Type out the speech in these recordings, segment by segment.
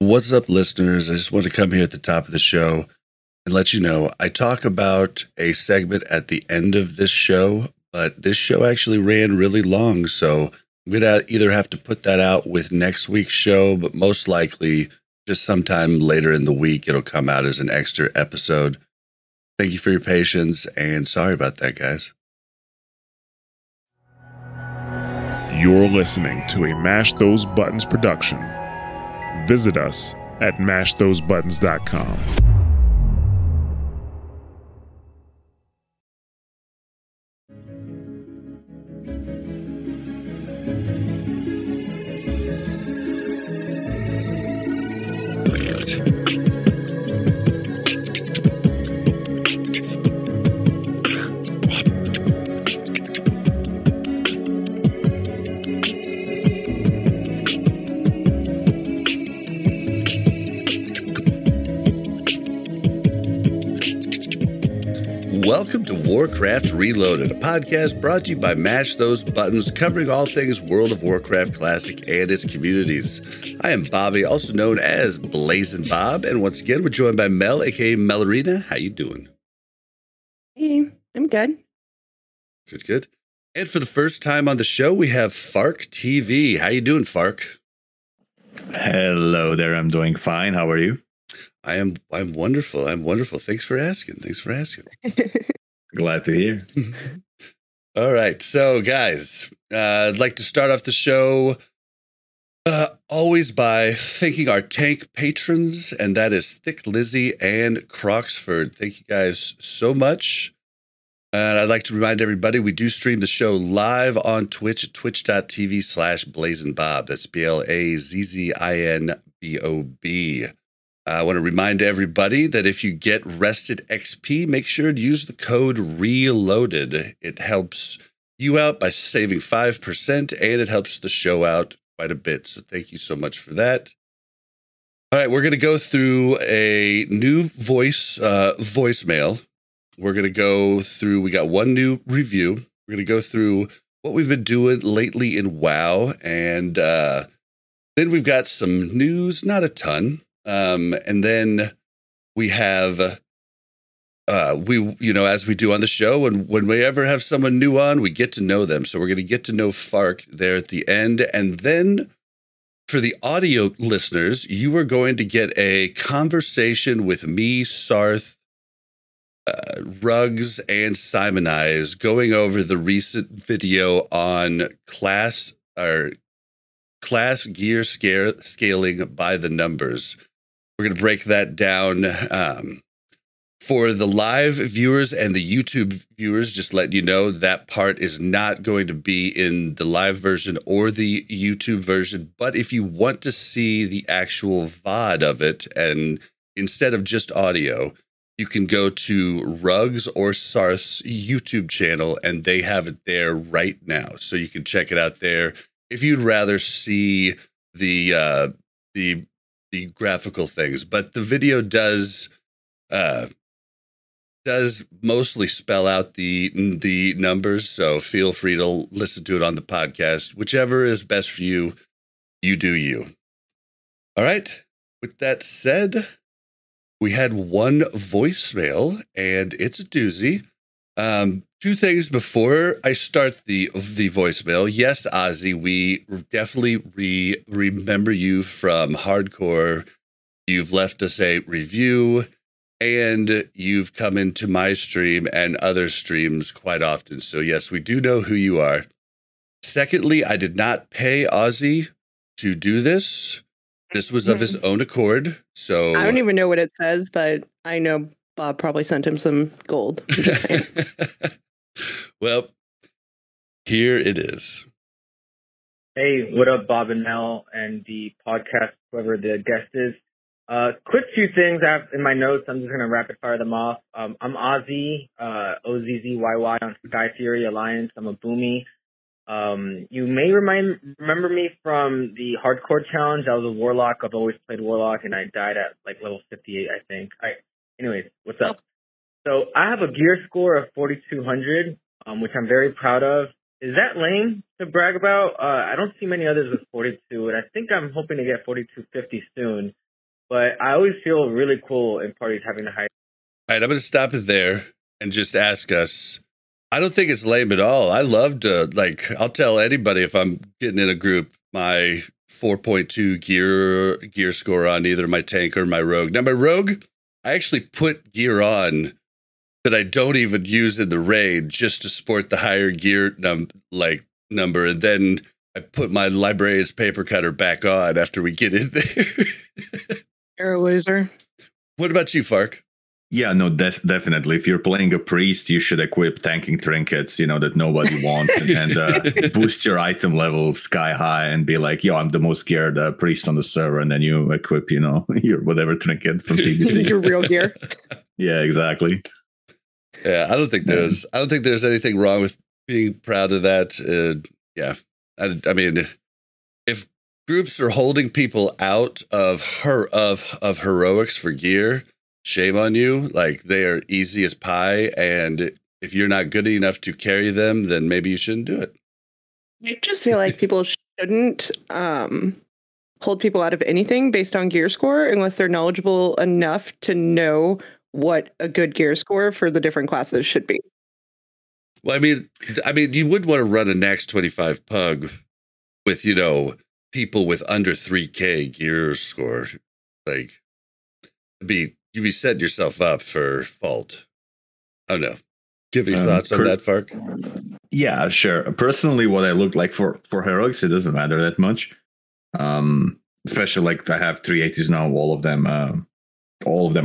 What's up, listeners? I just want to come here at the top of the show and let you know I talk about a segment at the end of this show, but this show actually ran really long, so I'm going to either have to put that out with next week's show, but most likely just sometime later in the week it'll come out as an extra episode. Thank you for your patience, and sorry about that, guys. You're listening to a Mash Those Buttons production. Visit us at mashthosebuttons.com. Welcome to Warcraft Reloaded, a podcast brought to you by Mash Those Buttons, covering all things World of Warcraft Classic and its communities. I am Bobby, also known as Blazin' Bob, and once again, we're joined by Mel, aka Melarina. How you doing? Hey, I'm good. Good, good. And for the first time on the show, we have Fark TV. How you doing, Fark? Hello there. I'm doing fine. How are you? I'm wonderful. I'm wonderful. Thanks for asking. Glad to hear. All right. So, guys, I'd like to start off the show always by thanking our tank patrons, and that is Thick Lizzie and Croxford. Thank you guys so much. And I'd like to remind everybody we do stream the show live on Twitch at twitch.tv/BlazinBob. That's BLAZZINBOB. I want to remind everybody that if you get Rested XP, make sure to use the code RELOADED. It helps you out by saving 5%, and it helps the show out quite a bit. So thank you so much for that. All right, we're going to go through a new voicemail. We're going to go through, we got one new review. We're going to go through what we've been doing lately in WoW, and then we've got some news, not a ton. And then we have, as we do on the show, and when we ever have someone new on, we get to know them. So we're going to get to know Fark there at the end. And then for the audio listeners, you are going to get a conversation with me, Sarth, Rugs, and Simonize going over the recent video on class gear scaling by the numbers. We're going to break that down for the live viewers and the YouTube viewers. Just letting you know that part is not going to be in the live version or the YouTube version. But if you want to see the actual VOD of it, and instead of just audio, you can go to Rugs or Sarth's YouTube channel, and they have it there right now. So you can check it out there if you'd rather see the graphical things. But the video does mostly spell out the numbers, so feel free to listen to it on the podcast, whichever is best for you. You do you. All right. With that said, we had one voicemail, and it's a doozy. Two things before I start the voicemail. Yes, Ozzy, we definitely remember you from Hardcore. You've left us a review, and you've come into my stream and other streams quite often. So yes, we do know who you are. Secondly, I did not pay Ozzy to do this. This was of his own accord. So I don't even know what it says, but I know Bob probably sent him some gold. Well, here it is. Hey, what up, Bob and Mel and the podcast, whoever the guest is. Quick few things I have in my notes. I'm just going to rapid fire them off. I'm Ozzy, OZZYY on Sky Fury Alliance. I'm a Boomy. You may remember me from the Hardcore Challenge. I was a Warlock. I've always played Warlock, and I died at like level 58, I think. Anyways, what's up? So I have a gear score of 4,200, which I'm very proud of. Is that lame to brag about? I don't see many others with 42, and I think I'm hoping to get 4,250 soon. But I always feel really cool in parties having a high. All right, I'm going to stop it there and just ask us. I don't think it's lame at all. I love to, like, I'll tell anybody if I'm getting in a group my 4.2 gear score on either my tank or my rogue. Now, my rogue, I actually put gear on that I don't even use in the raid just to sport the higher gear number. And then I put my librarian's paper cutter back on after we get in there. Arrow laser. What about you, Fark? Yeah, no, definitely. If you're playing a priest, you should equip tanking trinkets, you know, that nobody wants, and boost your item level sky high and be like, yo, I'm the most geared priest on the server. And then you equip, you know, your whatever trinket from TBC. Your real gear. Yeah, exactly. Yeah, I don't think there's anything wrong with being proud of that. Yeah, I mean, if groups are holding people out of heroics for gear, shame on you. Like, they are easy as pie, and if you're not good enough to carry them, then maybe you shouldn't do it. I just feel like people shouldn't hold people out of anything based on gear score unless they're knowledgeable enough to know what a good gear score for the different classes should be. Well, I mean, you would want to run a Naxx 25 pug with, you know, people with under 3K gear score. Like, you'd be setting yourself up for fault. Oh no. Give me thoughts on that, Fark. Yeah, sure. Personally, what I look like for heroics, it doesn't matter that much. Especially like I have 380s now, all of them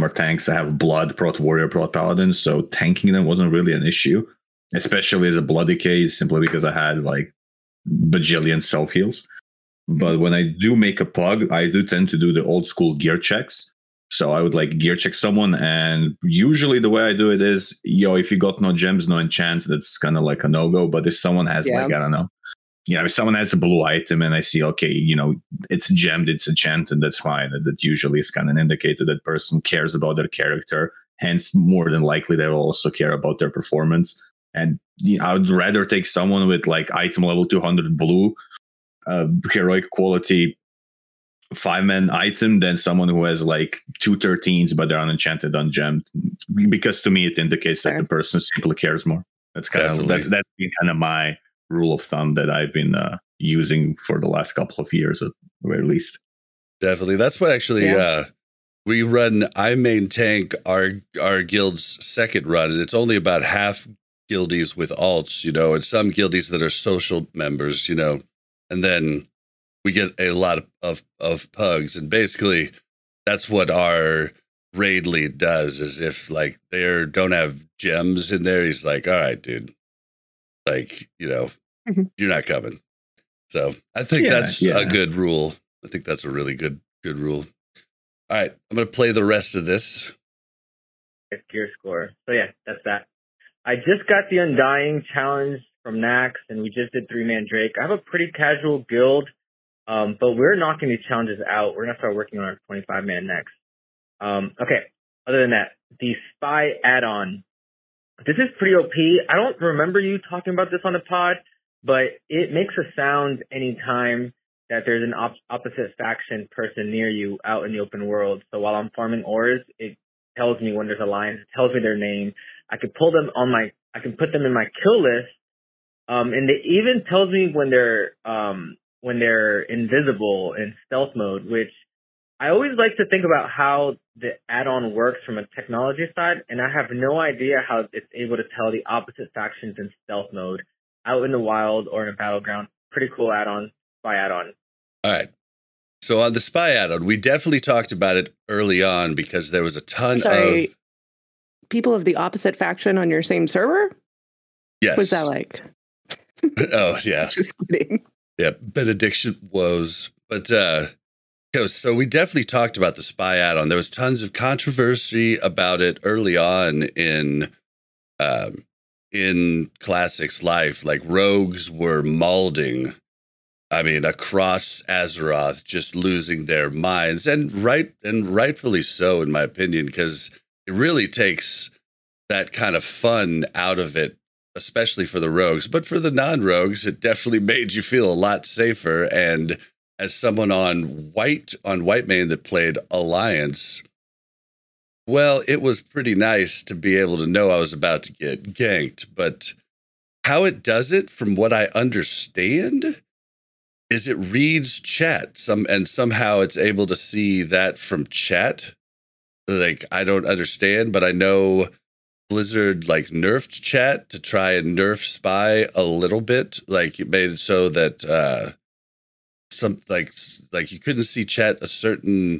are tanks. I have blood, prot warrior, prot paladin, so tanking them wasn't really an issue, especially as a bloody case, simply because I had like bajillion self heals. But when I do make a pug, I do tend to do the old school gear checks. So I would like gear check someone, and usually the way I do it is, yo, if you got no gems, no enchants, that's kind of like a no-go. But if someone has like, I don't know, you know, if someone has a blue item and I see, okay, you know, it's gemmed, it's enchanted, that's fine. That usually is kind of an indicator that person cares about their character. Hence, more than likely, they will also care about their performance. And you know, I would rather take someone with like item level 200 blue, heroic quality, 5-man item than someone who has like 2 13s but they're unenchanted, ungemmed, because to me it indicates that the person simply cares more. That's kind of that's been kind of my rule of thumb that I've been using for the last couple of years at the very least. Definitely, that's what actually we run. I main tank our guild's second run, and it's only about half guildies with alts, you know, and some guildies that are social members, you know, and then we get a lot of pugs, and basically that's what our raid lead does is if like they don't have gems in there, he's like, all right, dude, like, you know, you're not coming. So I think that's a good rule. I think that's a really good rule. All right. I'm going to play the rest of this. Gear score. So yeah, that's that. I just got the Undying challenge from Naxx, and we just did 3-man Drake. I have a pretty casual guild. But we're knocking these challenges out. We're going to start working on our 25-man Naxx. Okay, other than that, the Spy add-on. This is pretty OP. I don't remember you talking about this on the pod, but it makes a sound anytime that there's an opposite faction person near you out in the open world. So while I'm farming ores, it tells me when there's a alliance. It tells me their name. I can pull them on my – I can put them in my kill list, and it even tells me when they're invisible in stealth mode, which I always like to think about how the add-on works from a technology side, and I have no idea how it's able to tell the opposite factions in stealth mode out in the wild or in a battleground. Pretty cool add-on, Spy add-on. All right. So on the Spy add-on, we definitely talked about it early on because there was a ton of... People of the opposite faction on your same server? Yes. What's that like? Oh, yeah. Just kidding. Yeah, benediction woes. But so we definitely talked about the Spy add-on. There was tons of controversy about it early on in Classic's life. Like rogues were malding, I mean, across Azeroth, just losing their minds, and rightfully so, in my opinion, because it really takes that kind of fun out of it. Especially for the rogues, but for the non-rogues, it definitely made you feel a lot safer. And as someone on Whitemane that played Alliance, well, it was pretty nice to be able to know I was about to get ganked, but how it does it, from what I understand, is it reads chat and somehow it's able to see that from chat. Like, I don't understand, but I know Blizzard like nerfed chat to try and nerf spy a little bit. Like, it made it so that some you couldn't see chat a certain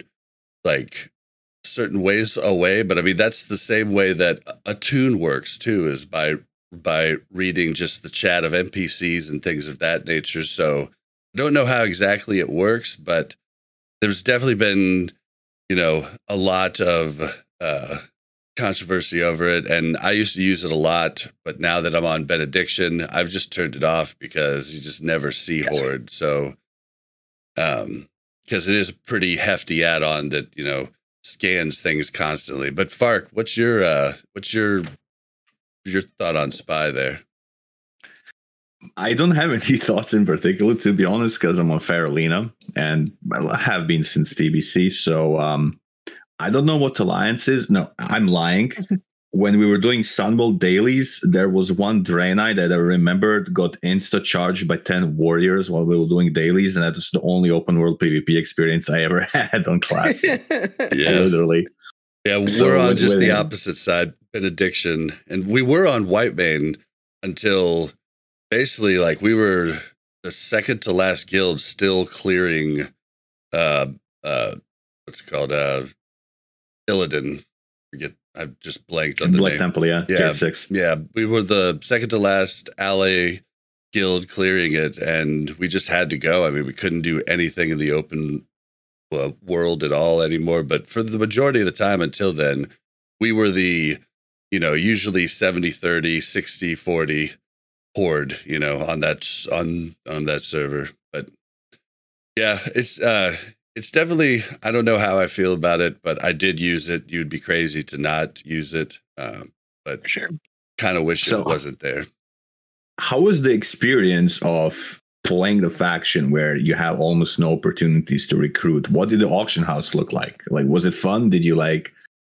ways away. But I mean, that's the same way that Attune works too, is by reading just the chat of NPCs and things of that nature. So I don't know how exactly it works, but there's definitely been, you know, a lot of controversy over it. And I used to use it a lot, but now that I'm on Benediction, I've just turned it off because you just never see Horde. So, because it is a pretty hefty add-on that, you know, scans things constantly. But Fark, what's your thought on Spy there? I don't have any thoughts in particular, to be honest, because I'm on Faralina and I have been since TBC. So I don't know what Alliance is. No, I'm lying. When we were doing Sunwell dailies, there was one Draenei that I remembered got insta-charged by 10 warriors while we were doing dailies, and that was the only open-world PvP experience I ever had on Classic. Yeah, literally. Yeah, we're so on just the opposite side, Benediction. And we were on Whitemane until basically, like, we were the second to last guild still clearing, what's it called? Illidan. Forget. I've just blanked on the Black name. Temple, yeah. Yeah, we were the second to last ally guild clearing it, and we just had to go. I mean, we couldn't do anything in the open world at all anymore. But for the majority of the time until then, we were the, you know, usually 70-30, 60-40 Horde, you know, on that server. But yeah, it's definitely, I don't know how I feel about it, but I did use it. You'd be crazy to not use it. But sure, kind of wish it wasn't there. How was the experience of playing the faction where you have almost no opportunities to recruit? What did the auction house look like? Like, was it fun? Did you like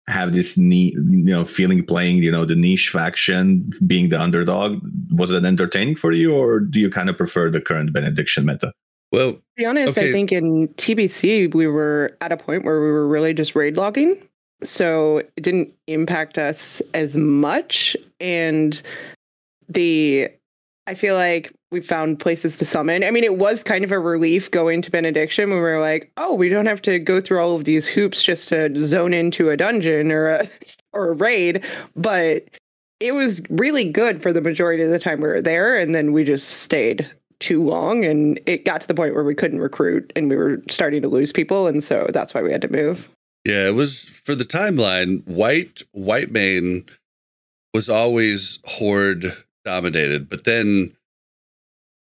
have this feeling playing, you know, the niche faction, being the underdog? Was it entertaining for you, or do you kind of prefer the current Benediction meta? Well, to be honest, okay. I think in TBC, we were at a point where we were really just raid logging. So it didn't impact us as much. And I feel like we found places to summon. I mean, it was kind of a relief going to Benediction when we were like, oh, we don't have to go through all of these hoops just to zone into a dungeon or a raid. But it was really good for the majority of the time we were there. And then we just stayed too long, and it got to the point where we couldn't recruit and we were starting to lose people, and so that's why we had to move. Yeah, it was, for the timeline, Whitemane was always Horde dominated, but then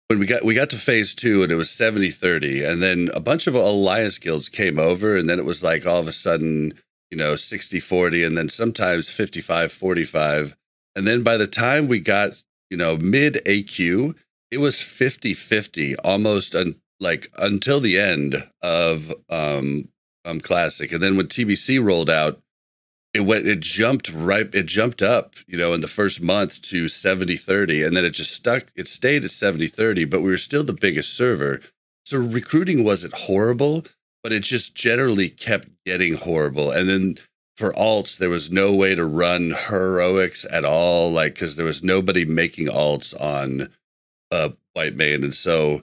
when we got to phase 2 and it was 70-30, and then a bunch of Alliance guilds came over, and then it was like all of a sudden, you know, 60-40, and then sometimes 55-45, and then by the time we got, you know, mid AQ, it was 50-50 almost until the end of Classic. And then when TBC rolled out, it jumped up, you know, in the first month to 70-30, and then it just stuck. It stayed at 70-30, but we were still the biggest server. So recruiting wasn't horrible, but it just generally kept getting horrible. And then for alts, there was no way to run heroics at all, like, because there was nobody making alts on Whitemane. And so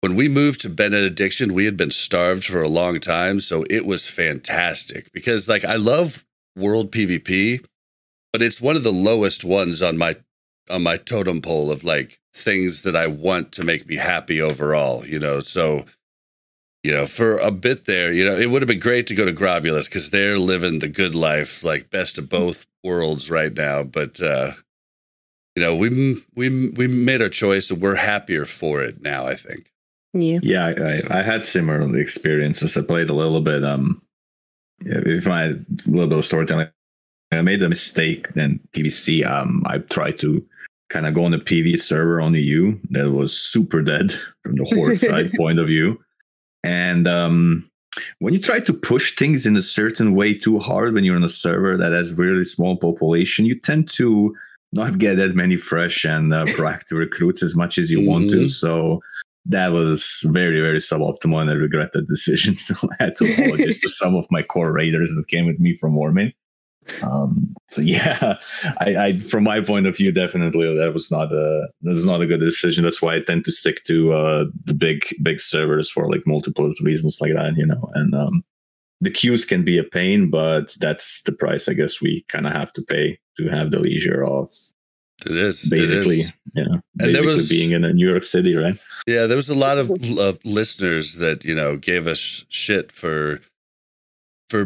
when we moved to Benediction, we had been starved for a long time, so it was fantastic, because, like, I love world PvP, but it's one of the lowest ones on my totem pole of, like, things that I want to make me happy overall, you know. So, you know, for a bit there, you know, it would have been great to go to Grobulus, because they're living the good life, like, best of both worlds right now. But you know, we made our choice, and we're happier for it now, I think. Yeah. I had similar experiences. I played a little bit. If I had a little bit of storytelling, I made a mistake in TBC. I tried to kind of go on a PV server on EU that was super dead from the Horde side point of view, And when you try to push things in a certain way too hard, when you're on a server that has really small population, you tend to not get that many fresh and proactive recruits as much as you want to. So that was very, very suboptimal, and I regret that decision. So I had to apologize to some of my core raiders that came with me from Warmane. So yeah, I from my point of view, definitely that was not a good decision. That's why I tend to stick to the big servers for like multiple reasons like that, you know. And the queues can be a pain, but that's the price I guess we kind of have to pay to have the leisure of. It is basically, yeah. You know, and there was being in New York City, right? Yeah, there was a lot of listeners that, you know, gave us shit for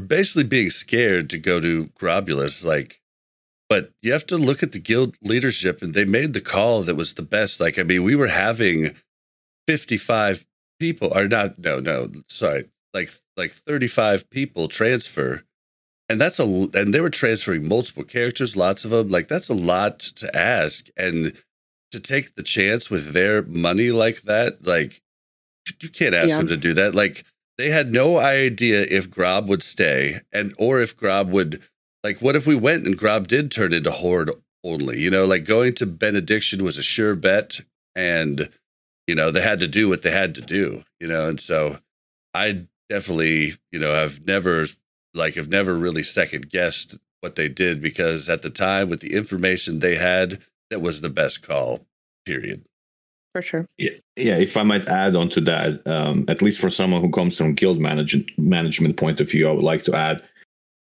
basically being scared to go to Grobulus, like, but you have to look at the guild leadership, and they made the call that was the best. Like, I mean, we were having 55 people, or not? No, sorry, like 35 people transfer, and and they were transferring multiple characters, lots of them. Like, that's a lot to ask, and to take the chance with their money like that, like, you can't ask them to do that, like. They had no idea if Grob would stay or if Grob would, like, what if we went and Grob did turn into Horde only? You know, like, going to Benediction was a sure bet, and, you know, they had to do what they had to do, you know? And so I definitely, you know, have never really second guessed what they did, because at the time with the information they had, that was the best call, period. For sure. Yeah. If I might add on to that, at least for someone who comes from guild management point of view, I would like to add,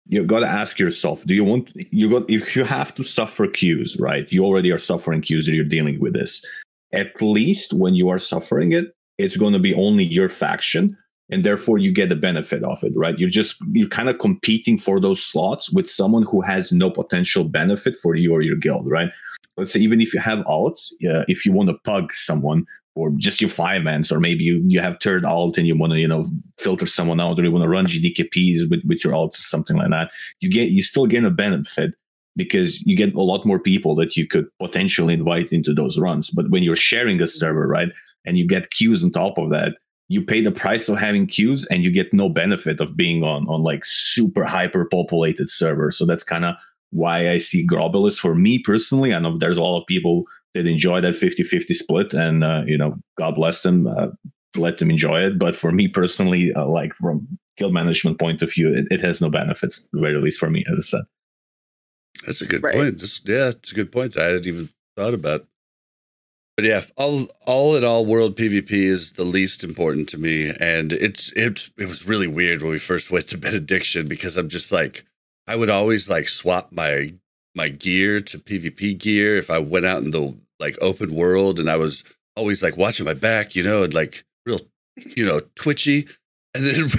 you got to ask yourself, if you have to suffer queues, right? You already are suffering queues, you're dealing with this. At least when you are suffering it, it's going to be only your faction, and therefore you get the benefit of it, right? You're kind of competing for those slots with someone who has no potential benefit for you or your guild, right? Let's say even if you have alts, if you want to pug someone or just your firemans, or maybe you have third alt and you want to, you know, filter someone out, or you want to run GDKPs with your alts or something like that, you still get a benefit because you get a lot more people that you could potentially invite into those runs. But when you're sharing a server, right, and you get queues on top of that, you pay the price of having queues and you get no benefit of being on like super hyper populated servers. So that's kind of why I see Grobulus for me personally. I know there's a lot of people that enjoy that 50-50 split, and you know, God bless them, let them enjoy it. But for me personally, like from guild management point of view, it has no benefits, at the very least for me, as I said. That's a good point. It's a good point that I hadn't even thought about. But yeah, all in all, world PvP is the least important to me, and it was really weird when we first went to Benediction, because I'm just like, I would always like swap my gear to PvP gear if I went out in the like open world, and I was always like watching my back, you know, and like real, you know, twitchy. And then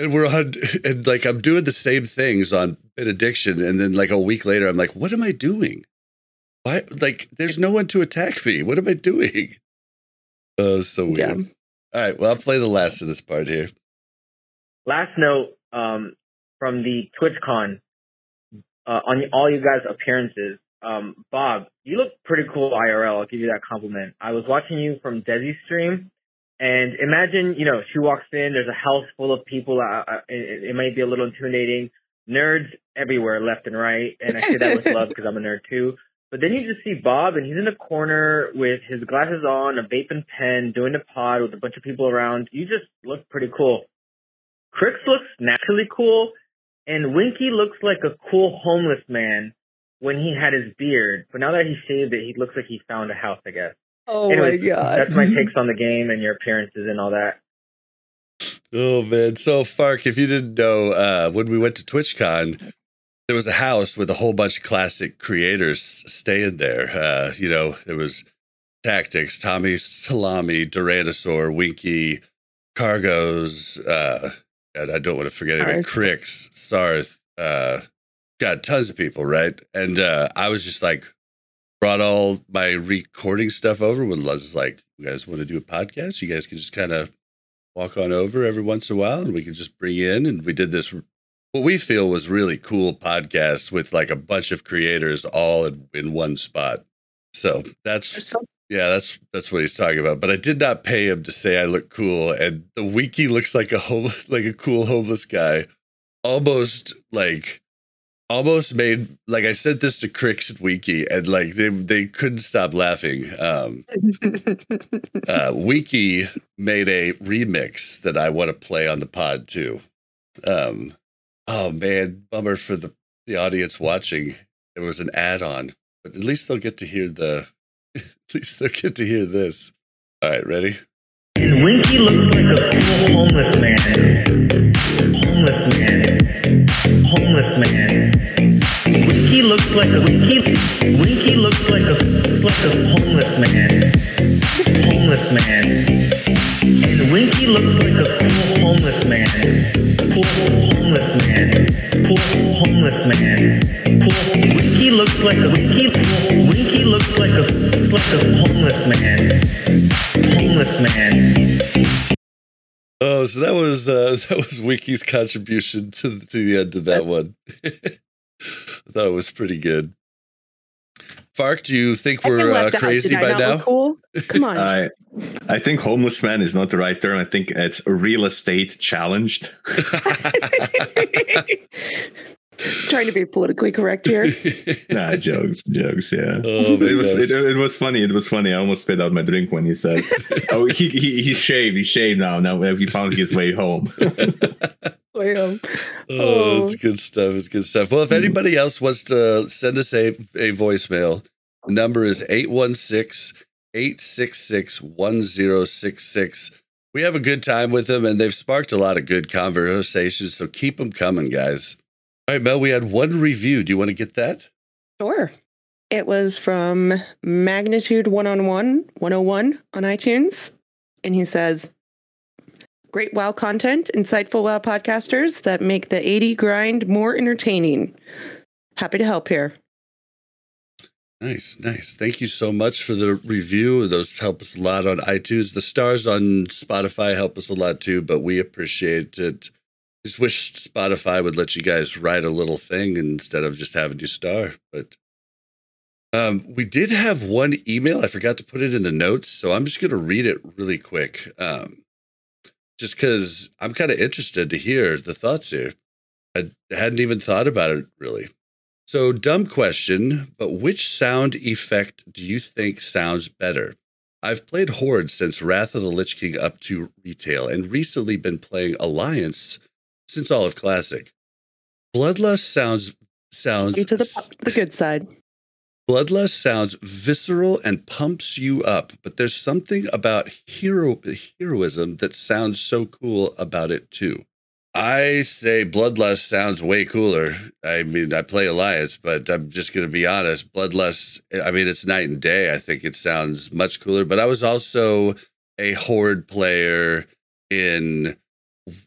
I'm doing the same things on Benediction, and then like a week later I'm like, what am I doing? Why, like, there's no one to attack me. What am I doing? So weird. Yeah. All right, well, I'll play the last of this part here. Last note, from the TwitchCon. On all you guys' appearances, Bob, you look pretty cool IRL. I'll give you that compliment. I was watching you from Desi's stream, and imagine, you know, she walks in, there's a house full of people. It might be a little intimidating. Nerds everywhere, left and right, and I say that with love because I'm a nerd too. But then you just see Bob, and he's in the corner with his glasses on, a vape and pen, doing a pod with a bunch of people around. You just look pretty cool. Crix looks naturally cool. And Winky looks like a cool homeless man when he had his beard. But now that he shaved it, he looks like he found a house, I guess. Oh, anyways, my God. That's my takes on the game and your appearances and all that. Oh, man. So, Fark, if you didn't know, when we went to TwitchCon, there was a house with a whole bunch of classic creators staying there. You know, it was Tactics, Tommy Salami, Duranosaur, Winky, Cargos, and I don't want to forget it. Crix, Sarth, got tons of people, right? And I was just like, brought all my recording stuff over when Luz is like, you guys want to do a podcast? You guys can just kind of walk on over every once in a while, and we can just bring in. And we did this, what we feel was really cool podcast with like a bunch of creators all in one spot. So that's Yeah, that's what he's talking about. But I did not pay him to say I look cool. And the Winky looks like a cool homeless guy. Almost made, like, I sent this to Crix and Winky, and like they couldn't stop laughing. Winky made a remix that I want to play on the pod too. Oh man, bummer for the audience watching. It was an add-on, but at least they'll get to hear this. All right, ready? Winky looks like a cool homeless man. Homeless man. Homeless man. Winky looks like a Winky looks like a homeless man. Homeless man. And Winky looks like a cool homeless man. Cool homeless man. Cool homeless man. Cool. Winky looks like a Winky looks like a homeless man. Homeless man. Oh, so that was Winky's contribution to the end of that one. I thought it was pretty good. Fark, do you think we're crazy by now? Cool? Come on. I think homeless man is not the right term. I think it's real estate challenged. Trying to be politically correct here. Nah, jokes. Yeah, oh, it was funny. It was funny. I almost spit out my drink when he said, "Oh, he shaved. He shaved now. Now he found his way home." Oh, it's good stuff. It's good stuff. Well, if anybody else wants to send us a voicemail, the number is 816-866-1066. We have a good time with them, and they've sparked a lot of good conversations. So keep them coming, guys. All right, Mel, we had one review. Do you want to get that? Sure. It was from Magnitude 101 on iTunes. And he says, great WoW content, insightful WoW podcasters that make the 80 grind more entertaining. Happy to help here. Nice, nice. Thank you so much for the review. Those help us a lot on iTunes. The stars on Spotify help us a lot too, but we appreciate it. Just wish Spotify would let you guys write a little thing instead of just having you star. But we did have one email. I forgot to put it in the notes, so I'm just going to read it really quick. Just because I'm kind of interested to hear the thoughts here. I hadn't even thought about it, really. So, dumb question, but which sound effect do you think sounds better? I've played Horde since Wrath of the Lich King up to retail, and recently been playing Alliance since all of Classic. Bloodlust sounds into the good side. Bloodlust sounds visceral and pumps you up, but there's something about heroism that sounds so cool about it too. I say Bloodlust sounds way cooler. I mean, I play Alliance, but I'm just going to be honest. Bloodlust, I mean, it's night and day. I think it sounds much cooler, but I was also a Horde player in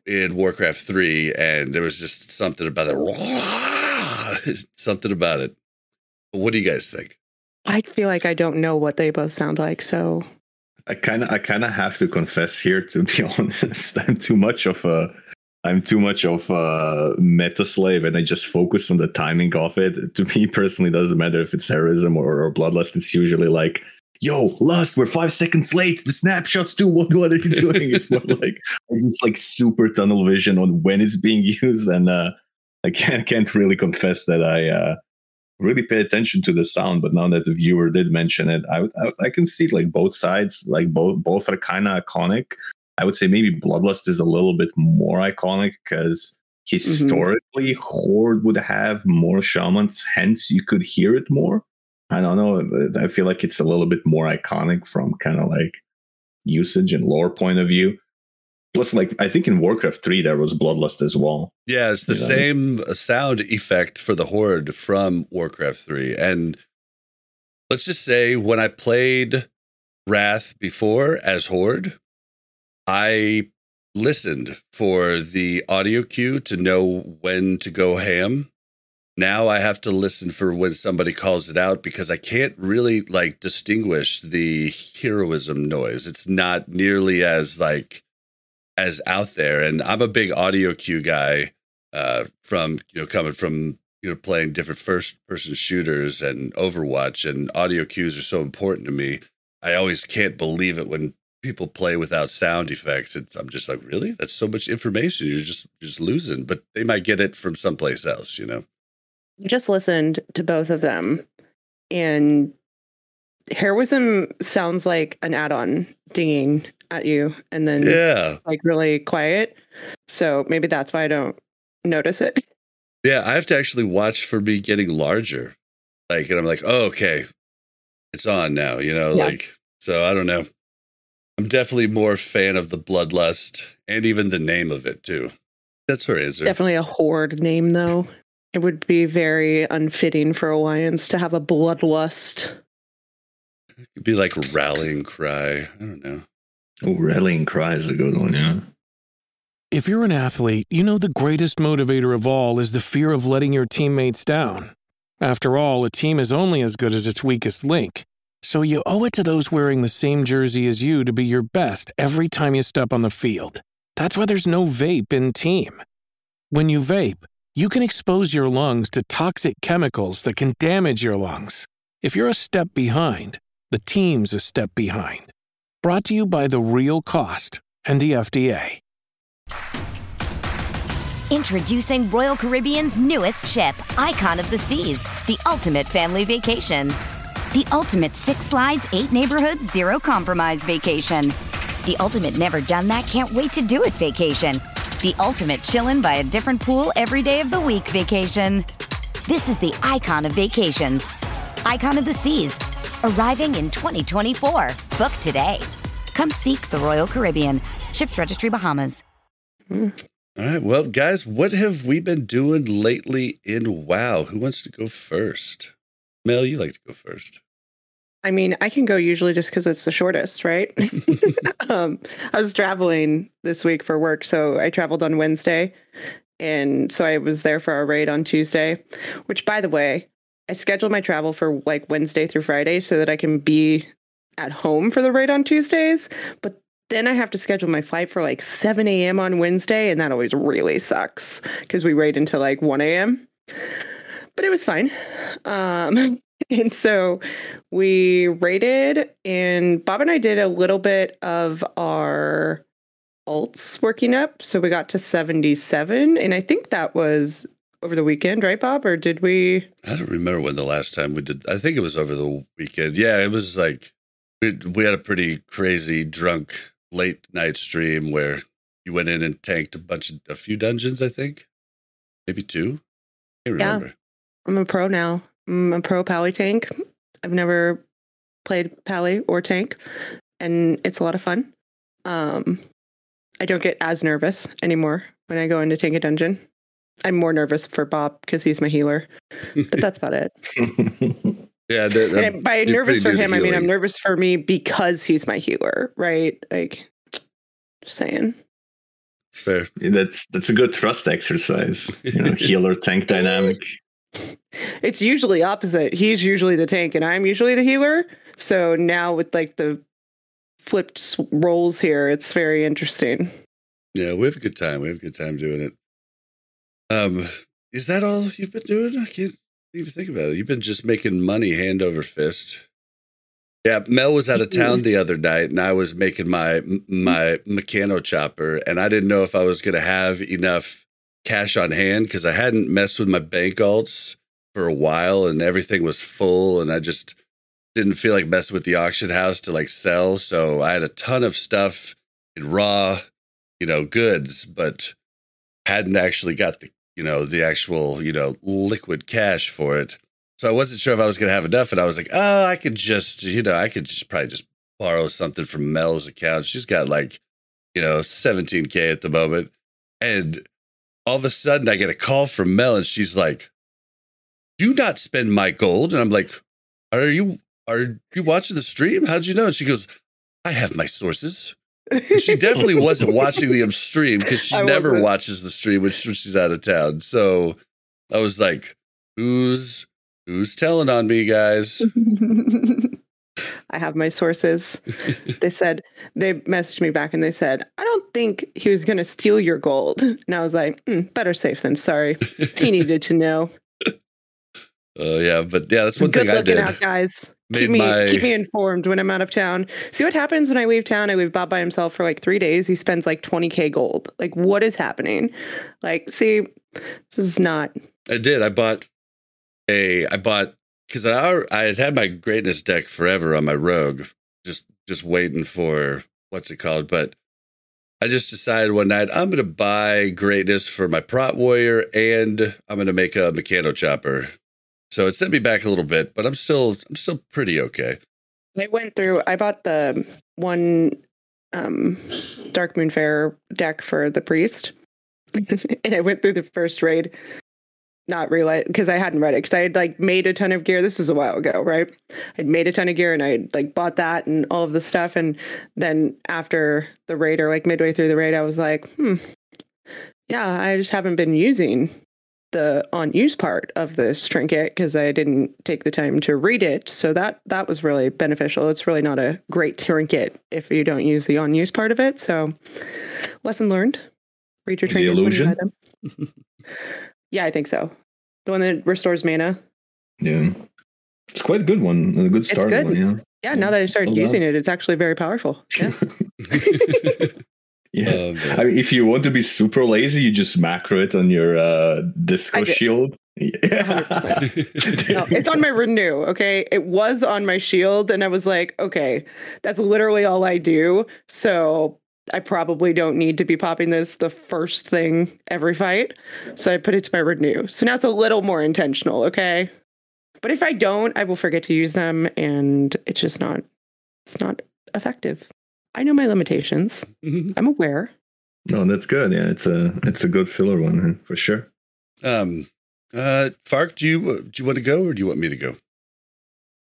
Warcraft 3, and there was just something about it. Something about it. But what do you guys think? I feel like I don't know what they both sound like, so I kind of have to confess here, to be honest. I'm too much of a meta slave, and I just focus on the timing of it. To me personally, it doesn't matter if it's heroism or bloodlust. It's usually like, yo, Lust, we're 5 seconds late. The snapshots do. What are you doing? It's more like I'm just like super tunnel vision on when it's being used. And I can't really confess that I really pay attention to the sound. But now that the viewer did mention it, I can see like both sides. Like both are kind of iconic. I would say maybe Bloodlust is a little bit more iconic because historically Horde would have more shamans. Hence, you could hear it more. I don't know. I feel like it's a little bit more iconic from kind of like usage and lore point of view. Plus, like, I think in Warcraft 3, there was Bloodlust as well. Yeah, it's the same sound effect for the Horde from Warcraft 3. And let's just say when I played Wrath before as Horde, I listened for the audio cue to know when to go ham. Now I have to listen for when somebody calls it out because I can't really like distinguish the heroism noise. It's not nearly as out there. And I'm a big audio cue guy coming from playing different first person shooters and Overwatch, and audio cues are so important to me. I always can't believe it when people play without sound effects. I'm just like, really? That's so much information you're just losing. But they might get it from someplace else, you know? I just listened to both of them, and heroism sounds like an add-on dinging at you, and then like really quiet. So maybe that's why I don't notice it. Yeah, I have to actually watch for me getting larger. Like, and I'm like, oh, okay, it's on now, you know, like, so I don't know. I'm definitely more a fan of the bloodlust and even the name of it, too. That's her answer. Definitely a horde name, though. It would be very unfitting for Alliance to have a bloodlust. It could be like Rallying Cry. I don't know. Oh, Rallying Cry is a good one, yeah. If you're an athlete, you know the greatest motivator of all is the fear of letting your teammates down. After all, a team is only as good as its weakest link. So you owe it to those wearing the same jersey as you to be your best every time you step on the field. That's why there's no vape in team. When you vape, you can expose your lungs to toxic chemicals that can damage your lungs. If you're a step behind, the team's a step behind. Brought to you by The Real Cost and the FDA. Introducing Royal Caribbean's newest ship, Icon of the Seas, the ultimate family vacation. The ultimate 6 slides, 8 neighborhoods, 0 compromise vacation. The ultimate never done that, can't wait to do it vacation. The ultimate chillin' by a different pool every day of the week vacation. This is the Icon of Vacations. Icon of the Seas. Arriving in 2024. Book today. Come seek the Royal Caribbean. Ships Registry, Bahamas. All right, well, guys, what have we been doing lately in WoW? Who wants to go first? Mel, you like to go first. I mean, I can go usually just because it's the shortest, right? I was traveling this week for work, so I traveled on Wednesday, and so I was there for our raid on Tuesday, which, by the way, I scheduled my travel for like Wednesday through Friday so that I can be at home for the raid on Tuesdays, but then I have to schedule my flight for like 7 a.m. on Wednesday, and that always really sucks because we raid until like 1 a.m., but it was fine. And so we raided, and Bob and I did a little bit of our alts working up. So we got to 77, and I think that was over the weekend, right, Bob? Or did we? I don't remember when the last time we did. I think it was over the weekend. Yeah, it was like we had a pretty crazy drunk late night stream where you went in and tanked a few dungeons, I think. Maybe 2. I can't remember. Yeah. I'm a pro now. I'm a pro Pally tank. I've never played Pally or tank, and it's a lot of fun. I don't get as nervous anymore when I go into tank a dungeon. I'm more nervous for Bob because he's my healer, but that's about it. Yeah. And by nervous for him, I mean I'm nervous for me because he's my healer, right? Like, just saying. Fair. That's a good thrust exercise. You know, healer tank dynamic. It's usually opposite. He's usually the tank and I'm usually the healer. So now with like the flipped roles here, it's very interesting. Yeah, we have a good time. We have a good time doing it. Is that all you've been doing? I can't even think about it. You've been just making money hand over fist. Yeah, Mel was out of town the other night, and I was making my mechano chopper, and I didn't know if I was going to have enough cash on hand because I hadn't messed with my bank alts for a while, and everything was full, and I just didn't feel like messing with the auction house to like sell. So I had a ton of stuff in raw, you know, goods, but hadn't actually got the actual liquid cash for it. So I wasn't sure if I was going to have enough, and I was like, oh, I could probably just borrow something from Mel's account. She's got like, you know, 17K at the moment. And all of a sudden I get a call from Mel, and she's like, do not spend my gold. And I'm like, are you watching the stream? How'd you know? And she goes, I have my sources. And she definitely wasn't watching the stream because she never watches the stream when she's out of town. So I was like, Who's telling on me, guys? I have my sources. They messaged me back and they said, I don't think he was going to steal your gold. And I was like, better safe than sorry. He needed to know. Oh, yeah. But yeah, that's one thing I did. Good looking out, guys. Keep me informed when I'm out of town. See what happens when I leave town. I leave Bob by himself for like 3 days. He spends like 20K gold. Like, what is happening? Like, see, this is not. I did. I bought because I had had my greatness deck forever on my rogue, just waiting for what's it called. But I just decided one night I'm going to buy greatness for my prop warrior and I'm going to make a mechano chopper. So it sent me back a little bit, but I'm still pretty okay. I bought the one Dark Moonfarer deck for the priest, and I went through the first raid, not realize because I hadn't read it because I had like made a ton of gear. This was a while ago, right? I'd made a ton of gear and I like bought that and all of the stuff, and then after the raid or like midway through the raid, I was like, yeah, I just haven't been using the on-use part of this trinket because I didn't take the time to read it. So that was really beneficial. It's really not a great trinket if you don't use the on-use part of it. So lesson learned. Read your trinkets when you buy them. Yeah, I think so. The one that restores mana. Yeah. It's quite a good one. A good start one, yeah. Yeah, now that I started using it, it's actually very powerful. Yeah. Yeah, I mean, if you want to be super lazy, you just macro it on your disco shield. Yeah. 100%. No, it's on my renew, okay? It was on my shield, and I was like, okay, that's literally all I do, so I probably don't need to be popping this the first thing every fight, so I put it to my renew. So now it's a little more intentional, okay? But if I don't, I will forget to use them, and it's just not. It's not effective. I know my limitations. Mm-hmm. I'm aware. No, that's good. Yeah, it's a good filler one for sure. Fark, do you want to go or do you want me to go?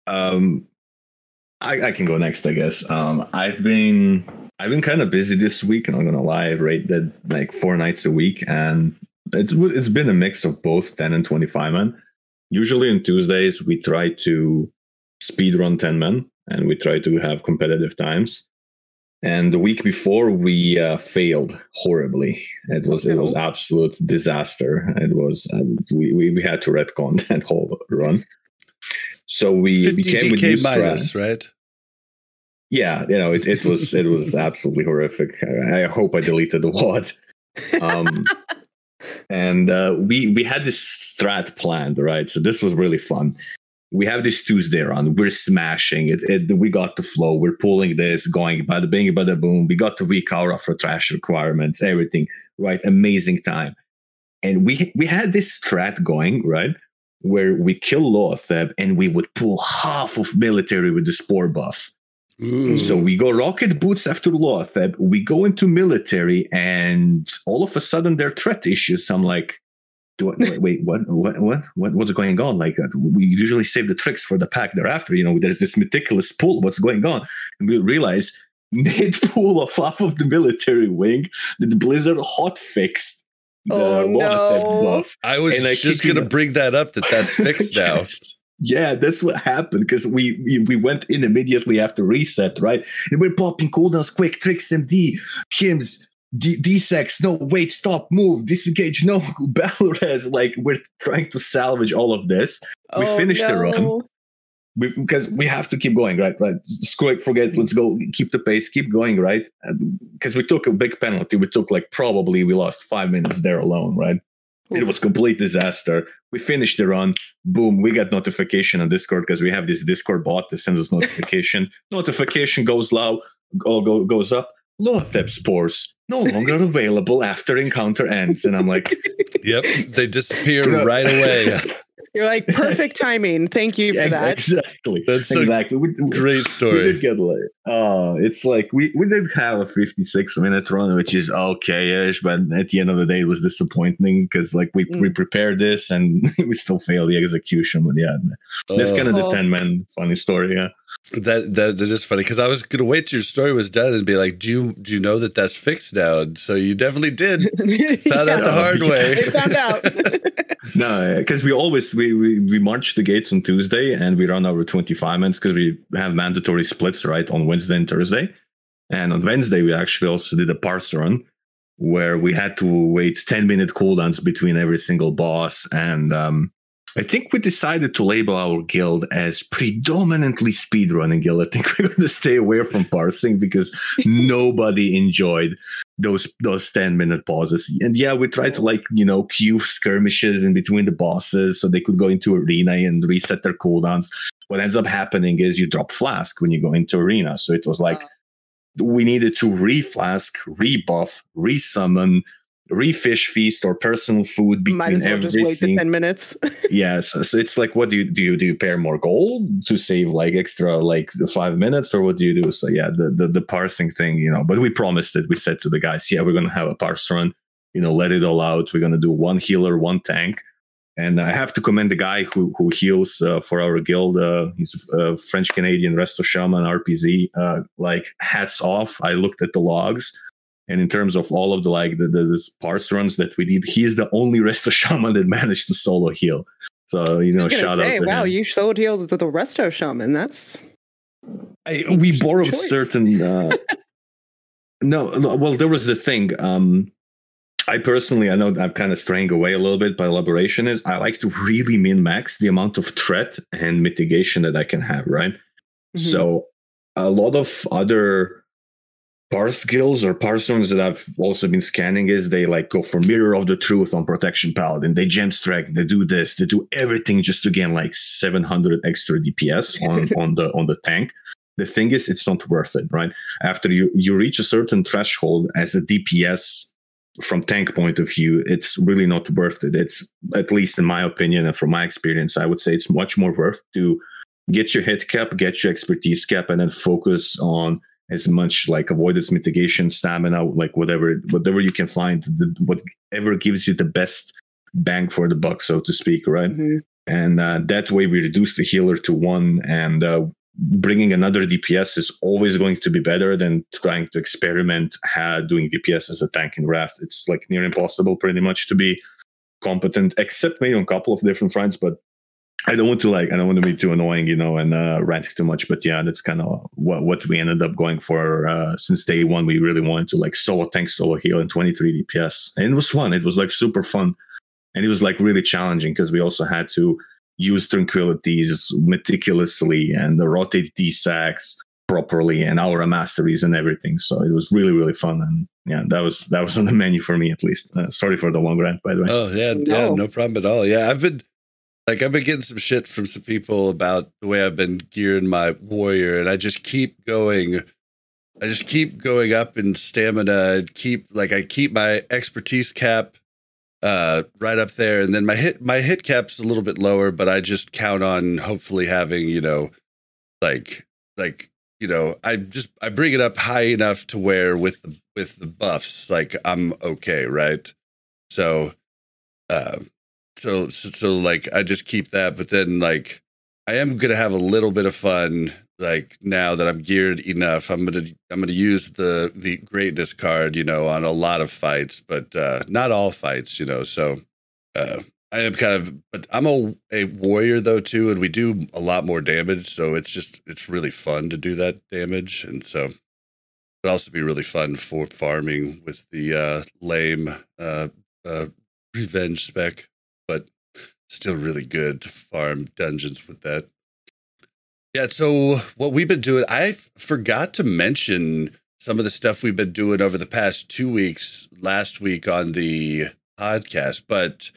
I can go next, I guess. I've been kind of busy this week, and I'm not gonna lie. I raided like 4 nights a week, and it's been a mix of both 10 and 25 men. Usually on Tuesdays we try to speed run 10 men, and we try to have competitive times. And the week before, we failed horribly. It was absolute disaster. It was we had to retcon that whole run. So we became with new minus, right? Yeah, you know it was absolutely horrific. I hope I deleted the WOD. And we had this strat planned, right? So this was really fun. We have this Tuesday run. We're smashing it. We got the flow. We're pulling this, going bada bing, bada boom. We got the week hour for trash requirements, everything, right? Amazing time. And we had this strat going, right? Where we kill Loatheb and we would pull half of military with the spore buff. Ooh. So we go rocket boots after Loatheb. We go into military and all of a sudden there are threat issues. I'm like, what's going on? Like, we usually save the tricks for the pack thereafter. You know, there's this meticulous pull. What's going on? And we realize mid pull of half of the military wing that Blizzard hot fixed. No. I was just gonna bring that up. That's fixed now. Yes. Yeah, that's what happened because we went in immediately after reset, right? And we're popping cooldowns, quick tricks, MD, Kims. D-Sex, no, wait, stop, move, disengage, no, Balores, like, we're trying to salvage all of this. We finished the run, because we have to keep going, right? Screw it, forget, let's go, keep the pace, keep going, right? Because we took a big penalty, we lost 5 minutes there alone, right? Ooh. It was complete disaster. We finished the run, boom, we got notification on Discord, because we have this Discord bot that sends us notification. Notification goes loud, goes up, Loatheb spores no longer available after encounter ends, and I'm like, "Yep, they disappear right away." You're like, "Perfect timing, thank you for that." Exactly, that's exactly. Great story. We did get late. It's like we did have a 56-minute run, which is okay-ish, but at the end of the day, it was disappointing because like we prepared this and we still failed the execution. But yeah, that's kind of the 10-man funny story. Yeah. That is funny because I was gonna wait till your story was done and be like, do you know that's fixed now? And so you definitely did. Found out the hard way. They found out. No, because we always we march the gates on Tuesday and we run over 25 minutes because we have mandatory splits right on Wednesday and Thursday. And on Wednesday we actually also did a parse run where we had to wait 10-minute cooldowns between every single boss and I think we decided to label our guild as predominantly speedrunning guild. I think we're going to stay away from parsing because nobody enjoyed those 10-minute pauses. And yeah, we tried to queue skirmishes in between the bosses so they could go into arena and reset their cooldowns. What ends up happening is you drop flask when you go into arena. So it was like we needed to re-flask, rebuff, re-summon, refish feast or personal food between might as well everything. Just wait the 10 minutes. Yes, yeah, so it's like, what do you pair more gold to save like extra like 5 minutes, or what do you do? So yeah, the parsing thing, But we promised it. We said to the guys, yeah, we're gonna have a parse run. Let it all out. We're gonna do one healer, one tank. And I have to commend the guy who heals for our guild. He's a French Canadian resto shaman RPZ. Hats off. I looked at the logs. And in terms of all of the parse runs that we did, he's the only resto shaman that managed to solo heal. So, shout out to him. You solo healed the resto shaman. That's... we borrowed certain... well, there was the thing. I personally, I know I'm kind of straying away a little bit, but elaboration is I like to really min-max the amount of threat and mitigation that I can have, right? Mm-hmm. So a lot of other... parse skills or parse runes that I've also been scanning is they go for Mirror of the Truth on Protection Paladin, they gem strike, they do this, they do everything just to gain 700 extra DPS on the tank. The thing is, it's not worth it, right? After you reach a certain threshold as a DPS from tank point of view, it's really not worth it. It's, at least in my opinion and from my experience, I would say it's much more worth to get your hit cap, get your expertise cap, and then focus on as much avoidance mitigation, stamina, whatever you can find, whatever gives you the best bang for the buck, so to speak, right? Mm-hmm. And that way we reduce the healer to one, and bringing another DPS is always going to be better than trying to experiment doing DPS as a tank in Wrath. It's near impossible pretty much to be competent, except maybe on a couple of different fronts, but I don't want to be too annoying, and rant too much. But yeah, that's kind of what we ended up going for since day one. We really wanted to solo tank, solo heal, and 23 DPS, and it was fun. It was super fun, and it was really challenging because we also had to use tranquilities meticulously and rotate D sacks properly and aura masteries and everything. So it was really, really fun, and yeah, that was on the menu for me at least. Sorry for the long rant, by the way. Oh yeah, no problem at all. Yeah, I've been getting some shit from some people about the way I've been gearing my warrior, and I just keep going up in stamina, and I keep my expertise cap right up there, and then my hit cap's a little bit lower, but I just count on hopefully having, I bring it up high enough to where with the buffs, I'm okay, right? So I just keep that, but then I am gonna have a little bit of fun. Now that I'm geared enough, I'm gonna use the greatness card, on a lot of fights, but not all fights, So I am but I'm a warrior though too, and we do a lot more damage. So it's really fun to do that damage, and so it'd also be really fun for farming with the lame revenge spec. But still really good to farm dungeons with that. Yeah, so what we've been doing, I forgot to mention some of the stuff we've been doing over the past 2 weeks, last week on the podcast. But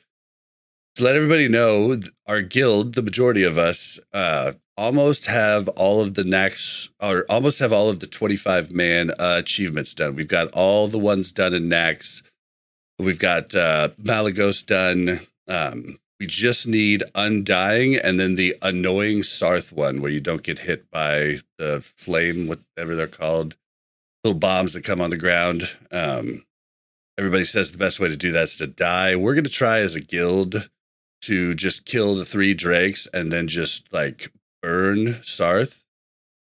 to let everybody know, our guild, the majority of us, almost have all of the Naxx, or almost have all of the 25-man achievements done. We've got all the ones done in Naxx. We've got Malagos done. We just need Undying, and then the annoying Sarth one where you don't get hit by the flame, whatever they're called, little bombs that come on the ground. Everybody says the best way to do that is to die. We're going to try as a guild to just kill the 3 drakes and then just burn Sarth,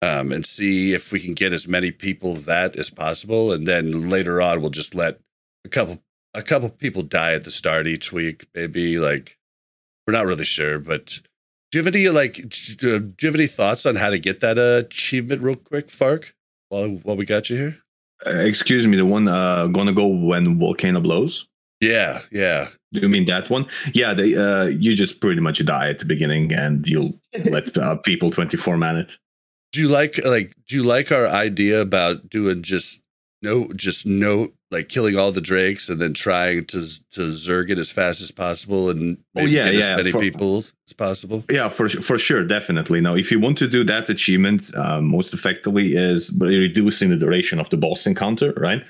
and see if we can get as many people that as possible. And then later on, we'll just let a couple people die at the start each week. Maybe we're not really sure, but do you have any thoughts on how to get that achievement real quick, Fark, while we got you here? Excuse me, the one, gonna go when volcano blows. Yeah. Do you mean that one? Yeah, they you just pretty much die at the beginning, and you'll let people 24-man it. Do you like our idea about doing just killing all the drakes and then trying to zerg it as fast as possible and maybe get as many people as possible? Yeah, for sure, definitely. Now, if you want to do that achievement, most effectively is by reducing the duration of the boss encounter, right?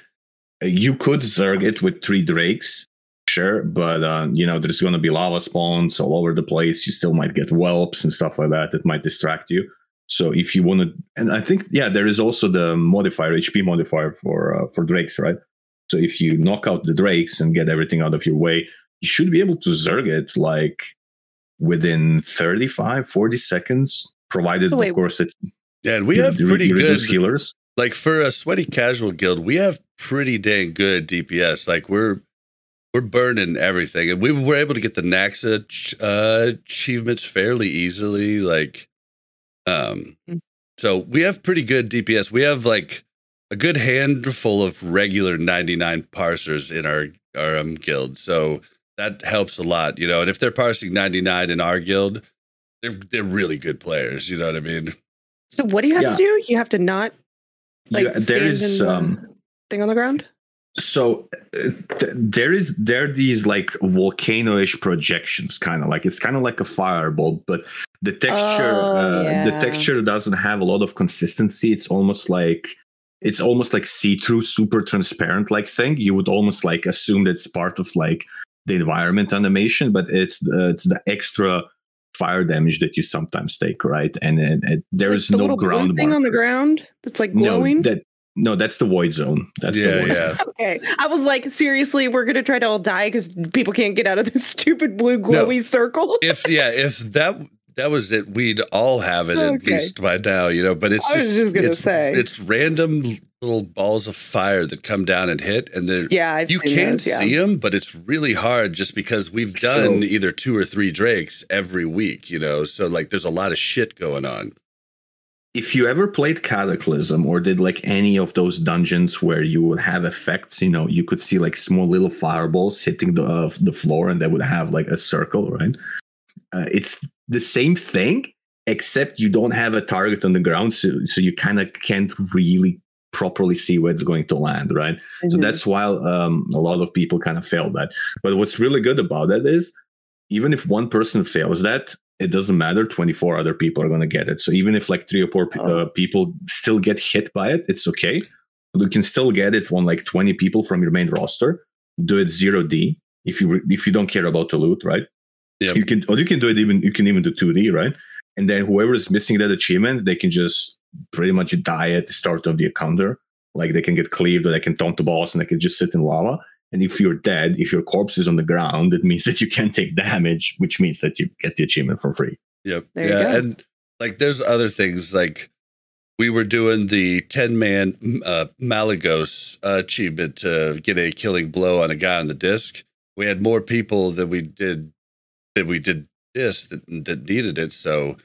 You could zerg it with 3 drakes. Sure, but there's going to be lava spawns all over the place. You still might get whelps and stuff like that. It might distract you. So if you want to, and I think there is also the modifier, HP modifier for drakes, right? So if you knock out the drakes and get everything out of your way, you should be able to zerg it like within 35-40 seconds, provided of course that. Yeah, we have pretty good healers. Like for a sweaty casual guild, we have pretty dang good DPS. Like we're burning everything, and we were able to get the Naxx achievements fairly easily. So we have pretty good DPS. We have like a good handful of regular 99 parsers in our guild, so that helps a lot, And if they're parsing 99 in our guild, they're really good players. You know what I mean? So what do you have to do? You have to not thing on the ground. So there are these like volcano-ish projections, it's kind of like a fireball, but the texture the texture doesn't have a lot of consistency. It's almost like see-through, super transparent like thing. You would almost like assume that's part of like the environment animation, but it's the extra fire damage that you sometimes take, right? And there is no ground thing on the ground that's like glowing. No, that's the void zone. That's the void zone. Okay. I was like, seriously, we're going to try to all die because people can't get out of this stupid blue glowy circle. If that was it, we'd all have it at least by now, but it's it's random little balls of fire that come down and hit, and you can't see them, but it's really hard just because we've done either 2 or 3 drakes every week, so like there's a lot of shit going on. If you ever played Cataclysm or did like any of those dungeons where you would have effects, you could see like small little fireballs hitting the floor, and they would have like a circle, right? It's the same thing, except you don't have a target on the ground, so you kind of can't really properly see where it's going to land, right? Mm-hmm. So that's why a lot of people kind of fail that. But what's really good about that is even if one person fails that, it doesn't matter. 24 other people are going to get it. So even if like 3 or 4 people still get hit by it, it's okay. You can still get it on like 20 people from your main roster. Do it 0D if you don't care about the loot, right? Yeah. You can even do 2D, right? And then whoever is missing that achievement, they can just pretty much die at the start of the encounter. Like they can get cleaved, or they can taunt the boss, and they can just sit in lava. And if you're dead, if your corpse is on the ground, it means that you can't take damage, which means that you get the achievement for free. Yep. Yeah. And like, there's other things, like we were doing the 10-man Malagos achievement to get a killing blow on a guy on the disc. We had more people than we did disc that needed it. So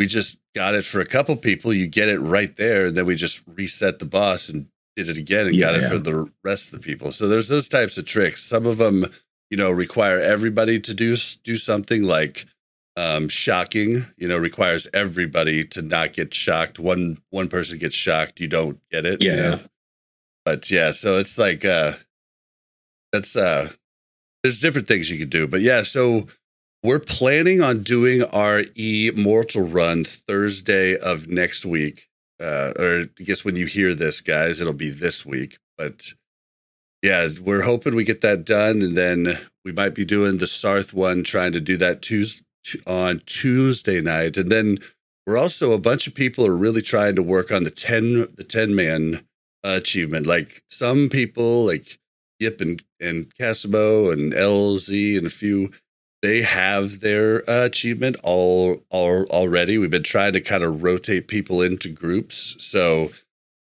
we just got it for a couple people. You get it right there. And then we just reset the boss and did it again and got it for the rest of the people. So there's those types of tricks. Some of them, require everybody to do something like shocking, requires everybody to not get shocked. One person gets shocked, you don't get it. Yeah. But so it's like that's there's different things you could do. But so we're planning on doing our Immortal Run Thursday of next week. Or I guess when you hear this, guys, it'll be this week. But we're hoping we get that done, and then we might be doing the Sarth one, trying to do that on Tuesday night. And then we're also, a bunch of people are really trying to work on the 10-man achievement. Like some people, like Yip and Casimo and LZ and a few, they have their achievement all already. We've been trying to kind of rotate people into groups. So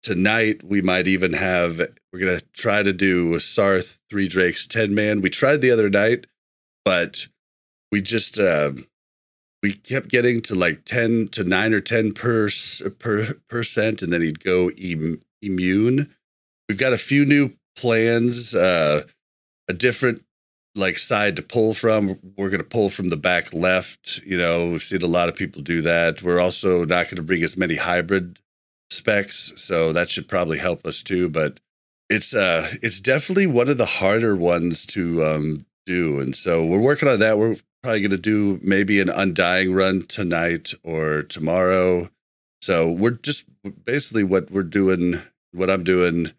tonight we're going to try to do a Sarth, 3 Drakes, 10-man. We tried the other night, but we just, we kept getting to like 10 to 9 or 10 percent, and then he'd go immune. We've got a few new plans, a different like side to pull from. We're going to pull from the back left. You know, we've seen a lot of people do that. We're also not going to bring as many hybrid specs, so that should probably help us too. But it's definitely one of the harder ones to do, and so we're working on that. We're probably going to do maybe an Undying run tonight or tomorrow. So we're just basically what we're doing, what I'm doing,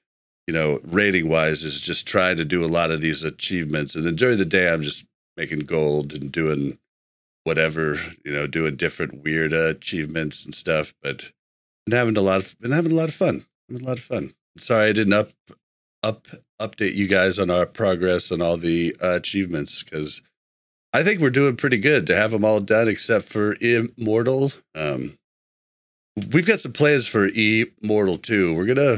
you know, rating wise, is just trying to do a lot of these achievements. And then during the day, I'm just making gold and doing whatever, you know, doing different weird achievements and stuff. But been having a lot of fun. Sorry, I didn't update you guys on our progress on all the achievements, because I think we're doing pretty good to have them all done except for Immortal. We've got some plans for Immortal too. We're gonna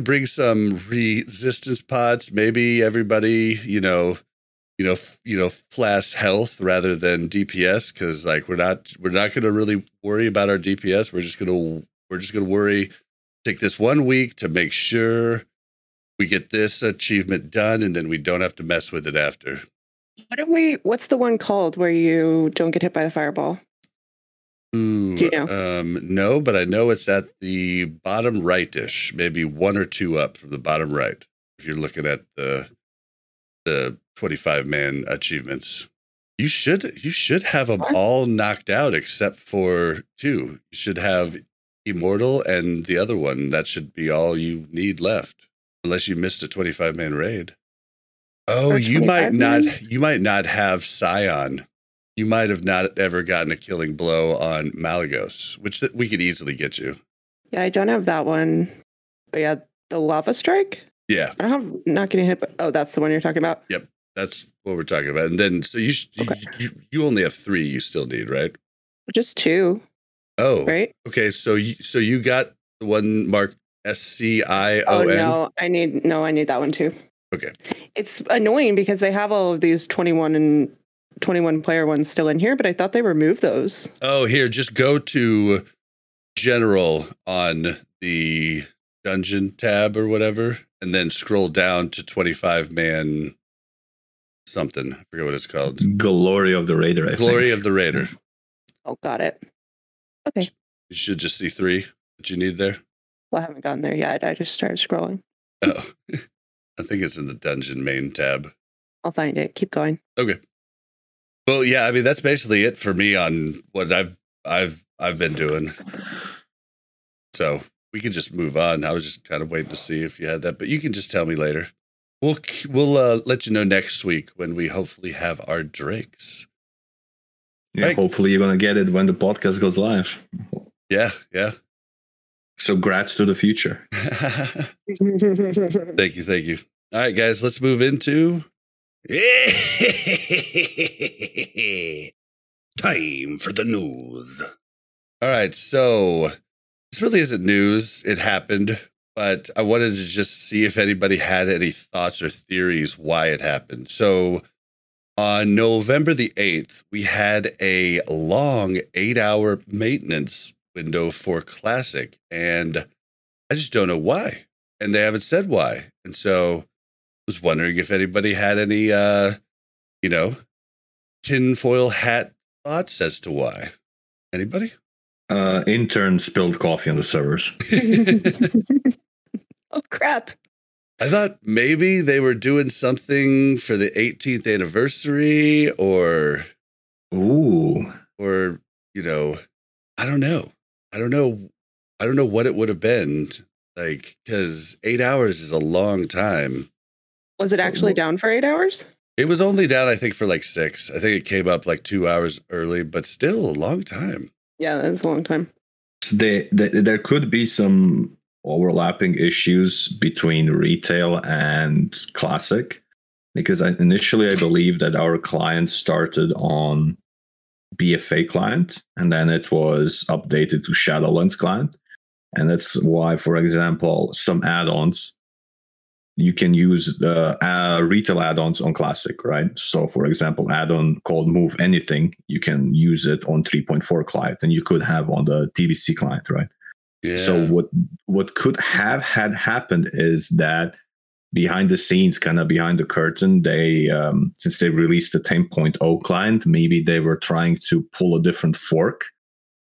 bring some resistance pods. Maybe everybody, you know, flash health rather than DPS, because like we're not gonna really worry about our DPS. We're just gonna worry. Take this 1 week to make sure we get this achievement done, and then we don't have to mess with it after. What's the one called where you don't get hit by the fireball? Ooh, do you know? No, but I know it's at the bottom right-ish, maybe one or two up from the bottom right, if you're looking at the 25-man achievements. You should have them all knocked out except for two. You should have Immortal and the other one. That should be all you need left, unless you missed a 25-man raid. Oh, you might not. You might not have Scion. You might have not ever gotten a killing blow on Malagos, which we could easily get you. Yeah, I don't have that one. But yeah, the lava strike. Yeah, I don't have not getting hit. But, oh, that's the one you're talking about. Yep, that's what we're talking about. And then so you only have three. You still need, right? Just two. Oh, right. Okay, so you got the one marked SCION. Oh no, I need that one too. Okay, it's annoying because they have all of these 21 player ones still in here, but I thought they removed those. Oh, here, just go to General on the Dungeon tab or whatever, and then scroll down to 25-man something. I forget what it's called. Glory of the Raider. Of the Raider. Oh, got it. Okay. You should just see three that you need there. Well, I haven't gotten there yet. I just started scrolling. Oh, I think it's in the Dungeon main tab. I'll find it. Keep going. Okay. Well, yeah, I mean, that's basically it for me on what I've been doing. So we can just move on. I was just kind of waiting to see if you had that, but you can just tell me later. We'll let you know next week when we hopefully have our Drakes. Yeah, right. Hopefully you're going to get it when the podcast goes live. Yeah, yeah. So grats to the future. Thank you. All right, guys, let's move into... Time for the news. All right, so this really isn't news. It happened, but I wanted to just see if anybody had any thoughts or theories why it happened. So... on November the 8th, we had a long 8-hour maintenance window for Classic, and I just don't know why, and they haven't said why. And so I was wondering if anybody had any, tinfoil hat thoughts as to why. Anybody? Intern spilled coffee on the servers. Oh, crap. I thought maybe they were doing something for the 18th anniversary or I don't know. I don't know what it would have been like, because 8 hours is a long time. Was it actually down for 8 hours? It was only down, I think, for like 6. I think it came up like 2 hours early, but still a long time. Yeah, that's a long time. There could be some overlapping issues between retail and Classic, because I believe that our client started on BFA client, and then it was updated to Shadowlands client. And that's why, for example, some add-ons, you can use the retail add-ons on Classic, right? So for example, add-on called Move Anything, you can use it on 3.4 client, and you could have on the TBC client, right? Yeah. So what could have happened is that behind the scenes, kind of behind the curtain, they since they released the 10.0 client, maybe they were trying to pull a different fork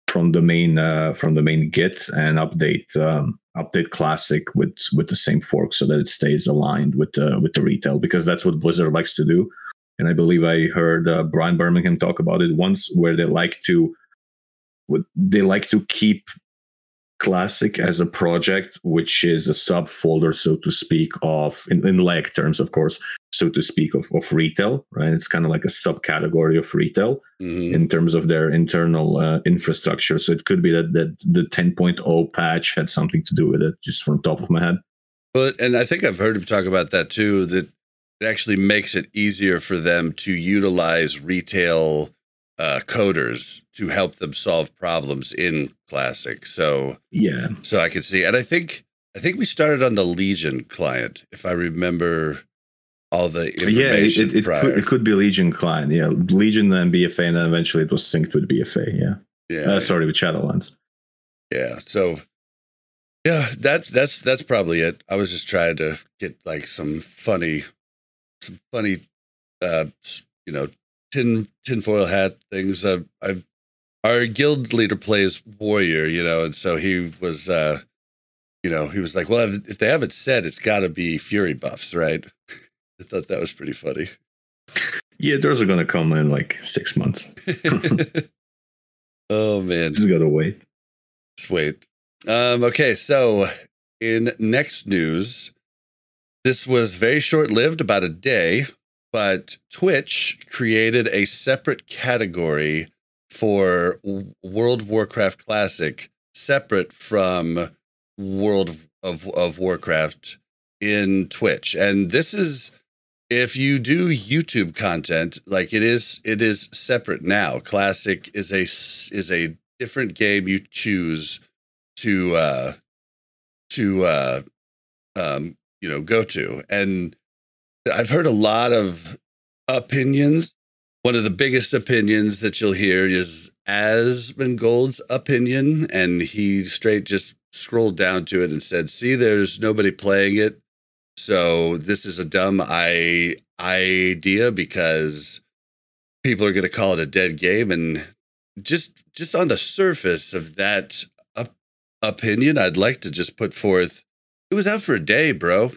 from the main Git and update Classic with the same fork so that it stays aligned with the retail, because that's what Blizzard likes to do. And I believe I heard Brian Birmingham talk about it once, where they like to keep Classic as a project, which is a subfolder, so to speak, of in lag terms, of course, so to speak, of retail, right? It's kind of like a subcategory of retail in terms of their internal infrastructure. So it could be that the 10.0 patch had something to do with it, just from top of my head. But, and I think I've heard him talk about that too, that it actually makes it easier for them to utilize retail coders to help them solve problems in Classic. So yeah, so I could see, and I think we started on the Legion client, if I remember all the information. Yeah, it could be Legion client. Yeah, Legion and BFA, and then eventually it was synced with BFA. Yeah. Sorry, with Shadowlands. Yeah. So yeah, that's probably it. I was just trying to get like some funny, tinfoil hat things. Our guild leader plays warrior, and so he was, he was like, well, if they haven't said, it's got to be fury buffs, right? I thought that was pretty funny. Yeah, those are going to come in like 6 months. Oh man, just gotta wait. Just wait. Okay, so in next news, this was very short-lived, about a day. But Twitch created a separate category for World of Warcraft Classic, separate from World of Warcraft in Twitch. And this is, if you do YouTube content, like it is separate now. Classic is a different game you choose to go to. And I've heard a lot of opinions. One of the biggest opinions that you'll hear is Asmongold's opinion, and he straight just scrolled down to it and said, "See, there's nobody playing it, so this is a dumb idea because people are going to call it a dead game." And just on the surface of that opinion, I'd like to just put forth: it was out for a day, bro.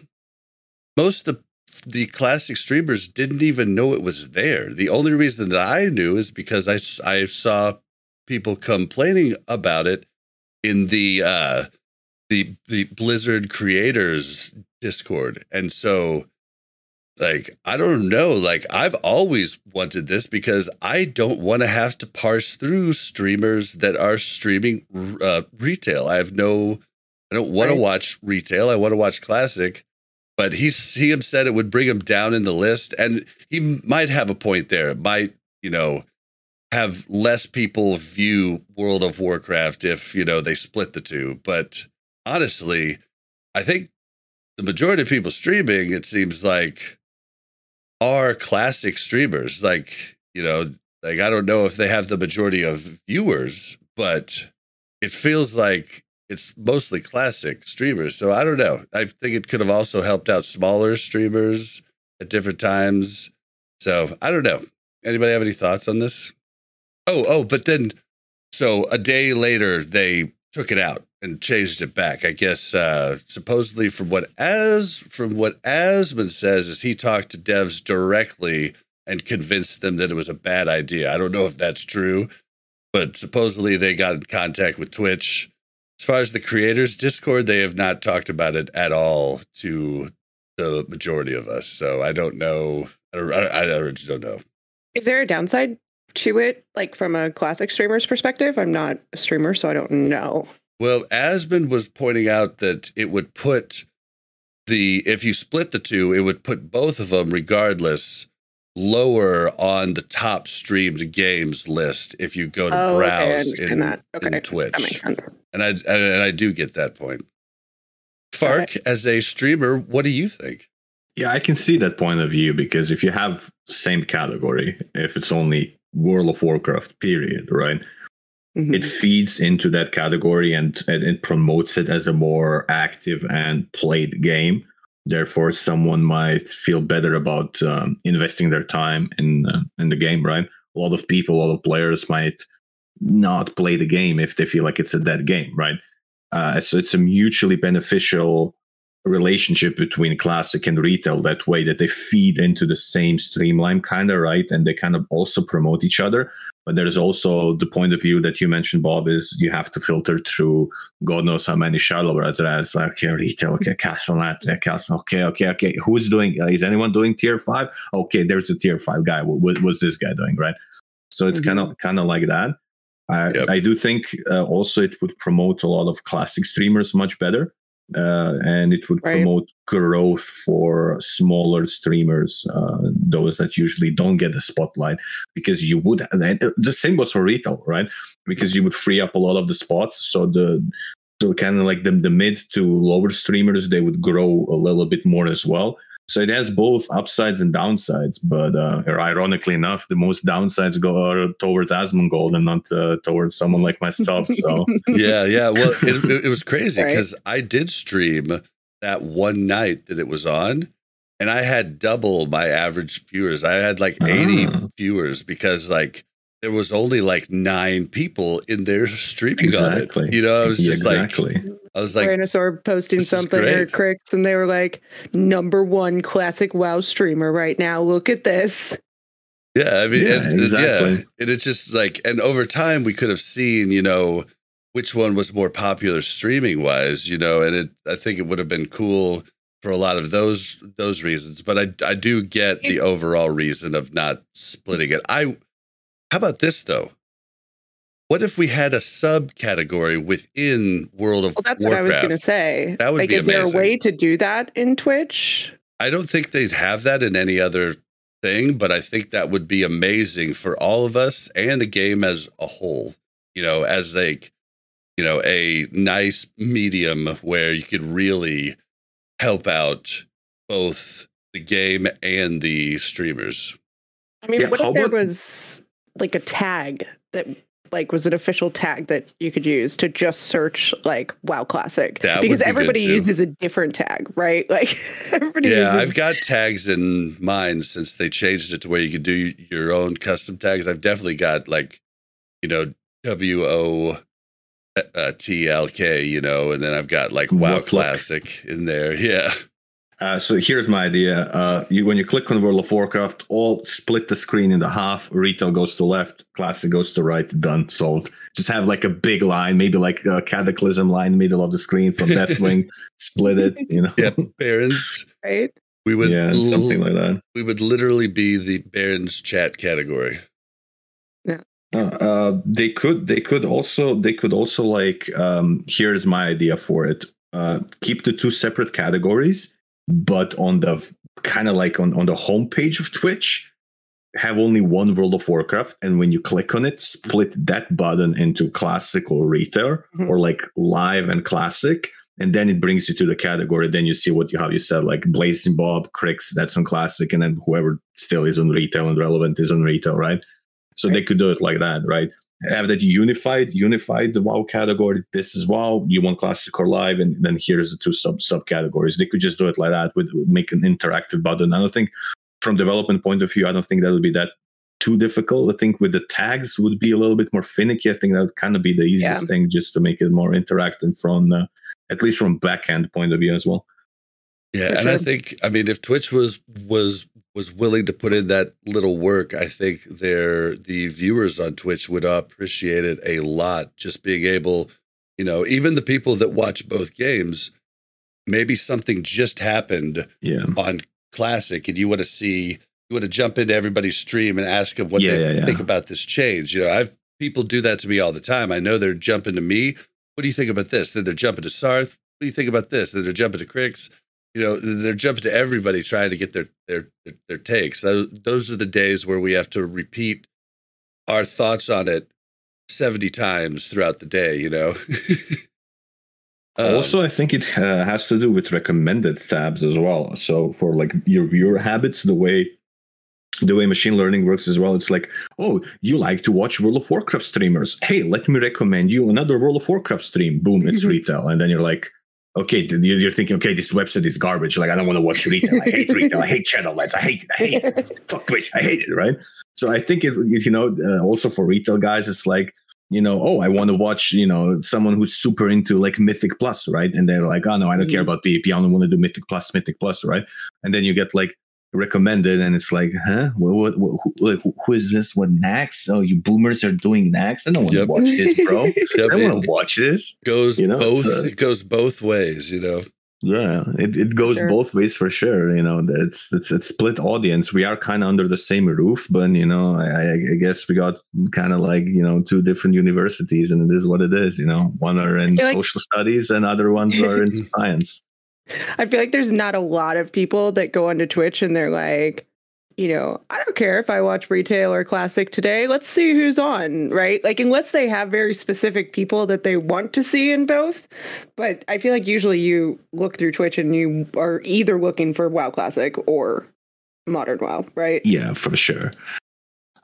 Most of the Classic streamers didn't even know it was there. The only reason that I knew is because I saw people complaining about it in the Blizzard creators Discord. And so, like, I don't know, like, I've always wanted this because I don't want to have to parse through streamers that are streaming retail. I don't want to watch retail. I want to watch Classic. But he said it would bring him down in the list, and he might have a point there. It might, have less people view World of Warcraft if, they split the two. But honestly, I think the majority of people streaming, it seems like, are Classic streamers. Like, like, I don't know if they have the majority of viewers, but it feels like it's mostly Classic streamers. So I don't know. I think it could have also helped out smaller streamers at different times. So I don't know. Anybody have any thoughts on this? Oh, but then, so a day later, they took it out and changed it back. I guess supposedly from what Asmund says is he talked to devs directly and convinced them that it was a bad idea. I don't know if that's true, but supposedly they got in contact with Twitch. As far as the creators Discord, they have not talked about it at all to the majority of us. So I don't know. I don't know. Is there a downside to it? Like, from a Classic streamer's perspective, I'm not a streamer, so I don't know. Well, Asmund was pointing out that it would put if you split the two, it would put both of them regardless lower on the top streamed games list if you go to browse in Twitch. That makes sense. And I do get that point. Fark, as a streamer, what do you think? Yeah, I can see that point of view, because if you have same category, if it's only World of Warcraft, period, right? Mm-hmm. It feeds into that category and it promotes it as a more active and played game. Therefore, someone might feel better about investing their time in the game, right? A lot of people, a lot of players might not play the game if they feel like it's a dead game, right? So it's a mutually beneficial relationship between Classic and Retail that way, that they feed into the same streamline, kind of, right? And they kind of also promote each other. But there's also the point of view that you mentioned, Bob, is you have to filter through God knows how many shallow rats. It's like, okay, Retail, okay, Castle, Castle, okay. Who's doing, is anyone doing tier 5? Okay, there's a tier 5 guy. What's this guy doing, right? So it's kind of like that. Yep. I do think also it would promote a lot of Classic streamers much better. And it would promote growth for smaller streamers, those that usually don't get the spotlight, because you would, and the same was for Retail, right? Because you would free up a lot of the spots. So kind of like the mid to lower streamers, they would grow a little bit more as well. So it has both upsides and downsides, but ironically enough, the most downsides go towards Asmongold and not towards someone like myself. So yeah. Well, it was crazy because I did stream that one night that it was on, and I had double my average viewers. I had like 80 viewers because like there was only like 9 people in there streaming on it. You know, I was just like. I was like, Tyrannosaur posting something or Crix, and they were like, #1 Classic WoW streamer right now. Look at this. Yeah, I mean, and it's just like, and over time we could have seen, you know, which one was more popular streaming wise, you know, and I think it would have been cool for a lot of those reasons. But I do get the overall reason of not splitting it. How about this though? What if we had a subcategory within World of Warcraft? That's what I was going to say. That would be amazing. Is there a way to do that in Twitch? I don't think they'd have that in any other thing, but I think that would be amazing for all of us and the game as a whole. You know, as a nice medium where you could really help out both the game and the streamers. I mean, what if there was like a tag that? Like, was an official tag that you could use to just search like WoW Classic? Because everybody uses a different tag, right? Like everybody uses. Yeah, I've got tags in mind since they changed it to where you could do your own custom tags. I've definitely got like, you know, WOTLK, you know, and then I've got like WoW Classic in there. Yeah. So here's my idea. When you click on World of Warcraft, all split the screen into half. Retail goes to left, Classic goes to right. Done, sold. Just have like a big line, maybe like a Cataclysm line in the middle of the screen from Deathwing. Split it, you know. Yeah, Barons. Right. We would something like that. We would literally be the Barons chat category. Yeah. They could also like. Here's my idea for it. Keep the two separate categories. But on the kind of like on the homepage of Twitch, have only one World of Warcraft. And when you click on it, split that button into Classic or Retail or like Live and Classic. And then it brings you to the category. Then you see how you said, like Blazin' Bob, Crix, that's on Classic. And then whoever still is on Retail and relevant is on Retail, right? So they could do it like that, right? Have that unified the WoW category. This is WoW. You want Classic or Live, and then here's the two subcategories. They could just do it like that. Would make an interactive button. I don't think, from development point of view, I don't think that would be that too difficult. I think with the tags would be a little bit more finicky. I think that would kind of be the easiest thing, just to make it more interactive from at least from backend point of view as well. Yeah, and I think if Twitch was willing to put in that little work, I think the viewers on Twitch would appreciate it a lot. Just being able, you know, even the people that watch both games, maybe something just happened on Classic, and you want to jump into everybody's stream and ask them what they think about this change. You know, I've people do that to me all the time. I know they're jumping to me. What do you think about this? Then they're jumping to Sarth. What do you think about this? Then they're jumping to Crix. You know, they're jumping to everybody trying to get their takes. Those are the days where we have to repeat our thoughts on it 70 times throughout the day, you know? Also, I think it has to do with recommended tabs as well. So for like your viewer habits, the way machine learning works as well, it's like, oh, you like to watch World of Warcraft streamers. Hey, let me recommend you another World of Warcraft stream. Boom, it's Retail. And then you're like, okay, you're thinking, okay, this website is garbage. Like, I don't want to watch retail. I hate retail. I hate channel ads. I hate it. Fuck Twitch. I hate it, right? So I think, also for retail guys, it's like, I want to watch, someone who's super into like Mythic Plus, right? And they're like, oh, no, I don't care about PvP. I don't want to do Mythic Plus, right? And then you get like recommended and it's like, huh? Who is this? What, Naxx? Oh, you boomers are doing Naxx? I don't want to watch this, bro. I want to watch this. It goes both ways, Yeah, it goes both ways for sure. It's a split audience. We are kind of under the same roof, but I guess we got kind of like two different universities, and it is what it is. One are in social studies, and other ones are in science. I feel like there's not a lot of people that go onto Twitch and they're like, I don't care if I watch retail or classic today. Let's see who's on, right? Like, unless they have very specific people that they want to see in both. But I feel like usually you look through Twitch and you are either looking for WoW Classic or Modern WoW, right? Yeah, for sure.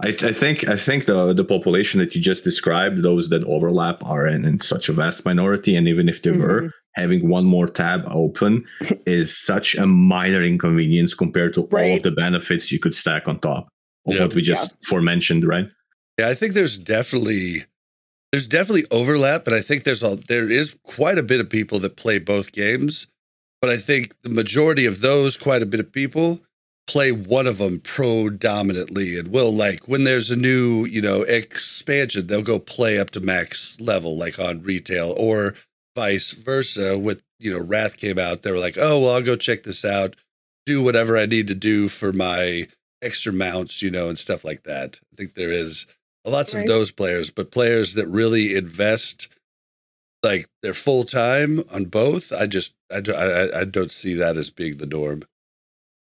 I think the population that you just described, those that overlap are in such a vast minority. And even if they were, having one more tab open is such a minor inconvenience compared to all of the benefits you could stack on top of what we just aforementioned, right? Yeah, I think there's definitely overlap, and I think there is quite a bit of people that play both games, but I think the majority of those, quite a bit of people, play one of them predominantly and will, like, when there's a new, expansion, they'll go play up to max level, like on retail, or vice versa. With, Wrath came out, they were like, oh, well, I'll go check this out, do whatever I need to do for my extra mounts, and stuff like that. I think there is lots of those players, but players that really invest like their full time on both, I don't see that as being the norm.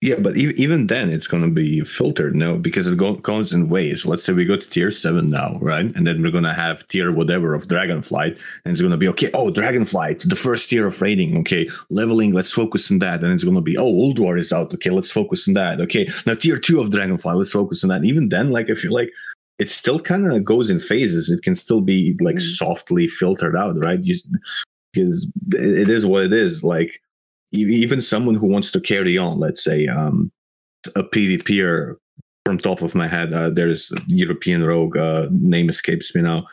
Yeah, but even then, it's going to be filtered, because it goes in waves. Let's say we go to tier 7 now, right? And then we're going to have tier whatever of Dragonflight, and it's going to be, okay, oh, Dragonflight, the first tier of raiding, okay, leveling, let's focus on that. And it's going to be, oh, Ulduar is out, okay, let's focus on that. Okay, now tier 2 of Dragonflight, let's focus on that. Even then, like, I feel like it still kind of goes in phases. It can still be, like, softly filtered out, right? Because it is what it is, like, even someone who wants to carry on, let's say, a PvPer, from top of my head, there's a European rogue, name escapes me now,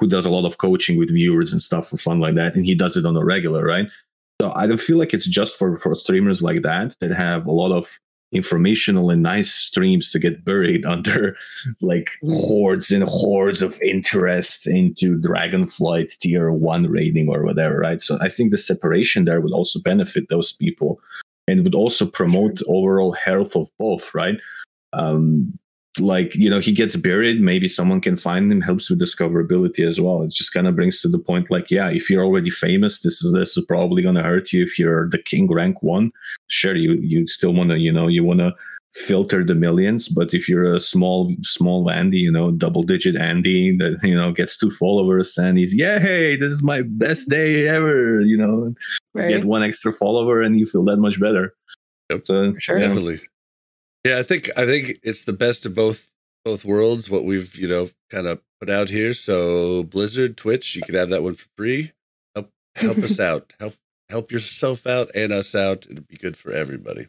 who does a lot of coaching with viewers and stuff for fun like that, and he does it on a regular, right? So I don't feel like it's just for streamers like that have a lot of informational and nice streams to get buried under like hordes and hordes of interest into Dragonflight tier 1 rating or whatever, right? So I think the separation there would also benefit those people and would also promote overall health of both, right? He gets buried, maybe someone can find him, helps with discoverability as well. It just kind of brings to the point, like, yeah, if you're already famous, this is probably going to hurt you. If you're the king rank 1, sure, you still want to, you want to filter the millions, but if you're a small Andy, double digit Andy that, gets 2 followers and he's, yay, this is my best day ever, get 1 extra follower and you feel that much better. Yep. So, sure. Definitely. Yeah, I think it's the best of both worlds, what we've, kind of put out here. So Blizzard, Twitch, you can have that one for free. Help us out. Help yourself out and us out. It'll be good for everybody.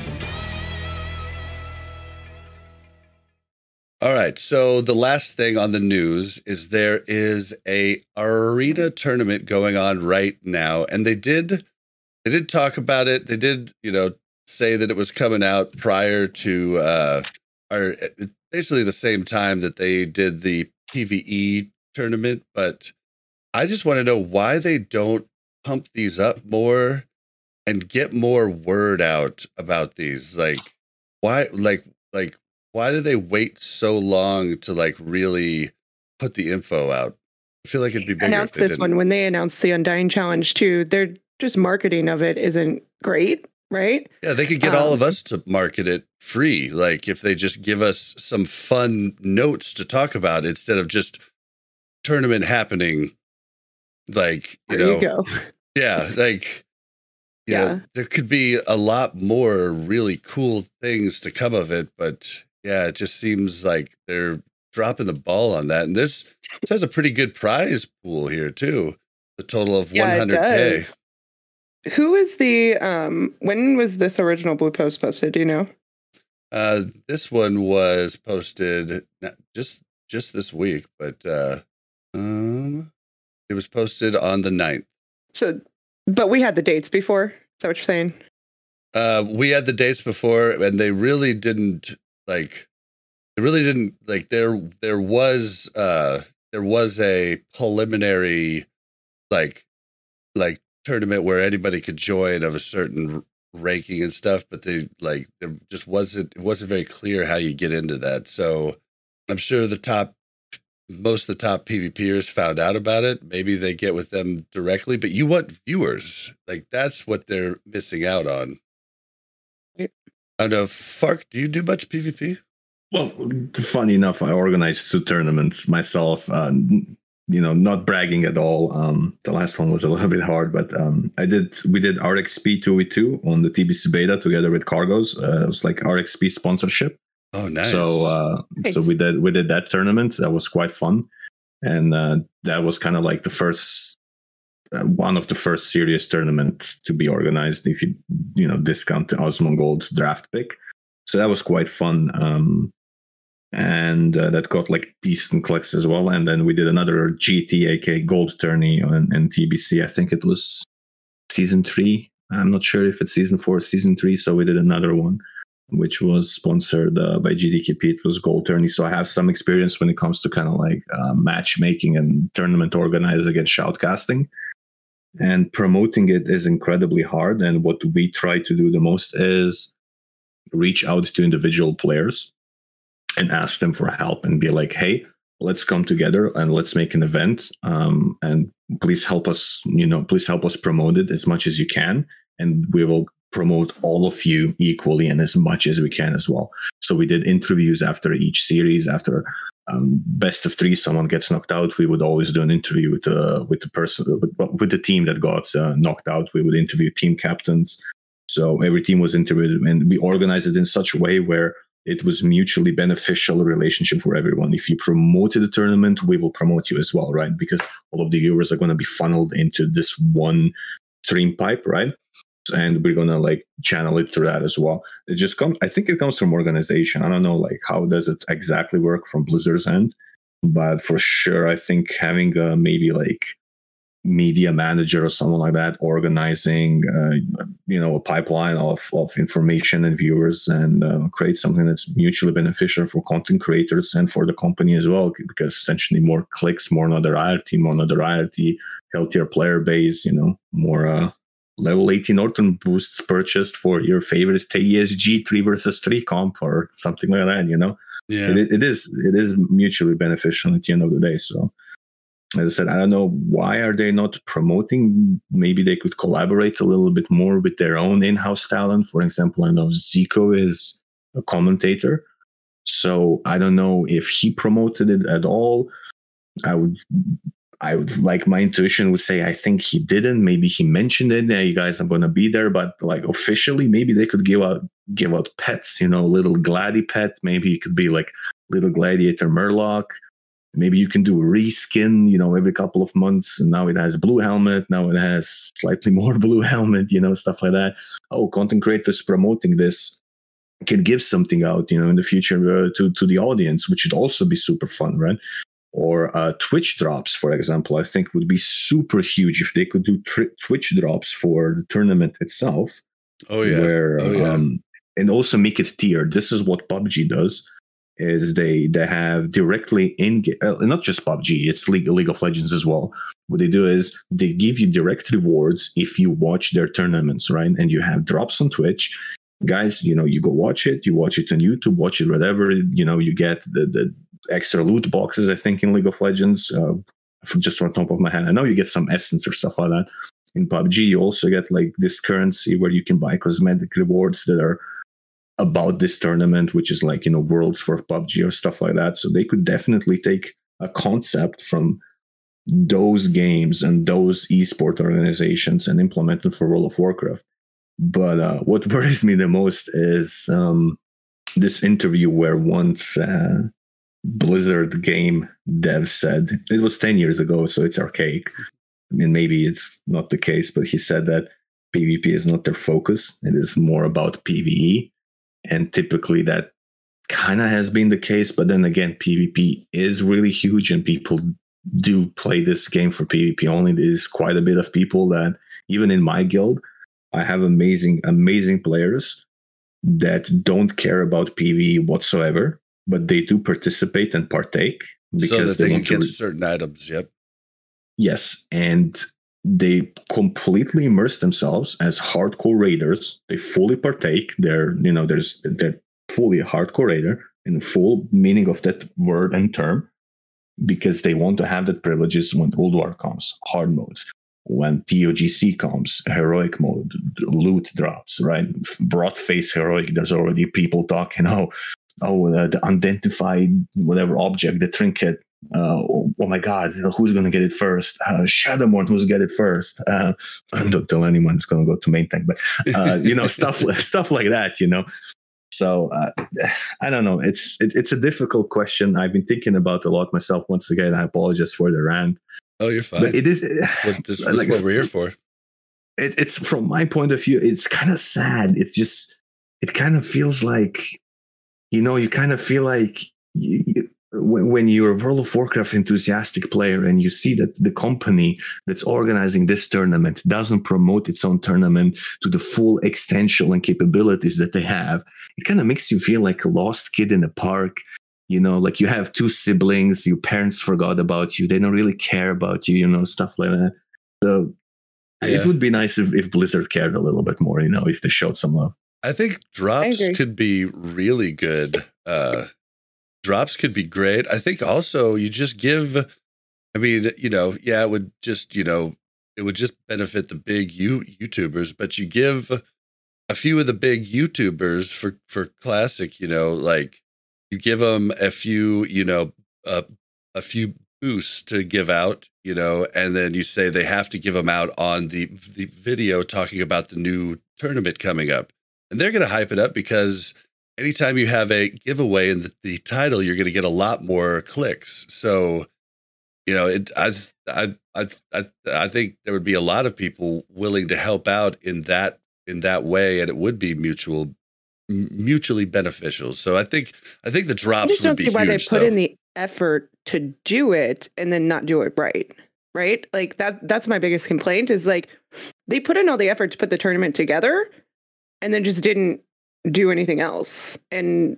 All right, so the last thing on the news is there is a arena tournament going on right now, and they did talk about it. They did, say that it was coming out prior to, or basically the same time that they did the PvE tournament, but I just want to know why they don't pump these up more and get more word out about these. Like, why, like, why do they wait so long to like really put the info out? I feel like it'd be bigger. Announced this one when they announced the Undying Challenge too. Their just marketing of it isn't great, right? Yeah, they could get all of us to market it free. Like if they just give us some fun notes to talk about instead of just tournament happening. Like you there know, you go. Yeah, like you yeah, know, there could be a lot more really cool things to come of it, but yeah, it just seems like they're dropping the ball on that. And this has a pretty good prize pool here too. The total of 100K. Who is the when was this original blue post posted? Do you know? This one was posted just this week, but it was posted on the 9th. So, but we had the dates before. Is that what you're saying? We had the dates before, and they really didn't like. They really didn't like. There was a preliminary like tournament where anybody could join of a certain ranking and stuff, but they like there just wasn't. It wasn't very clear how you get into that. So I'm sure most of the top PvPers found out about it. Maybe they get with them directly, but you want viewers. Like that's what they're missing out on. I don't know. Fark, do you do much PvP? Well, funny enough, I organized 2 tournaments myself. Not bragging at all. The last one was a little bit hard, but we did RXP 2v2 on the TBC beta together with Cargos. It was like RXP sponsorship. Oh, nice. So, nice. So we did that tournament. That was quite fun. And that was kind of like the first one of the first serious tournaments to be organized. If you discount the Osmongold's draft pick. So that was quite fun. And that got like decent clicks as well. And then we did another GTAK gold tourney on TBC. I think it was season 3. I'm not sure if it's season 4 or season 3. So we did another one, which was sponsored by GDKP. It was gold tourney. So I have some experience when it comes to kind of like matchmaking and tournament organizing and shoutcasting. And promoting it is incredibly hard. And what we try to do the most is reach out to individual players and ask them for help and be like, hey, let's come together and let's make an event. And please help us promote it as much as you can. And we will promote all of you equally and as much as we can as well. So we did interviews after each series. After best of 3, someone gets knocked out, we would always do an interview with the team that got knocked out. We would interview team captains. So every team was interviewed, and we organized it in such a way where it was mutually beneficial relationship for everyone. If you promoted the tournament, we will promote you as well, right? Because all of the viewers are going to be funneled into this one stream pipe, right? And we're gonna like channel it through that as well. It just comes. I think it comes from organization. I don't know like how does it exactly work from Blizzard's end, but for sure, I think having maybe like media manager or someone like that organizing, a pipeline of information and viewers, and create something that's mutually beneficial for content creators and for the company as well. Because essentially, more clicks, more notoriety, healthier player base. More. Level 18 Norton boosts purchased for your favorite TSG 3 vs. 3 comp or something like that. Yeah, it is mutually beneficial at the end of the day. So, as I said, I don't know why are they not promoting. Maybe they could collaborate a little bit more with their own in-house talent. For example, I know Zico is a commentator, so I don't know if he promoted it at all. I would like my intuition would say, I think he didn't, maybe he mentioned it. Yeah, you guys, I'm going to be there, but like officially, maybe they could give out pets, little Gladdy pet. Maybe it could be like little gladiator Murloc. Maybe you can do a reskin, every couple of months. And now it has blue helmet. Now it has slightly more blue helmet, stuff like that. Oh, content creators promoting this can give something out, in the future to the audience, which should also be super fun, right? Or Twitch drops, for example, I think would be super huge if they could do Twitch drops for the tournament itself. Oh, yeah. And also make it tiered. This is what PUBG does. is they have directly in not just PUBG, it's League of Legends as well. What they do is they give you direct rewards if you watch their tournaments, right? And you have drops on Twitch. Guys, you know, you go watch it. You watch it on YouTube, watch it whatever. You know, you get the extra loot boxes, I think, in League of Legends. Just from the top of my head, I know you get some essence or stuff like that. In PUBG, you also get like this currency where you can buy cosmetic rewards that are about this tournament, which is like, you know, worlds for PUBG or stuff like that. So they could definitely take a concept from those games and those esport organizations and implement them for World of Warcraft. But what worries me the most is this interview where once Blizzard game dev said, it was 10 years ago, so it's archaic. I mean, maybe it's not the case, but he said that PvP is not their focus. It is more about PvE. And typically that kind of has been the case. But then again, PvP is really huge and people do play this game for PvP only. There's quite a bit of people that, even in my guild, I have amazing, amazing players that don't care about PvE whatsoever, but they do participate and partake. Because so that they can get certain items, yep. Yes, and they completely immerse themselves as hardcore raiders. They fully partake. They're fully a hardcore raider in full meaning of that word and term, because they want to have that privileges when Ulduar comes, hard modes, when TOGC comes, heroic mode, loot drops, right? Broad face heroic. There's already people talking, oh, the unidentified whatever object, the trinket. Oh my God! Who's gonna get it first? Shadowborn, who's gonna get it first? Don't tell anyone it's gonna go to main tank, but you know, stuff like that. You know, so I don't know. It's a difficult question. I've been thinking about a lot myself. Once again, I apologize for the rant. Oh, you're fine. But it is that's like, what we're here for. It's from my point of view. It's kind of sad. It kind of feels like, you know, you kind of feel like. When you're a World of Warcraft enthusiastic player and you see that the company that's organizing this tournament doesn't promote its own tournament to the full extension and capabilities that they have, it kind of makes you feel like a lost kid in the park. You know, like you have two siblings, your parents forgot about you, they don't really care about you, you know, stuff like that. So yeah. It would be nice if Blizzard cared a little bit more, you know, if they showed some love. I think drops could be really good. Drops could be great. I think also you just give, I mean, you know, yeah, it would just benefit the big YouTubers, but you give a few of the big YouTubers for Classic, you know, like you give them a few, you know, a few boosts to give out, you know, and then you say they have to give them out on the video talking about the new tournament coming up. And they're going to hype it up because anytime you have a giveaway in the title, you're going to get a lot more clicks. So, you know, I think there would be a lot of people willing to help out in that way, and it would be mutually beneficial. So I think the drops. I just don't see why they put in the effort to do it and then not do it right. Right, like that's my biggest complaint is like they put in all the effort to put the tournament together, and then just didn't do anything else. And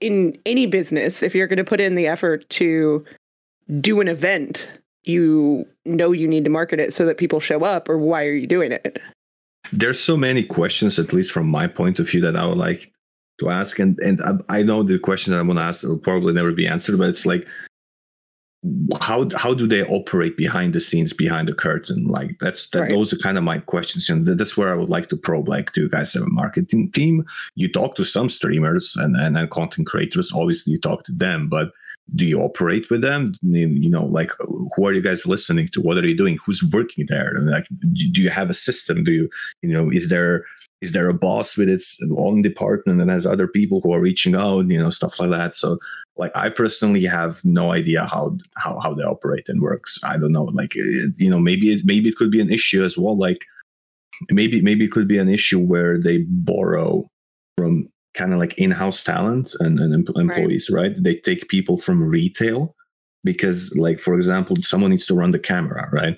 in any business, if you're going to put in the effort to do an event, you know you need to market it so that people show up, or why are you doing it? There's so many questions, at least from my point of view, that I would like to ask. And I know the questions that I'm going to ask will probably never be answered, but it's like, how do they operate behind the scenes, behind the curtain? Like right. Those are kind of my questions, and that's where I would like to probe. Like, do you guys have a marketing team? You talk to some streamers and content creators. Obviously, you talk to them, but do you operate with them? You know, like, who are you guys listening to? What are you doing? Who's working there? And like, do you have a system? Do you know? Is there a boss with its own department and has other people who are reaching out? You know, stuff like that. So. Like, I personally have no idea how they operate and works. I don't know. Like, you know, maybe it could be an issue as well. Like, maybe it could be an issue where they borrow from kind of like in-house talent and employees, right? They take people from retail because, like, for example, someone needs to run the camera, right?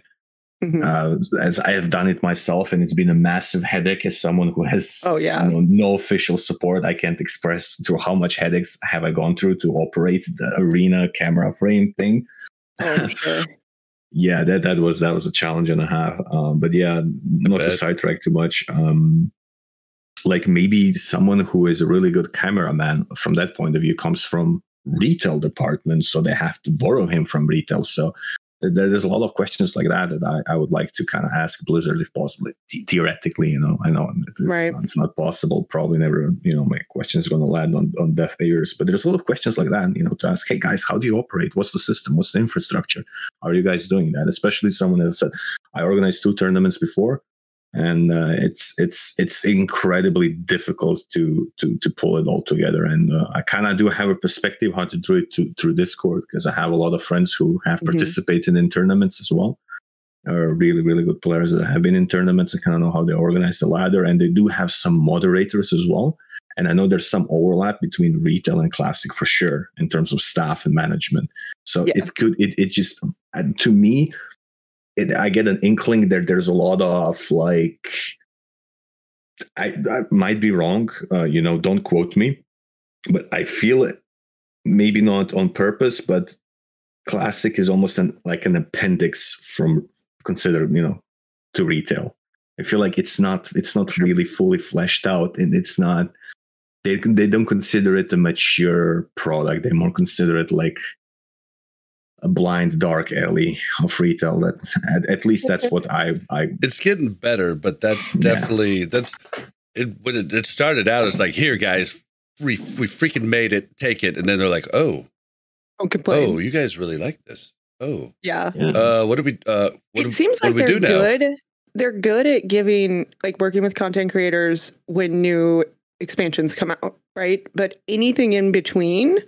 as I have done it myself, and it's been a massive headache as someone who has no official support. I can't express to how much headaches have I gone through to operate the arena camera frame thing. Oh, sure. Yeah, that was a challenge and a half. But yeah, not to sidetrack too much. Like maybe someone who is a really good cameraman from that point of view comes from retail department, so they have to borrow him from retail. So there's a lot of questions like that I would like to kind of ask Blizzard if possible. Theoretically, you know, I know it's not possible. Probably never, you know, my questions are going to land on deaf ears. But there's a lot of questions like that, you know, to ask, hey, guys, how do you operate? What's the system? What's the infrastructure? Are you guys doing that? Especially someone that said, I organized 2 tournaments before. And it's incredibly difficult to pull it all together. And I kind of do have a perspective how to do it through Discord, because I have a lot of friends who have participated in tournaments as well. Really, really good players that have been in tournaments. I kind of know how they organize the ladder, and they do have some moderators as well. And I know there's some overlap between retail and classic for sure in terms of staff and management. So I get an inkling that there's a lot of like, I might be wrong, you know, don't quote me, but I feel it, maybe not on purpose, but classic is almost like an appendix to retail. I feel like it's not really fully fleshed out, and it's not, they don't consider it a mature product. They more consider it like a blind dark alley of retail. That at least that's what I. It's getting better, but that's definitely it. When it started out, it's like, here, guys, we freaking made it. Take it, and then they're like, oh, don't complain. Oh, you guys really like this. Oh, yeah. What do we? What do we do now? They're good at giving, like, working with content creators when new expansions come out, right? But anything in between,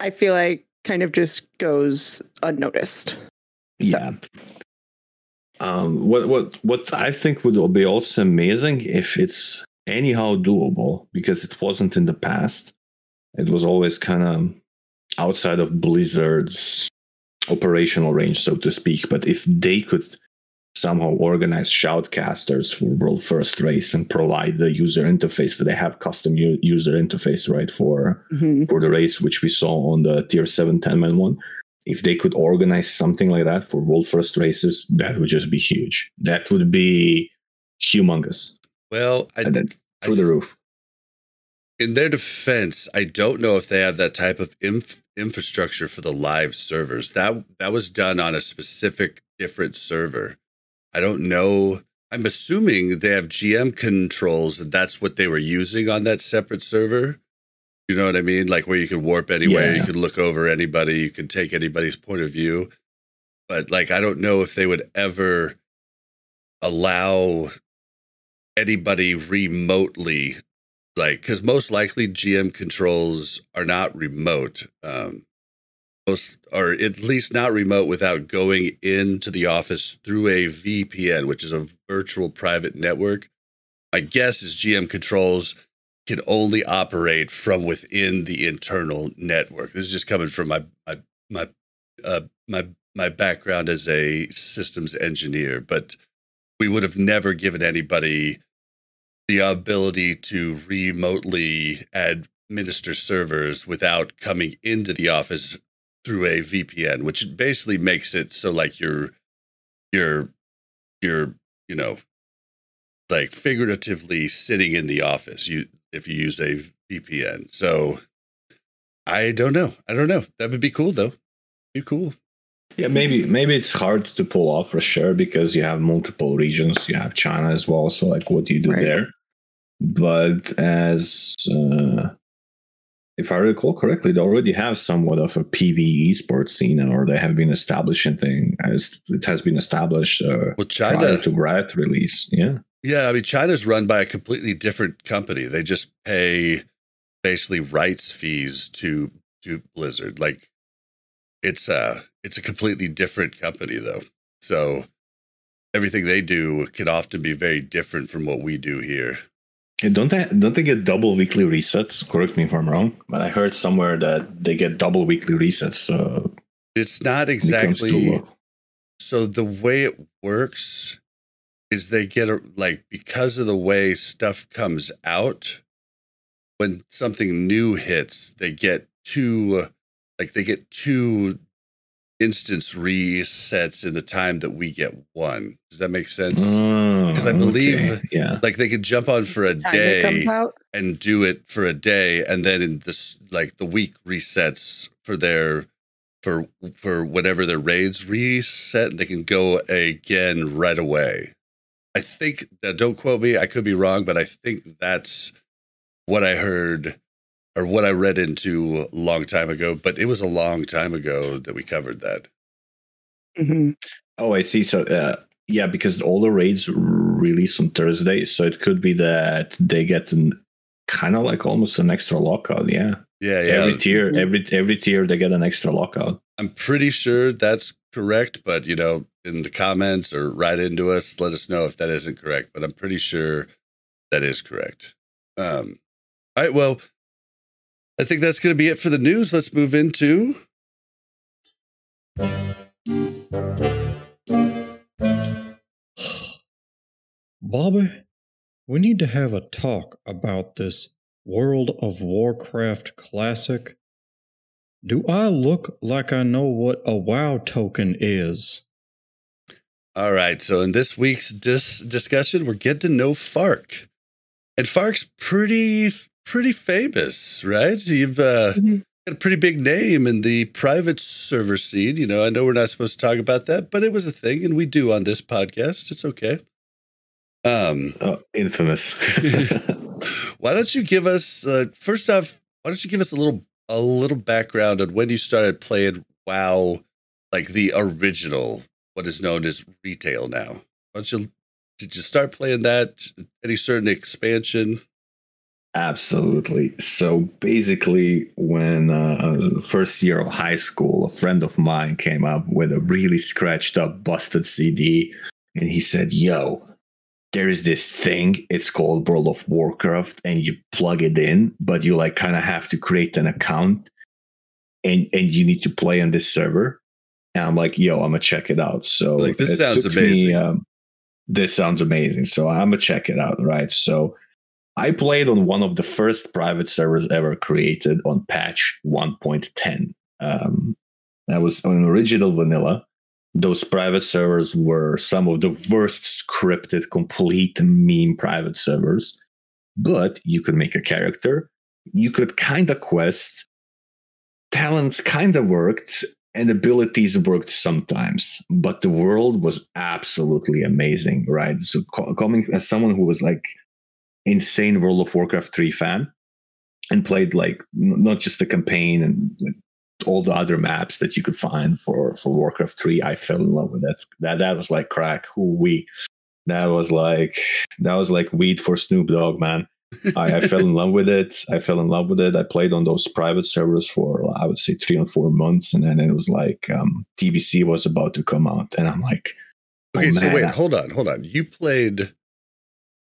I feel like, kind of just goes unnoticed. Yeah. What I think would be also amazing if it's anyhow doable, because it wasn't in the past. It was always kind of outside of Blizzard's operational range, so to speak. But if they could somehow organize shoutcasters for World First Race and provide the user interface, that they have custom user interface, right, for the race, which we saw on the tier 7 10-man one. If they could organize something like that for World First Races, that would just be huge. That would be humongous. Well, through the roof. In their defense, I don't know if they have that type of infrastructure for the live servers. That was done on a specific different server. I don't know. I'm assuming they have GM controls, and that's what they were using on that separate server. You know what I mean? Like, where you can warp anywhere, you can look over anybody, you can take anybody's point of view. But, like, I don't know if they would ever allow anybody remotely, like, because most likely GM controls are not remote. Or at least not remote without going into the office through a VPN, which is a virtual private network. My guess is GM controls can only operate from within the internal network. This is just coming from my background as a systems engineer, but we would have never given anybody the ability to remotely administer servers without coming into the office through a VPN, which basically makes it so, like, you're you know, like, figuratively sitting in the office. If you use a VPN, so I don't know. That would be cool though. Be cool. Yeah, maybe it's hard to pull off for sure, because you have multiple regions. You have China as well, so, like, what do you do there? But as if I recall correctly, they already have somewhat of a PvE sports scene, or they have been establishing thing as it has been established prior to Riot release. Yeah. Yeah. I mean, China's run by a completely different company. They just pay basically rights fees to Blizzard. Like, it's a completely different company though. So everything they do can often be very different from what we do here. Don't they get double weekly resets? Correct me if I'm wrong, but I heard somewhere that they get double weekly resets. So it's not exactly So the way it works is they get a, like, because of the way stuff comes out, when something new hits, they get two instance resets in the time that we get one. Does that make sense? Because I believe, like, they could jump on for a day and do it for a day, and then in this, like, the week resets for their for whatever their raids reset, and they can go again right away. I think, now don't quote me, I could be wrong, but I think that's what I heard or what I read into a long time ago, but it was a long time ago that we covered that. Mm-hmm. Oh, I see. So, yeah, because all the raids release on Thursday, so it could be that they get kind of like almost an extra lockout. Yeah. Yeah, yeah. Every tier they get an extra lockout. I'm pretty sure that's correct, but you know, in the comments or write into us, let us know if that isn't correct. But I'm pretty sure that is correct. All right, well, I think that's going to be it for the news. Let's move into Bobby, we need to have a talk about this World of Warcraft Classic. Do I look like I know what a WoW token is? All right, so in this week's discussion, we're getting to know Fark. And Fark's pretty famous, right? You've got a pretty big name in the private server scene. You know, I know we're not supposed to talk about that, but it was a thing, and we do on this podcast. It's okay. Infamous. Why don't you give us first off? Why don't you give us a little background on when you started playing WoW, like the original, what is known as retail now? Did you start playing that? Any certain expansion? Absolutely. So basically, when first year of high school, a friend of mine came up with a really scratched up, busted CD, and he said, "Yo, there is this thing, it's called World of Warcraft, and you plug it in, but you like kind of have to create an account and you need to play on this server." And I'm like, yo, I'm going to check it out. So like, this sounds amazing. This sounds amazing. So I'm going to check it out, right? So I played on one of the first private servers ever created on patch 1.10. That was on original vanilla. Those private servers were some of the worst scripted, complete meme private servers. But you could make a character. You could kind of quest. Talents kind of worked. And abilities worked sometimes. But the world was absolutely amazing, right? So coming as someone who was like insane World of Warcraft 3 fan. And played like not just the campaign and like, all the other maps that you could find for Warcraft 3, I fell in love with that. That was like crack. Hoo-wee. That was like weed for Snoop Dogg, man. I fell in love with it. I played on those private servers for, I would say, 3 or 4 months, and then it was like TBC was about to come out, and I'm like, oh, okay, man. So wait, hold on. You played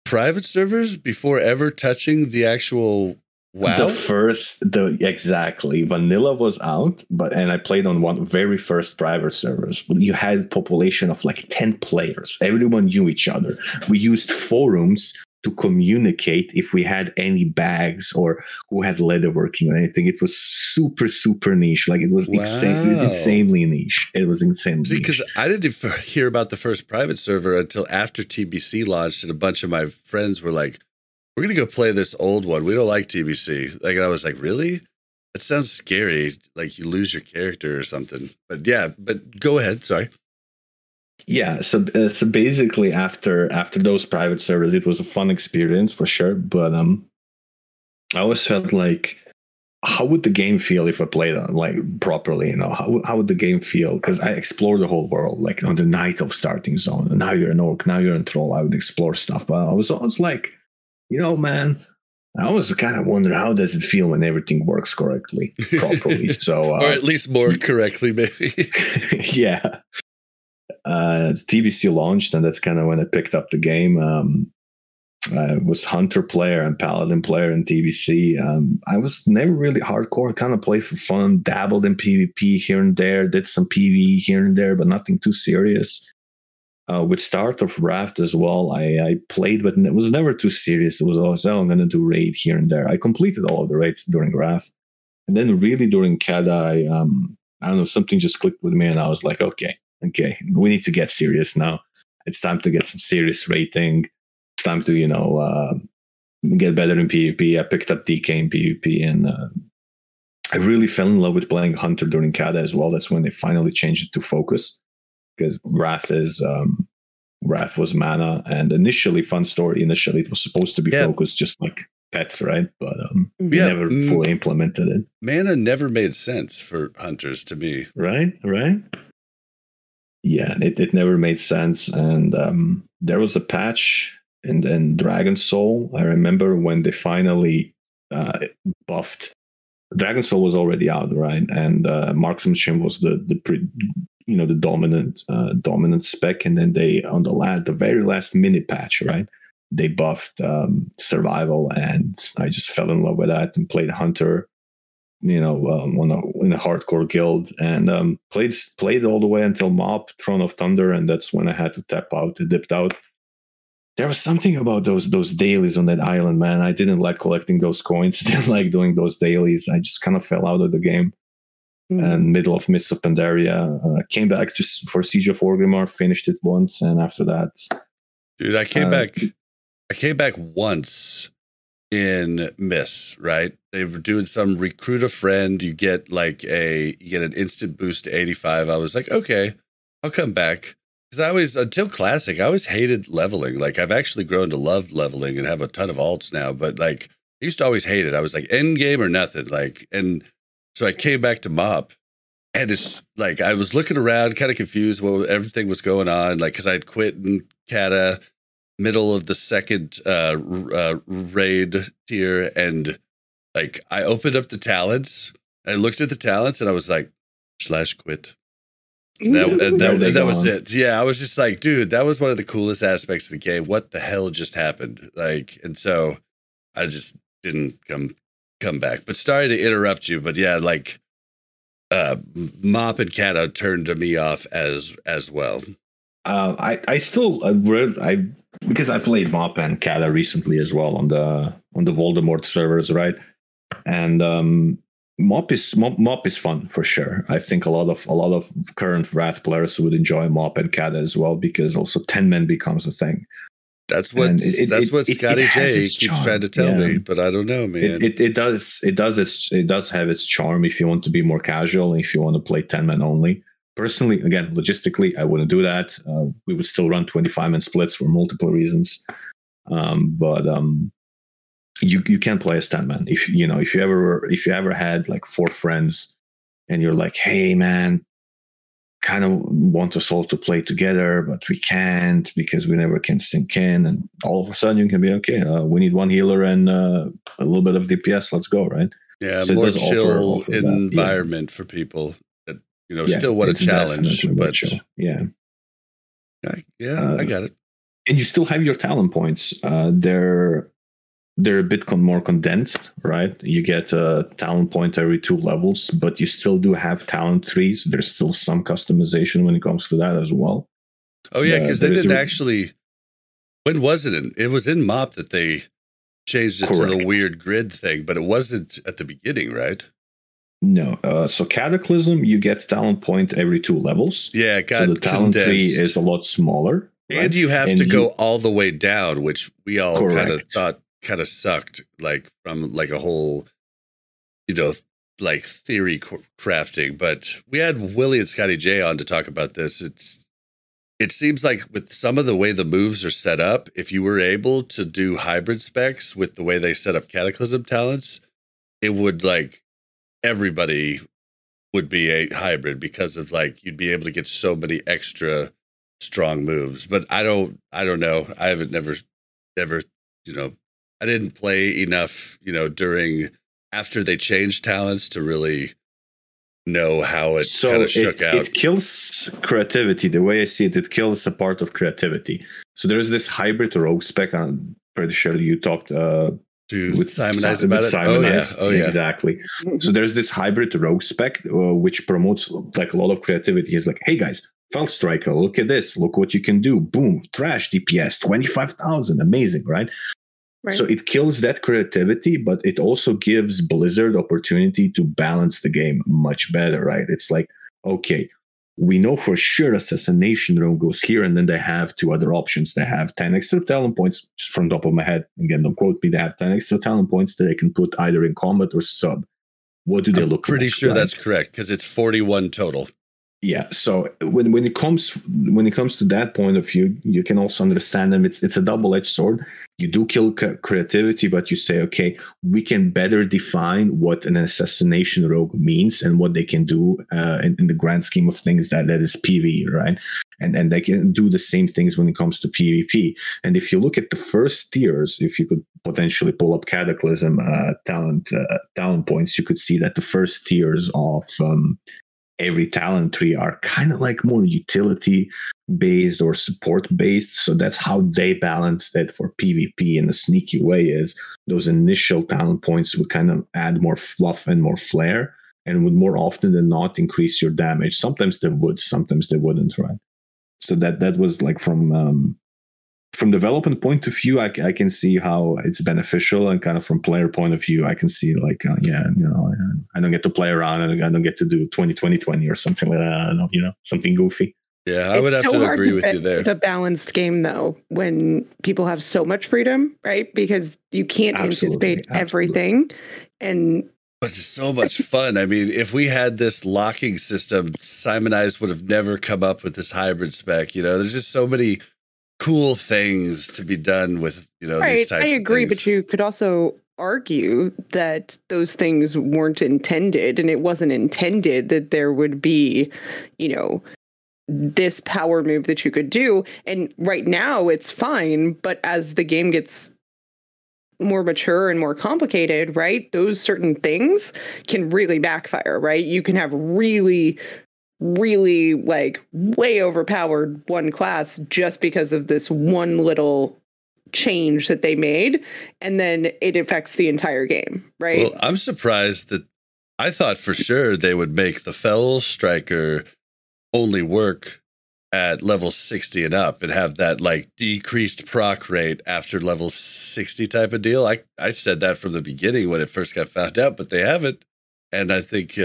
private servers before ever touching the actual. Wow. Exactly. Vanilla was out, and I played on one very first private servers. You had a population of like 10 players. Everyone knew each other. We used forums to communicate if we had any bags or who had leather working or anything. It was super, super niche. Like it was insanely niche. It was insanely niche. Because I didn't hear about the first private server until after TBC launched, and a bunch of my friends were like, "We're going to go play this old one. We don't like TBC." Like, I was like, really? That sounds scary. Like you lose your character or something. But yeah, but go ahead. Sorry. Yeah. So basically after those private servers, it was a fun experience for sure. But I always felt like, how would the game feel if I played like properly? You know, how would the game feel? Because I explored the whole world, like on the night of starting zone. And now you're an orc, now you're a troll. I would explore stuff. But I was always like, you know, man, I always kind of wonder, how does it feel when everything works properly? So, or at least more correctly, maybe. Yeah. TBC launched, and that's kind of when I picked up the game. was hunter player and paladin player in TBC. I was never really hardcore, kind of played for fun, dabbled in PvP here and there, did some PvE here and there, but nothing too serious. With Start of Raft as well, I played, but it was never too serious. It was always, oh, I'm going to do raid here and there. I completed all of the raids during Raft. And then really during CADA, I don't know, something just clicked with me, and I was like, okay, we need to get serious now. It's time to get some serious rating. It's time to, get better in PvP. I picked up DK in PvP, and I really fell in love with playing Hunter during CADA as well. That's when they finally changed it to Focus. Because Wrath was mana, and initially it was supposed to be focused, just like pets, right? But never fully implemented it. Mana never made sense for hunters to me, right? Yeah, it never made sense. And there was a patch in Dragon Soul. I remember when they finally buffed. Dragon Soul was already out, right? And Marksmanship was the dominant dominant spec, and then they on the very last mini patch, right? They buffed survival, and I just fell in love with that and played Hunter, in a hardcore guild, and played all the way until Mob, Throne of Thunder, and that's when I had to tap out. I dipped out. There was something about those dailies on that island, man. I didn't like collecting those coins. Didn't like doing those dailies. I just kind of fell out of the game. And middle of Mists of Pandaria, came back for Siege of Orgrimmar, finished it once, and after that, dude, I came back once in Mists. Right, they were doing some recruit a friend. You get an instant boost to 85. I was like, okay, I'll come back, because I always, until Classic, I always hated leveling. Like, I've actually grown to love leveling and have a ton of alts now, but like, I used to always hate it. I was like, end game or nothing. Like, and so I came back to Mob, and it's like, I was looking around, kind of confused what everything was going on. Like, cause I'd quit in CADA middle of the second raid tier. And like, I opened up the talents, I looked at the talents, and I was like, /quit. That was it. Yeah. I was just like, dude, that was one of the coolest aspects of the game. What the hell just happened? Like, and so I just didn't come back. But sorry to interrupt you, but yeah, like Mop and Kato turned me off as well. Because I played Mop and Kato recently as well on the Voldemort servers, right? And Mop is fun for sure. I think a lot of current Wrath players would enjoy Mop and Kato as well, because also 10-man becomes a thing. That's what Scotty J keeps trying to tell me, but I don't know, man. It does have its charm if you want to be more casual, if you want to play 10-man only. Personally, again, logistically, I wouldn't do that. We would still run 25-man splits for multiple reasons. But you can play as 10-man if you ever had like 4 friends and you're like, hey man, kind of want us all to play together, but we can't because we never can sync in. And all of a sudden, you can be okay. We need one healer and a little bit of DPS. Let's go, right? Yeah, so more chill offer environment for people that still want a challenge, but chill. I got it. And you still have your talent points. They're a bit more condensed, right? You get a talent point every 2 levels, but you still do have talent trees. There's still some customization when it comes to that as well. Oh yeah, because they didn't actually. When was it? It was in MOP that they changed it to the weird grid thing, but it wasn't at the beginning, right? No. So Cataclysm, you get talent point every 2 levels. Yeah, it got so the talent condensed. Tree is a lot smaller, right? And you have to go all the way down, which we all kind of thought. Kind of sucked, like from like a whole, like theory crafting. But we had Willie and Scotty J on to talk about this. It seems like with some of the way the moves are set up, if you were able to do hybrid specs with the way they set up Cataclysm talents, it would like everybody would be a hybrid because of like you'd be able to get so many extra strong moves. But I don't know. I haven't never I didn't play enough, after they changed talents to really know how it kind of shook out. It kills creativity. The way I see it, it kills a part of creativity. So there's this hybrid rogue spec. per the show you talked with Simonize about it. Simonize. Oh, yeah. Oh, yeah. Exactly. So there's this hybrid rogue spec, which promotes like a lot of creativity. It's like, hey guys, Fel Striker, look at this. Look what you can do. Boom. Trash DPS, 25,000. Amazing, right? Right. So it kills that creativity, but it also gives Blizzard opportunity to balance the game much better, right? It's like, okay, we know for sure Assassination Room goes here, and then they have two other options. They have 10 extra talent points, just from top of my head. Again, don't quote me. They have 10 extra talent points that they can put either in combat or sub. What do they look like? I'm pretty sure that's correct, because it's 41 total. Yeah, so when it comes to that point of view, you can also understand them. It's a double-edged sword. You do kill creativity, but you say, okay, we can better define what an assassination rogue means and what they can do in the grand scheme of things that is PvE, right? And they can do the same things when it comes to PvP. And if you look at the first tiers, if you could potentially pull up Cataclysm talent points, you could see that the first tiers of every talent tree are kind of like more utility based or support based. So that's how they balance that for PvP in a sneaky way, is those initial talent points would kind of add more fluff and more flair and would more often than not increase your damage. Sometimes they would, sometimes they wouldn't, right? So that was like from development point of view, I can see how it's beneficial, and kind of from player point of view, I can see like, I don't get to play around, and I don't get to do 20/20/20 or something like that, something goofy. Yeah, I would have to agree with you there. It's a balanced game, though, when people have so much freedom, right? Because you can't anticipate everything. But it's so much fun. I mean, if we had this locking system, Simonize would have never come up with this hybrid spec. There's just so many cool things to be done with, right, these types of things. I agree, but you could also argue that those things weren't intended, and it wasn't intended that there would be, this power move that you could do. And right now it's fine, but as the game gets more mature and more complicated, right, those certain things can really backfire, right? You can have really like way overpowered one class just because of this one little change that they made, and then it affects the entire game, right? Well, I'm surprised that I thought for sure they would make the Fel Striker only work at level 60 and up and have that like decreased proc rate after level 60 type of deal. I said that from the beginning when it first got found out, but they haven't. And I think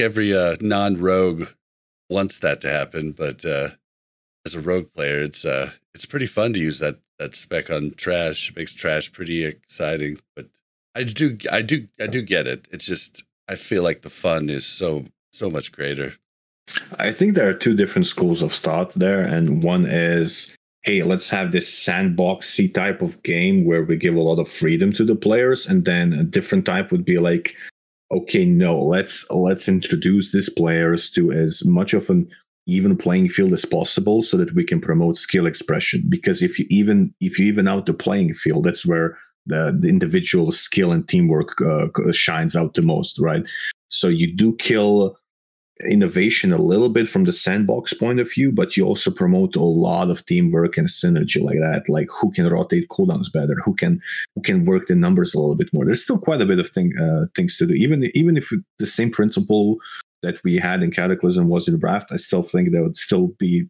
every non-rogue wants that to happen, but as a rogue player, it's pretty fun to use that spec on trash. It makes trash pretty exciting. But I do get it. It's just I feel like the fun is so much greater. I think there are two different schools of thought there, and one is, hey, let's have this sandboxy type of game where we give a lot of freedom to the players, and then a different type would be like, okay, no, let's introduce these players to as much of an even playing field as possible so that we can promote skill expression. Because if you even out the playing field, that's where the individual skill and teamwork shines out the most, right? So you do kill innovation a little bit from the sandbox point of view, but you also promote a lot of teamwork and synergy like that, like who can rotate cooldowns better, who can work the numbers a little bit more. There's still quite a bit of things to do, even if the same principle that we had in Cataclysm was in Wrath. I still think there would still be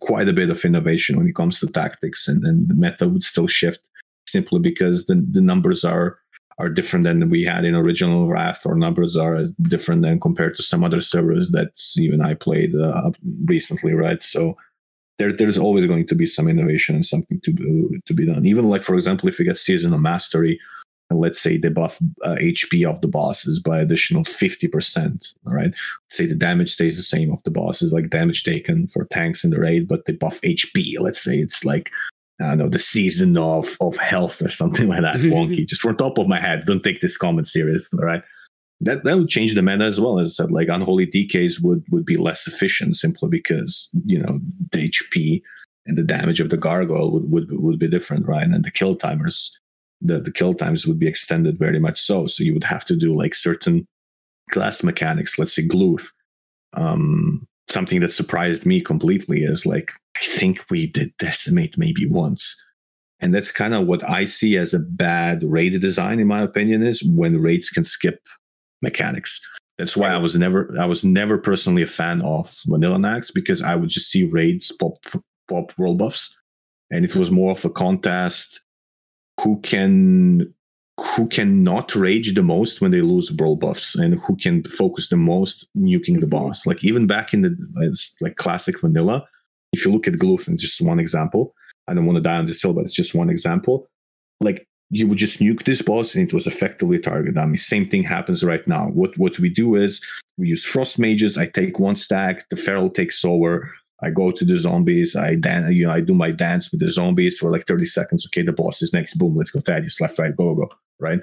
quite a bit of innovation when it comes to tactics, and the meta would still shift simply because the numbers are different than we had in original Wrath, or numbers are different than compared to some other servers that even I played recently, right? So there's always going to be some innovation and something to be done. Even like, for example, if you get Season of Mastery, and let's say they buff HP of the bosses by additional 50%, all right? Say the damage stays the same of the bosses, like damage taken for tanks in the raid, but they buff HP. Let's say it's like, I don't know, the Season of Health or something like that, wonky, just from top of my head. Don't take this comment seriously, right? That would change the meta as well. As I said, like unholy DKs would be less efficient simply because, the HP and the damage of the gargoyle would be different, right? And the kill timers, the kill times would be extended very much so. So you would have to do like certain class mechanics, let's say Gluth. Something that surprised me completely is like, I think we did decimate maybe once, And that's kind of what I see as a bad raid design, in my opinion, is when raids can skip mechanics. That's why I was never personally a fan of Vanilla Naxx, because I would just see raids pop world buffs, and it was more of a contest who can not rage the most when they lose world buffs, and who can focus the most nuking the boss. Like even back in the like classic vanilla, if you look at Gluthen, just one example. I don't want to die on this hill, but it's just one example. Like you would just nuke this boss and it was effectively a target dummy. Same thing happens right now. What we do is we use frost mages. I take one stack, the feral takes over. I go to the zombies. I do my dance with the zombies for like 30 seconds. Okay, the boss is next. Boom, let's go. Thaddeus, left, right, go, right.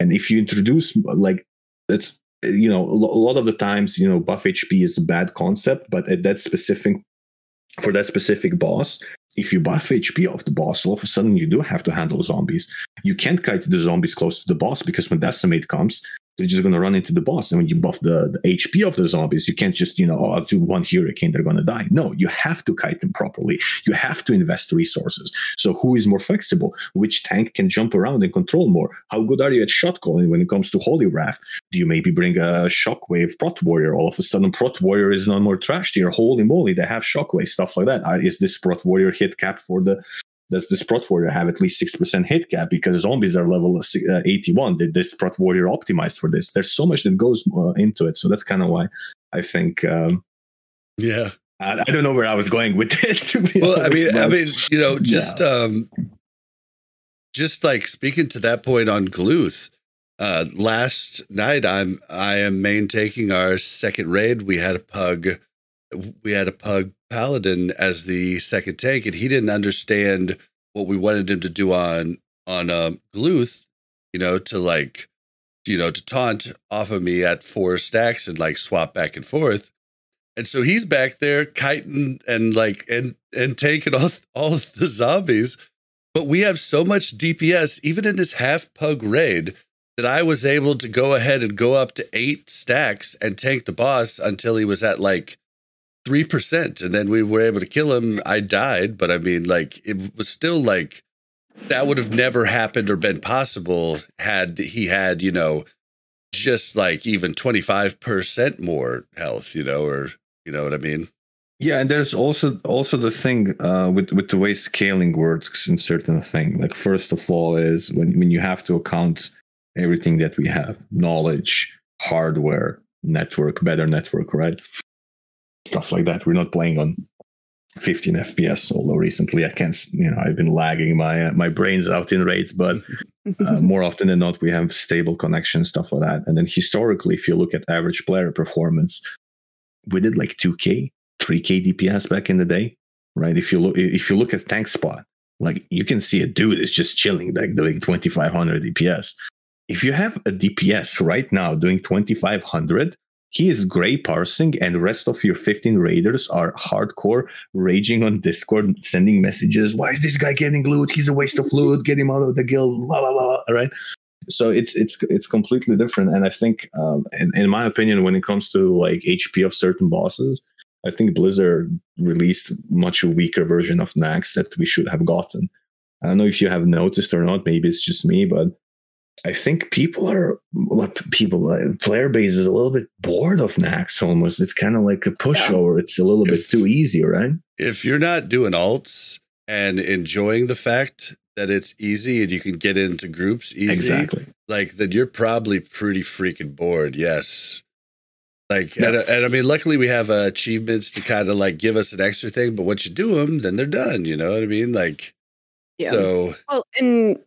And if you introduce like that's, you know, a lot of the times, you know, buff HP is a bad concept, but at that specific for that specific boss. If you buff HP off the boss, all of a sudden you do have to handle zombies. You can't kite the zombies close to the boss because when Decimate comes, they're just going to run into the boss. And when you buff the HP of the zombies, you can't just, you know, oh, I'll do one hurricane, they're going to die. No, you have to kite them properly. You have to invest resources. So who is more flexible? Which tank can jump around and control more? How good are you at shot calling when it comes to Holy Wrath? Do you maybe bring a Shockwave Prot Warrior? All of a sudden, Prot Warrior is no more trash tier. Holy moly, they have Shockwave, stuff like that. Is this Prot Warrior hit cap for the... Does this Prot Warrior have at least 6% hit cap because zombies are level 81? Did this Prot Warrior optimized for this? There's so much that goes into it. So that's kind of why I think... yeah. I don't know where I was going with this. To be honest, I mean, you know, just like speaking to that point on Gluth, last night I am main taking our second raid. We had a pug Paladin as the second tank, and he didn't understand what we wanted him to do on Gluth, you know, to like, you know, to taunt off of me at 4 stacks and like swap back and forth. And so he's back there kiting and like and taking all of the zombies. But we have so much DPS even in this half pug raid that I was able to go ahead and go up to 8 stacks and tank the boss until he was at like 3%, and then we were able to kill him. I died, but I mean, like, it was still like that would have never happened or been possible had he had, you know, just like even 25% more health, you know, or you know what I mean? Yeah, and there's also the thing with the way scaling works in certain thing. Like, first of all, is when you have to account everything that we have: knowledge, hardware, network, better network, right? Stuff like that. We're not playing on 15 FPS. Although recently, I can't. You know, I've been lagging my brains out in raids, but more often than not, we have stable connection, stuff like that. And then historically, if you look at average player performance, we did like 2K, 3K DPS back in the day, right? If you look at tank spot, like you can see a dude is just chilling, like doing 2,500 DPS. If you have a DPS right now doing 2,500. He is gray parsing, and the rest of your 15 raiders are hardcore raging on Discord, sending messages. Why is this guy getting loot? He's a waste of loot. Get him out of the guild. Blah blah blah. All right. So it's completely different. And I think, in my opinion, when it comes to like HP of certain bosses, I think Blizzard released much weaker version of Naxx that we should have gotten. I don't know if you have noticed or not. Maybe it's just me, but. I think player base is a little bit bored of Naxx almost. It's kind of like a pushover. Yeah. It's a little bit too easy, right? If you're not doing alts and enjoying the fact that it's easy and you can get into groups easy, exactly. Like then you're probably pretty freaking bored. Yes. Like, yeah. and I mean, luckily we have achievements to kind of like give us an extra thing, but once you do them, then they're done. You know what I mean? Like, yeah. So. Well, and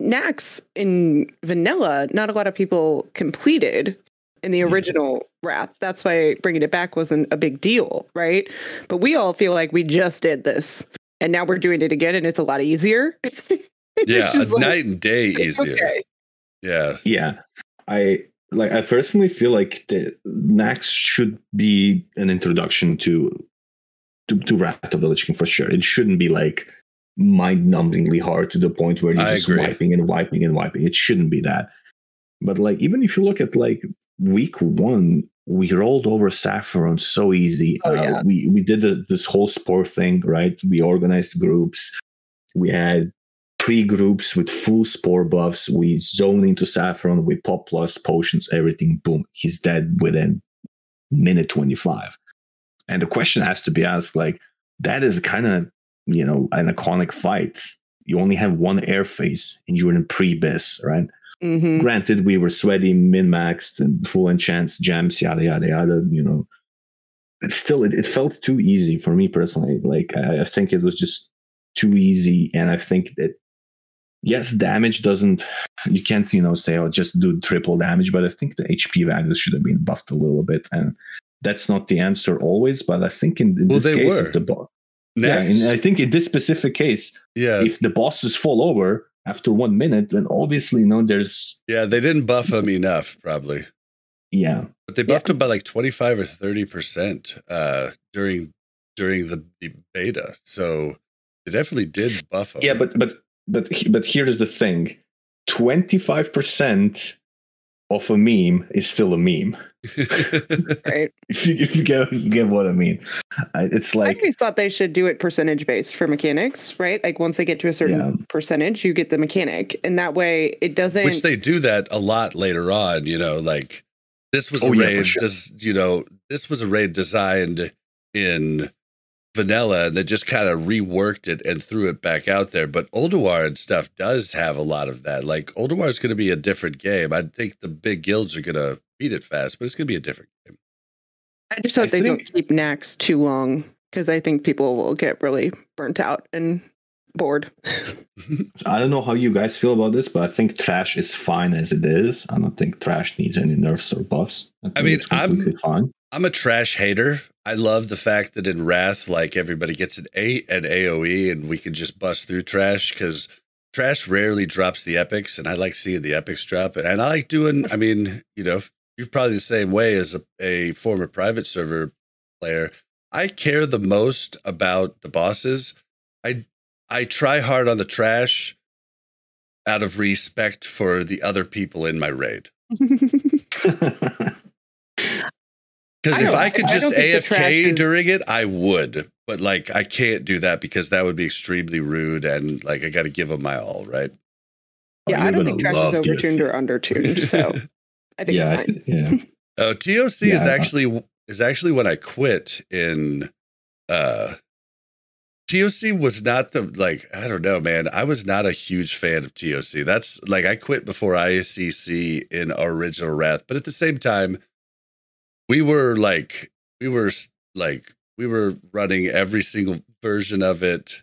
Naxx in vanilla, not a lot of people completed in the original Wrath. That's why bringing it back wasn't a big deal, right? But we all feel like we just did this, and now we're doing it again, and it's a lot easier. Yeah, a like, night and day easier. Okay. Yeah. I personally feel like the Naxx should be an introduction to Wrath of the Lich King for sure. It shouldn't be like mind-numbingly hard to the point where you're just wiping. It shouldn't be that. But like, even if you look at like week one, we rolled over Saffron so easy. Yeah. We did this whole spore thing, right? We organized groups. We had three groups with full spore buffs. We zone into Saffron, we pop plus potions, everything, boom, he's dead within minute 25. And the question has to be asked, like, that is kind of, you know, an iconic fight. You only have one air phase and you're in pre-bis, right? Mm-hmm. Granted, we were sweaty, min-maxed, and full enchants, gems, yada, yada, yada, you know. It's still, it felt too easy for me personally. Like, I think it was just too easy. And I think that, yes, damage doesn't, you can't, you know, say, oh, just do triple damage. But I think the HP values should have been buffed a little bit. And that's not the answer always. But I think in this case, were. The boss. Yeah, and I think in this specific case, if the bosses fall over after 1 minute, then obviously, no, there's... Yeah, they didn't buff them enough, probably. Yeah. But they buffed them by like 25 or 30% during the beta. So they definitely did buff them. Yeah, but here's the thing. 25% of a meme is still a meme. Right. If you get what I mean. It's like... I always thought they should do it percentage-based for mechanics, right? Like once they get to a certain percentage, you get the mechanic. And that way it doesn't... Which they do that a lot later on, you know, like... This was a raid, yeah, for sure. This was a raid designed in vanilla, and they just kind of reworked it and threw it back out there. But Ulduar and stuff does have a lot of that. Like Ulduar is going to be a different game. I think the big guilds are going to beat it fast, but it's going to be a different game. I just hope they don't keep Naxx too long, because I think people will get really burnt out and bored. I don't know how you guys feel about this, but I think trash is fine as it is. I don't think trash needs any nerfs or buffs. I mean, I'm a trash hater. I love the fact that in Wrath, like, everybody gets an AoE and we can just bust through trash, because trash rarely drops the epics, and I like seeing the epics drop. And I like doing, I mean, you know, you're probably the same way as a former private server player. I care the most about the bosses. I try hard on the trash out of respect for the other people in my raid. Because if I could just AFK during it, I would. But like, I can't do that because that would be extremely rude. And like, I got to give them my all, right? Yeah, I don't think trash is overtuned or undertuned. So I think it's fine. TOC is actually when I quit in... TOC was not the, like, I don't know, man. I was not a huge fan of TOC. That's like, I quit before ICC in original Wrath. But at the same time, we were running every single version of it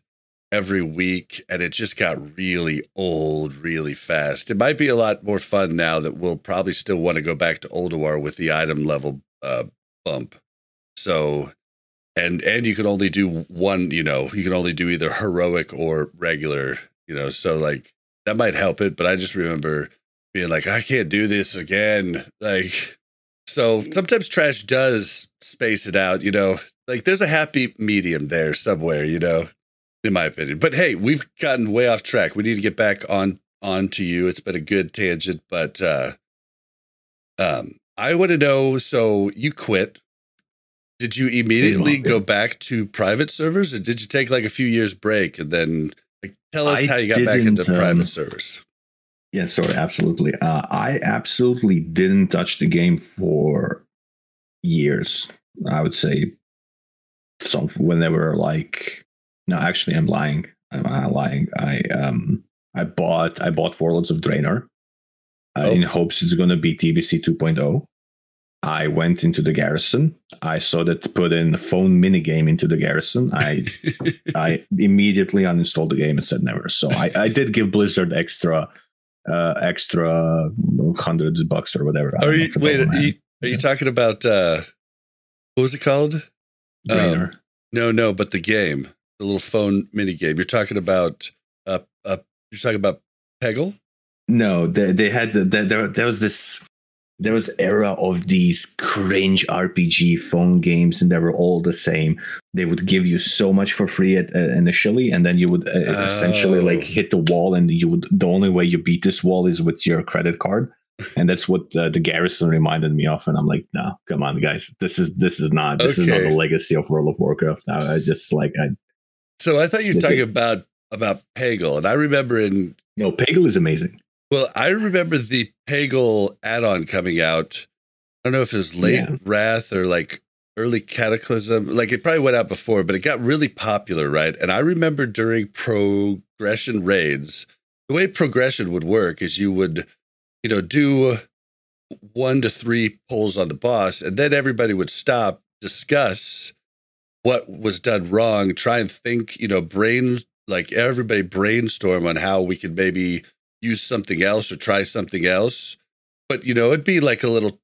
every week. And it just got really old, really fast. It might be a lot more fun now that we'll probably still want to go back to Ulduar with the item level bump. So... And you can only do one, you know, you can only do either heroic or regular, you know, so like that might help it. But I just remember being like, I can't do this again. Like, so sometimes trash does space it out, you know, like there's a happy medium there somewhere, you know, in my opinion. But hey, we've gotten way off track. We need to get back on to you. It's been a good tangent, but I want to know, so you quit. Did you immediately go back to private servers, or did you take like a few years break and then tell us how you got back into private servers? Yeah, sorry. Absolutely. I absolutely didn't touch the game for years. I would say I'm lying. I'm not lying. I bought Warlords of Draenor in hopes it's going to be TBC 2.0. I went into the garrison. I saw that put in a phone minigame into the garrison. I immediately uninstalled the game and said never. So I did give Blizzard extra $100 or whatever. Are you talking about what was it called? Draenor. No, but the game, the little phone minigame. You're talking about Peggle? No, they had there was this. There was era of these cringe RPG phone games, and they were all the same. They would give you so much for free initially, and then you would essentially like hit the wall, and the only way you beat this wall is with your credit card, and that's what the Garrison reminded me of. And I'm like, no, come on, guys, this is not the legacy of World of Warcraft. No, I just like I. So I thought you were talking about about Pagel, and I remember in Pagel is amazing. Well, I remember the Pagel add-on coming out. I don't know if it was late Wrath or like early Cataclysm. Like it probably went out before, but it got really popular, right? And I remember during progression raids, the way progression would work is you would, do 1 to 3 pulls on the boss, and then everybody would stop, discuss what was done wrong, try and think, everybody brainstorm on how we could maybe use something else or try something else. But, it'd be like a little,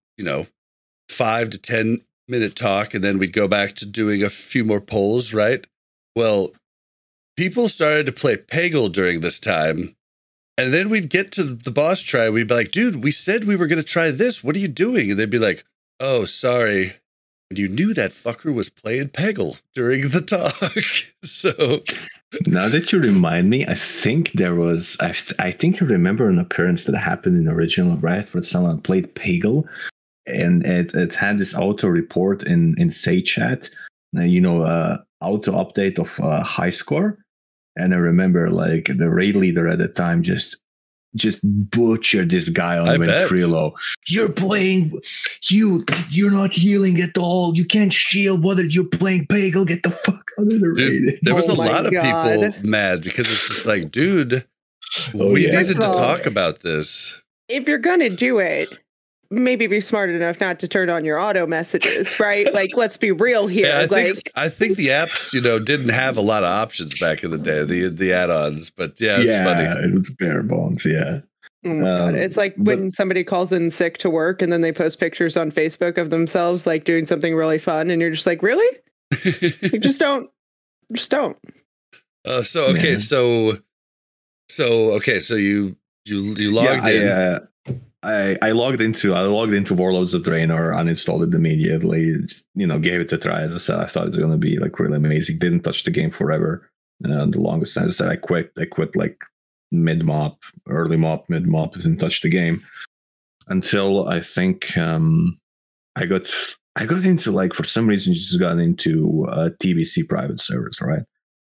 5 to 10 minute talk, and then we'd go back to doing a few more polls, right? Well, people started to play Pagel during this time, and then we'd get to the boss try, we'd be like, dude, we said we were going to try this. What are you doing? And they'd be like, oh, sorry. And you knew that fucker was playing Pagel during the talk. So... Now that you remind me, I think there was, I think I remember an occurrence that happened in original Wrath where someone played Pagel, and it had this auto report in SayChat, auto update of high score. And I remember like the raid leader at the time just butchered this guy on Ventrilo. You're playing, you're not healing at all. You can't shield whether you're playing Pagel. Get the fuck out of the raid. There was a lot of people mad because it's just like, dude, we needed to talk about this. If you're going to do it, maybe be smart enough not to turn on your auto messages, right? Like, let's be real here. Yeah, I think the apps, didn't have a lot of options back in the day, the add-ons, but funny. It was bare bones. Yeah. Oh my God. It's like when somebody calls in sick to work and then they post pictures on Facebook of themselves, like doing something really fun. And you're just like, really? You just don't. So, okay. Yeah. So, you logged in. I logged into Warlords of Draenor, uninstalled it immediately, gave it a try. As I said, I thought it was going to be like really amazing. Didn't touch the game forever. The longest time, as I said, I quit like mid-mop, early mop, mid-mop, didn't touch the game until I think I got into like, for some reason, just got into TBC private servers, right?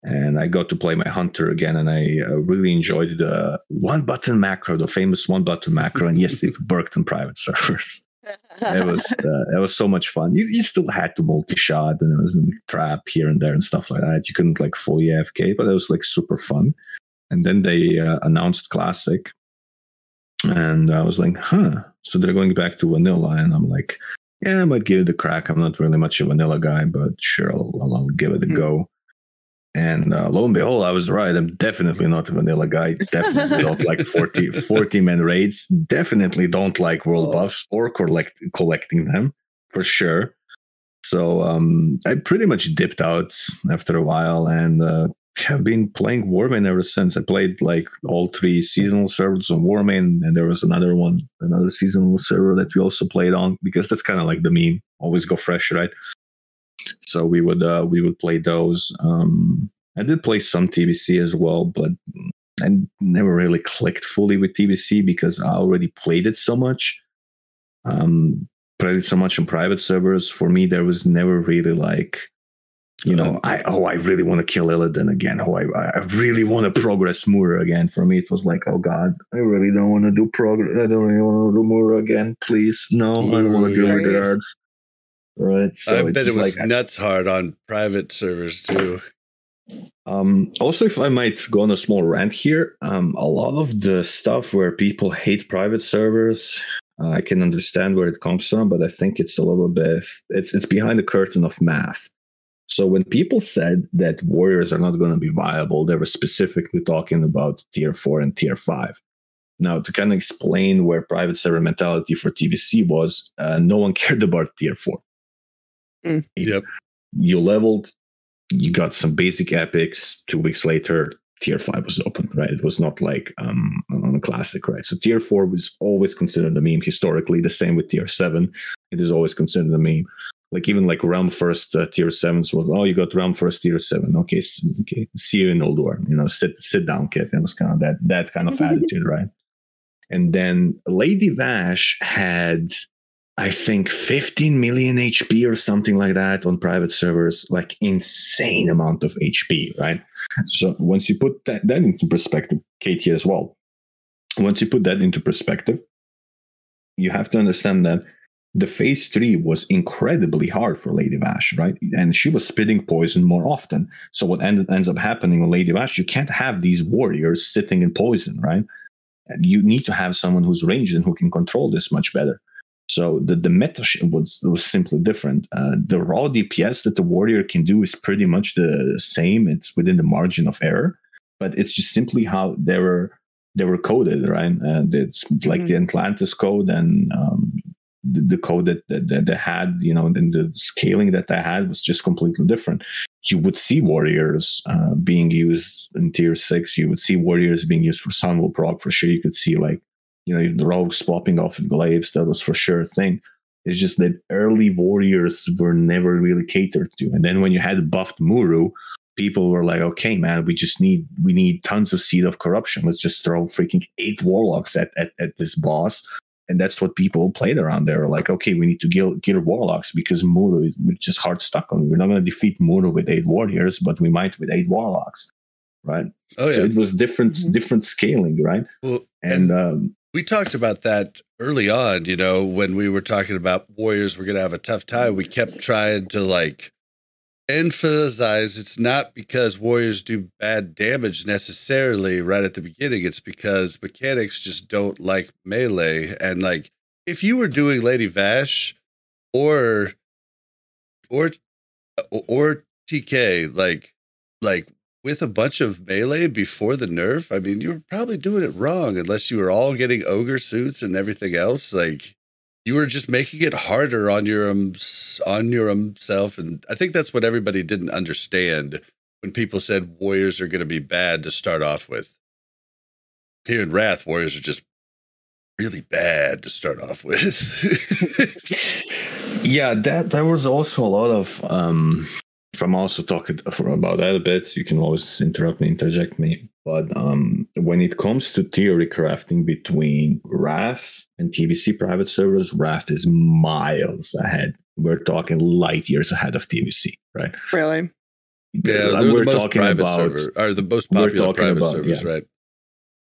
And I got to play my hunter again, and I really enjoyed the one-button macro, the famous one-button macro. And yes, it worked on private servers. It was so much fun. You still had to multi-shot, and it was in trap here and there and stuff like that. You couldn't like fully AFK, but it was like super fun. And then they announced Classic, and I was like, huh. So they're going back to vanilla, and I'm like, yeah, I might give it a crack. I'm not really much a vanilla guy, but sure, I'll give it a go. And lo and behold, I was right. I'm definitely not a vanilla guy. Definitely don't like 40-man raids. Definitely don't like world buffs or collecting them for sure. So I pretty much dipped out after a while and have been playing Warmane ever since. I played like all 3 seasonal servers on Warmane, and there was another seasonal server that we also played on, because that's kind of like the meme. Always go fresh, right? So we would play those. I did play some TBC as well, but I never really clicked fully with TBC because I already played it so much. Played it so much on private servers. For me, there was never really like, I really want to kill Illidan again. I really want to progress Mura again. For me, it was like, oh God, I really don't want to do progress. I don't really want to do Mura again. Please, no, I don't want to do regards. Right, so I bet it was like, nuts hard on private servers too. Also, if I might go on a small rant here, a lot of the stuff where people hate private servers, I can understand where it comes from, but I think it's a little bit it's behind the curtain of math. So when people said that warriors are not going to be viable, they were specifically talking about tier 4 and tier 5. Now, to kind of explain where private server mentality for TBC was, no one cared about tier 4. Mm. Yep. You leveled, you got some basic epics. 2 weeks later, tier 5 was open, right? It was not like on a Classic, right? So tier 4 was always considered a meme historically. The same with tier 7, it is always considered a meme. Like even like realm first tier 7s was, oh, you got realm first tier 7. Okay, see you in Ulduar. Sit down, kid. It was kind of that kind of attitude, right? And then Lady Vash had I think 15 million HP or something like that on private servers, like insane amount of HP, right? So once you put that into perspective, KT as well, once you put that into perspective, you have to understand that the phase 3 was incredibly hard for Lady Vash, right? And she was spitting poison more often. So what ends up happening on Lady Vash, you can't have these warriors sitting in poison, right? And you need to have someone who's ranged and who can control this much better. So the meta was simply different. The raw DPS that the warrior can do is pretty much the same. It's within the margin of error, but it's just simply how they were coded, right? And it's like the Atlantis code and the code that they had, you know, and the scaling that they had was just completely different. You would see warriors being used in tier 6. You would see warriors being used for Sunwell proc for sure. You could see like, you know, the rogues swapping off in glaives, that was for sure a thing. It's just that early warriors were never really catered to. And then when you had buffed Muru, people were like, okay, man, we need tons of Seed of Corruption. Let's just throw freaking 8 warlocks at this boss. And that's what people played around there. Like, okay, we need to kill warlocks because Muru is just hard stuck on. We're not going to defeat Muru with 8 warriors, but we might with 8 warlocks, right? Oh, yeah. So it was different scaling, right? Well, we talked about that early on, you know, when we were talking about warriors were going to have a tough time. We kept trying to like emphasize it's not because warriors do bad damage necessarily right at the beginning. It's because mechanics just don't like melee. And like if you were doing Lady Vash or TK, like with a bunch of melee before the nerf, I mean, you were probably doing it wrong unless you were all getting ogre suits and everything else. Like, you were just making it harder on your own self. And I think that's what everybody didn't understand when people said warriors are going to be bad to start off with. Here in Wrath, warriors are just really bad to start off with. Yeah, that was also a lot of... if I'm also talking about that a bit, you can always interrupt me, interject me. But when it comes to theory crafting between Wrath and TVC private servers, Wrath is miles ahead. We're talking light years ahead of TVC, right? Really? Yeah, we're talking about the most popular private servers, right?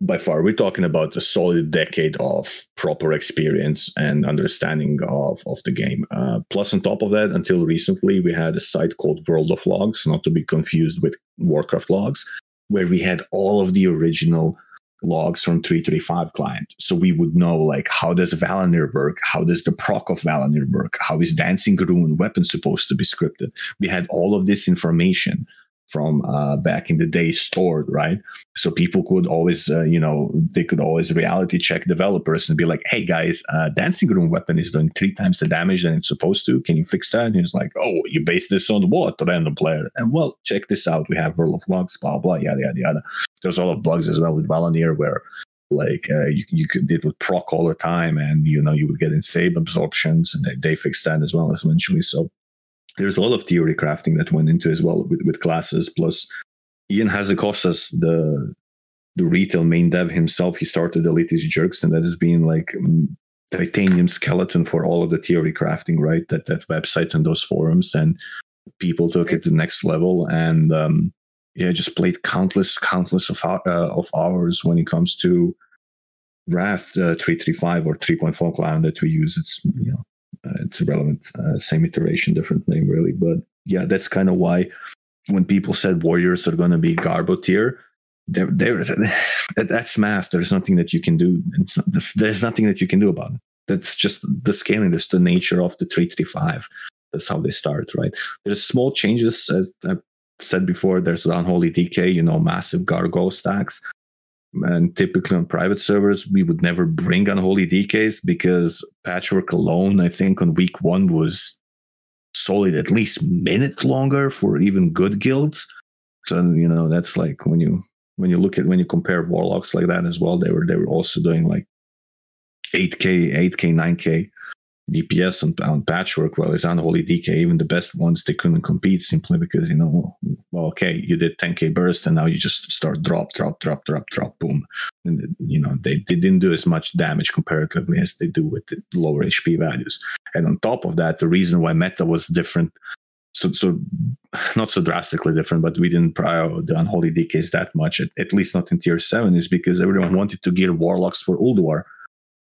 By far, we're talking about a solid decade of proper experience and understanding of the game. Plus, on top of that, until recently, we had a site called World of Logs, not to be confused with Warcraft Logs, where we had all of the original logs from 335 client. So we would know, like, how does Valanir work? How does the proc of Valanir work? How is Dancing Rune weapon supposed to be scripted? We had all of this information from back in the day stored, right? So people could always, they could always reality check developers and be like, hey guys, Dancing Rune weapon is doing 3 times the damage than it's supposed to. Can you fix that? And it's like, oh, you base this on what? Random player. And well, check this out. We have World of Logs, blah, blah, yada, yada, yada. There's a lot of bugs as well with Valanir where like you could did with proc all the time and, you know, you would get insane absorptions and they fixed that as well as eventually. So there's a lot of theory crafting that went into as well with classes. Plus, Ian Hasekostas, the retail main dev himself, he started Elitis Jerks, and that has been like titanium skeleton for all of the theory crafting, right? That website and those forums, and people took it to the next level, and just played countless of hours when it comes to Wrath 335 or 3.4 client that we use. It's it's irrelevant, same iteration, different name, really. But yeah, that's kind of why when people said warriors are going to be Garbo tier, that's math. There's nothing that you can do. There's nothing that you can do about it. That's just the scaling. That's the nature of the 335. That's how they start, right? There's small changes, as I said before. There's the unholy DK, massive gargoyle stacks. And typically on private servers, we would never bring unholy DKs because Patchwork alone, I think on week 1 was solid at least a minute longer for even good guilds. So, that's like when you compare warlocks like that as well, they were also doing like 8K, 9K DPS on Patchwork, well, it's Unholy DK. Even the best ones, they couldn't compete simply because, you know, well, okay, you did 10k burst and now you just start drop, boom. And, you know, they didn't do as much damage comparatively as they do with the lower HP values. And on top of that, the reason why meta was different, so not so drastically different, but we didn't prior the Unholy DKs that much, at least not in tier 7, is because everyone wanted to gear Warlocks for Ulduar.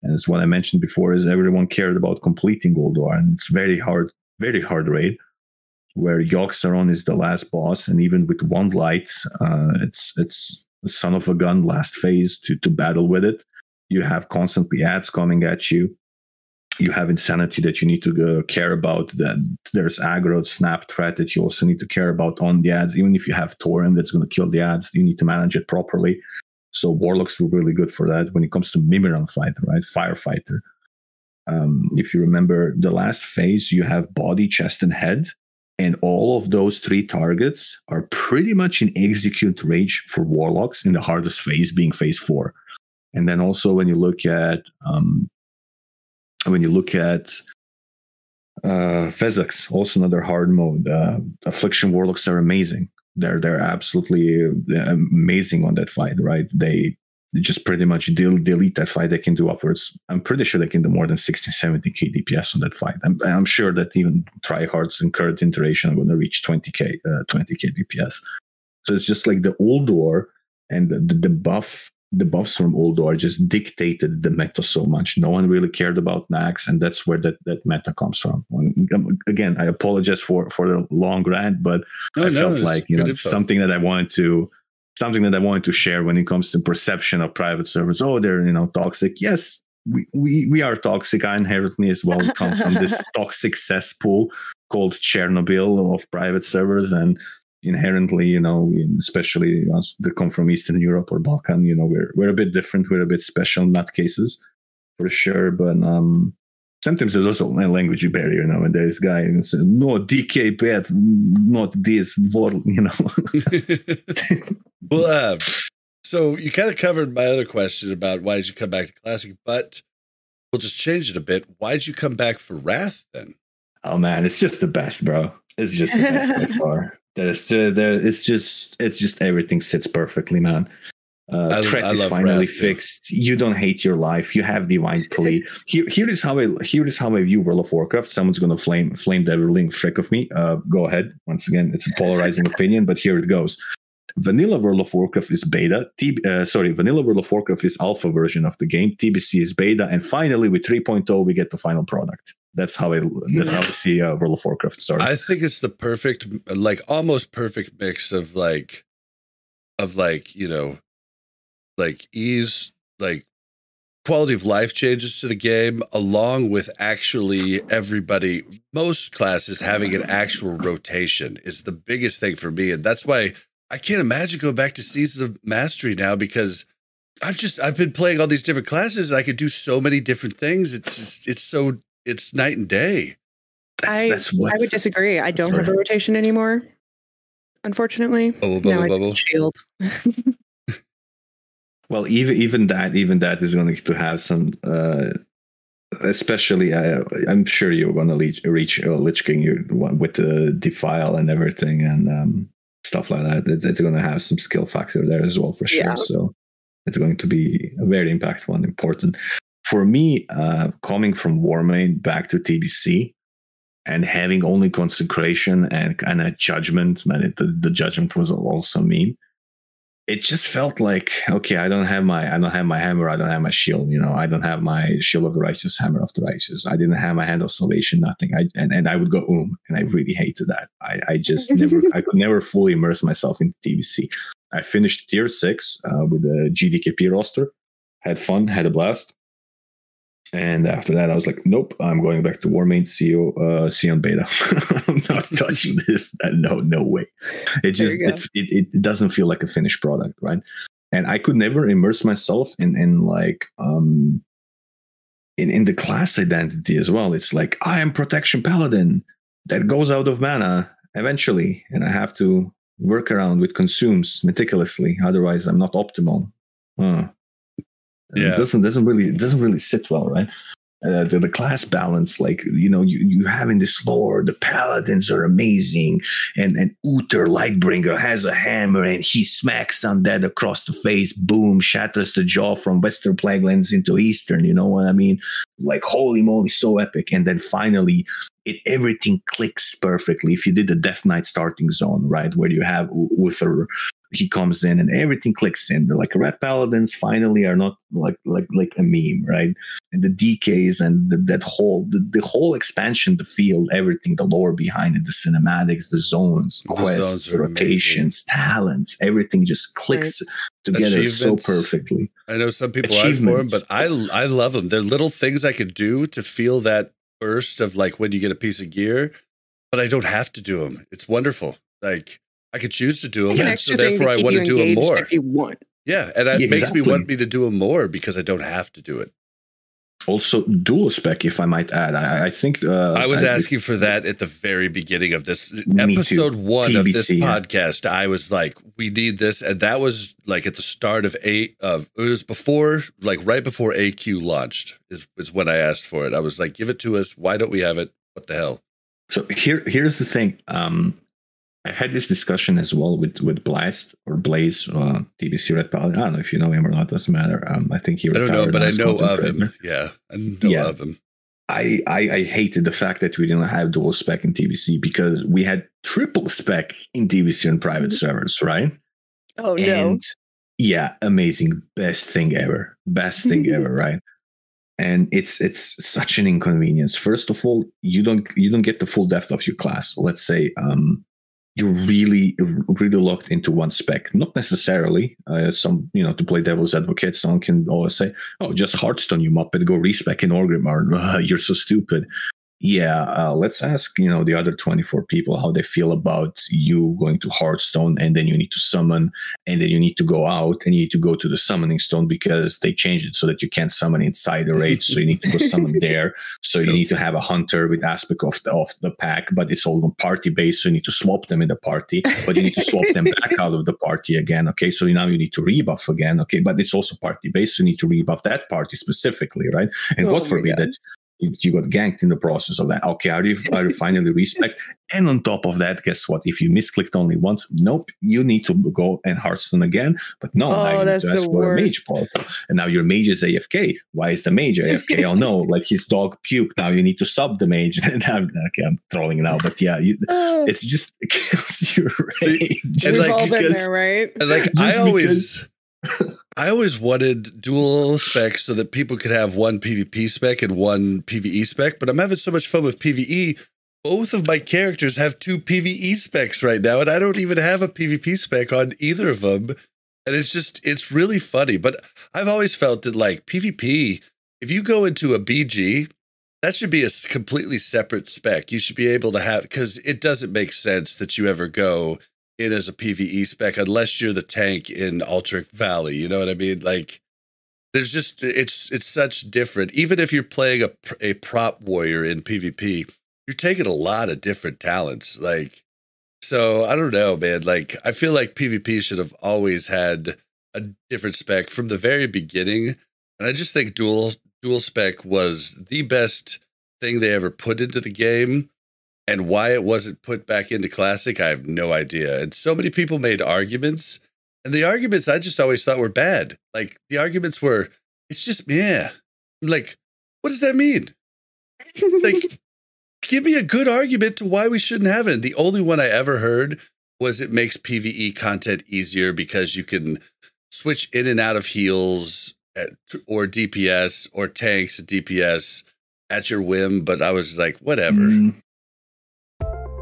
And it's what I mentioned before, is everyone cared about completing Ulduar, and it's very hard raid where Yogg-Saron is the last boss, and even with one light, it's a son of a gun last phase to battle with it. You have constantly ads coming at you. You have insanity that you need to care about. That there's aggro snap threat that you also need to care about on the ads. Even if you have Tauren that's going to kill the ads, you need to manage it properly. So Warlocks were really good for that. When it comes to Mimiran Fighter, right? Firefighter. If you remember the last phase, you have body, chest, and head. And all of those three targets are pretty much in execute range for Warlocks in the hardest phase, being phase 4. And then also when you look at Fezzax, also another hard mode. Affliction Warlocks are amazing. They're absolutely amazing on that fight, right? They just pretty much delete that fight. They can do upwards. I'm pretty sure they can do more than 60, 70k DPS on that fight. I'm sure that even tryhards in current iteration are going to reach 20k DPS. So it's just like the Ulduar and the buffs from Ulduar just dictated the meta so much. No one really cared about Naxx, and that's where that meta comes from. Again, I apologize for the long rant, but felt like, you know, something that I wanted to share when it comes to perception of private servers. Oh, they're, you know, toxic. Yes, we are toxic. I inherently as well come from this toxic cesspool called Chernobyl of private servers, and inherently, you know, especially ones that come from Eastern Europe or Balkan, you know, we're a bit different, we're a bit special in that cases, for sure. But sometimes there's also a language barrier, you know, and there's guy and says, no, DK bad, not this, you know. Well, so you kind of covered my other question about why did you come back to Classic, but we'll just change it a bit. Why did you come back for Wrath then? Oh man, it's just the best, bro. It's just the best by far. It's just everything sits perfectly, man. Threat is finally fixed. You don't hate your life. You have divine plea. Here is how I view World of Warcraft. Someone's gonna flame the everling frick of me. Go ahead. Once again, it's a polarizing opinion, but here it goes. Vanilla World of Warcraft is beta. Vanilla World of Warcraft is alpha version of the game. TBC is beta, and finally with 3.0 we get the final product. That's how I see World of Warcraft. Sorry, I think it's the perfect, like almost perfect mix of you know, like ease, like quality of life changes to the game, along with actually everybody, most classes having an actual rotation is the biggest thing for me, and that's why I can't imagine going back to Season of Mastery now, because I've been playing all these different classes and I could do so many different things. It's night and day. I would disagree. I don't have a rotation anymore, unfortunately. Bubble. Shield. Well, even that is going to have some. Especially, I'm sure you're going to reach Lich King with the Defile and everything and stuff like that. It's going to have some skill factor there as well, for sure. Yeah. So it's going to be very impactful and important. For me, coming from Warmane back to TBC and having only consecration and kind of judgment, man, the judgment was also mean. It just felt like, okay, I don't have my hammer, I don't have my shield, you know, I don't have my shield of the righteous, hammer of the righteous. I didn't have my hand of salvation, nothing. And I would go and I really hated that. I just I could never fully immerse myself in TBC. I finished tier 6 with the GDKP roster, had fun, had a blast. And after that, I was like, nope, I'm going back to Warmane, see on beta. I'm not touching this. No way. It just it doesn't feel like a finished product, right? And I could never immerse myself in the class identity as well. It's like, I am Protection Paladin that goes out of mana eventually, and I have to work around with consumes meticulously. Otherwise, I'm not optimal. It doesn't really sit well, right? the class balance, like, you know, you have in this lore, the paladins are amazing, and Uther Lightbringer has a hammer and he smacks undead across the face, boom, shatters the jaw from Western Plaguelands into Eastern, you know what I mean? Like, holy moly, so epic. And then finally, everything clicks perfectly. If you did the Death Knight starting zone, right, where you have Uther, he comes in and everything clicks in. They're like, red paladins finally are not like a meme, right? And the DKs and the whole expansion, the field, everything, the lore behind it, the cinematics, the zones, quests, rotations, talents, everything just clicks together so perfectly. I know some people ask for them, but I love them. They're little things I could do to feel that burst of like when you get a piece of gear, but I don't have to do them. It's wonderful. Like, I could choose to do them, and so therefore I want to do them more. If you want. Yeah, and that makes me want me to do them more because I don't have to do it. Also, dual spec, if I might add, I think I was asking for that at the very beginning of this episode one TBC, of this podcast. Yeah. I was like, we need this, and that was like at the start of right before AQ launched is when I asked for it. I was like, give it to us. Why don't we have it? What the hell? So here's the thing. I had this discussion as well with Blaze, TBC Red Paladin. I don't know if you know him or not. Doesn't matter. I think he. I don't know, but I know of him. Yeah, I know of him. I hated the fact that we didn't have dual spec in TBC because we had triple spec in TBC and private servers, right? Oh no! Yeah, amazing, best thing ever, right? And it's such an inconvenience. First of all, you don't get the full depth of your class. Let's say. You're really locked into one spec. Not necessarily. Some, you know, to play devil's advocate, someone can always say, "Oh, just Hearthstone, you muppet, go respec in Orgrimmar. You're so stupid." Yeah, let's ask, you know, the other 24 people how they feel about you going to Hearthstone and then you need to summon and then you need to go out and you need to go to the summoning stone because they changed it so that you can't summon inside the raid. So you need to go summon there. So you need to have a hunter with aspect of the pack, but it's all on party base. So you need to swap them in the party, but you need to swap them back out of the party again. Okay, so now you need to rebuff again. Okay, but it's also party based. So you need to rebuff that party specifically, right? And God forbid that you got ganked in the process of that. Okay, are you finally respect? And on top of that, guess what? If you misclicked only once, nope, you need to go and Hearthstone again. But no, now you need to ask for a mage portal. And now your mage is AFK. Why is the mage AFK? Oh no, like his dog puked. Now you need to sub the mage. I'm trolling now, but yeah, it's just it kills your rage. We've all been there, right? And like I always wanted dual specs so that people could have one PvP spec and one PvE spec, but I'm having so much fun with PvE. Both of my characters have two PvE specs right now, and I don't even have a PvP spec on either of them. And it's really funny. But I've always felt that, like, PvP, if you go into a BG, that should be a completely separate spec. You should be able to have, because it doesn't make sense that you ever go in as a PvE spec unless you're the tank in Altric Valley. You know what I mean? Like, there's just it's such different. Even if you're playing a prop warrior in PvP, you're taking a lot of different talents. Like, so I don't know, man. Like, I feel like PvP should have always had a different spec from the very beginning. And I just think dual spec was the best thing they ever put into the game. And why it wasn't put back into Classic, I have no idea. And so many people made arguments. And the arguments I just always thought were bad. Like, the arguments were, it's just, yeah. I'm like, what does that mean? Like, give me a good argument to why we shouldn't have it. And the only one I ever heard was it makes PvE content easier because you can switch in and out of heals or DPS or tanks and DPS at your whim. But I was like, whatever. Mm.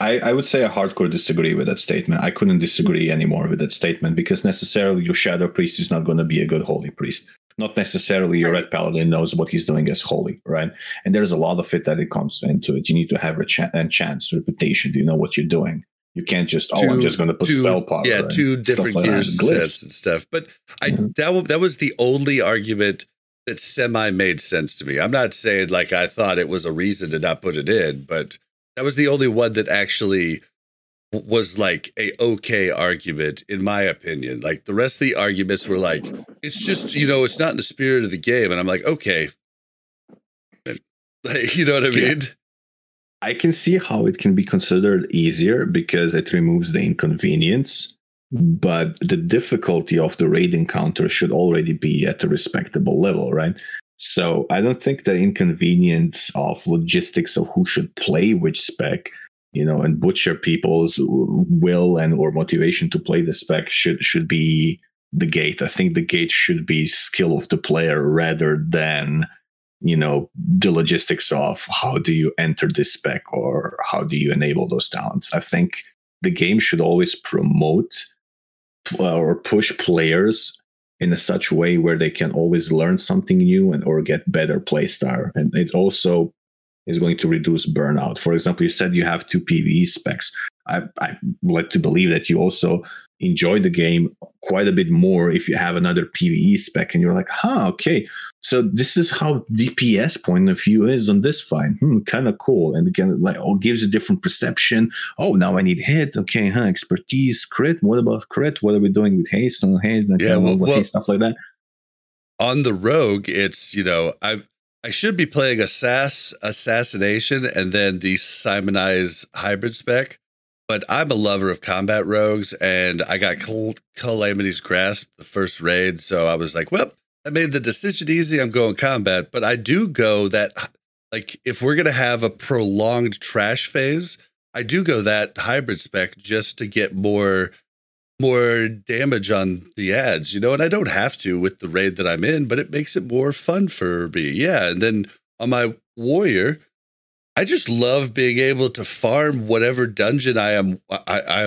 I would say I hardcore disagree with that statement. I couldn't disagree anymore with that statement because necessarily your shadow priest is not going to be a good holy priest. not necessarily your red paladin knows what he's doing as holy, right? And there's a lot of it that it comes into it. You need to have a chance, reputation. Do you know what you're doing? You can't just, I'm just going to put spell pop. Yeah, two different gears sets and stuff. But that was the only argument that semi made sense to me. I'm not saying like I thought it was a reason to not put it in, but that was the only one that actually was like a okay argument, in my opinion. Like the rest of the arguments were like, it's just, you know, it's not in the spirit of the game. And I'm like, okay. Like, you know what I mean? Yeah. I can see how it can be considered easier because it removes the inconvenience, but the difficulty of the raid encounter should already be at a respectable level, right? So I don't think the inconvenience of logistics of who should play which spec, you know, and butcher people's will and or motivation to play the spec should be the gate. I think the gate should be skill of the player rather than, you know, the logistics of how do you enter this spec or how do you enable those talents. I think the game should always promote or push players in a such way where they can always learn something new and or get better playstyle. And it also is going to reduce burnout. For example, you said you have two PvE specs. I'm led to believe that you also enjoy the game quite a bit more if you have another PvE spec and you're like, huh, okay, so this is how DPS point of view is on this fight. Kind of cool. And again, like, oh, gives a different perception. Oh, now I need hit. Okay, huh? Expertise, crit. What about crit? What are we doing with haste and haste? Like, yeah, well, stuff like that. On the rogue, it's, you know, I should be playing assassination and then the Simonize hybrid spec. But I'm a lover of combat rogues, and I got Calamity's Grasp the first raid, so I was like, well, I made the decision easy, I'm going combat. But I do go that, like, if we're going to have a prolonged trash phase, I do go that hybrid spec just to get more damage on the adds, you know, and I don't have to with the raid that I'm in, but it makes it more fun for me. Yeah, and then on my warrior, I just love being able to farm whatever dungeon I am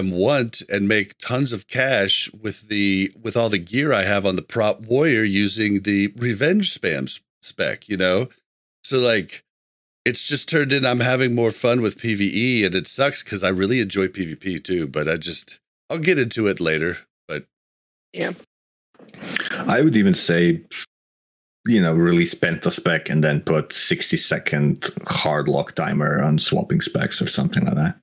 want and make tons of cash with all the gear I have on the prop warrior using the revenge spam spec, you know? So like, it's just turned in, I'm having more fun with PvE, and it sucks because I really enjoy PvP too, but I'll get into it later, but. Yeah. I would even say, you know, release Penta spec and then put 60-second hard lock timer on swapping specs or something like that.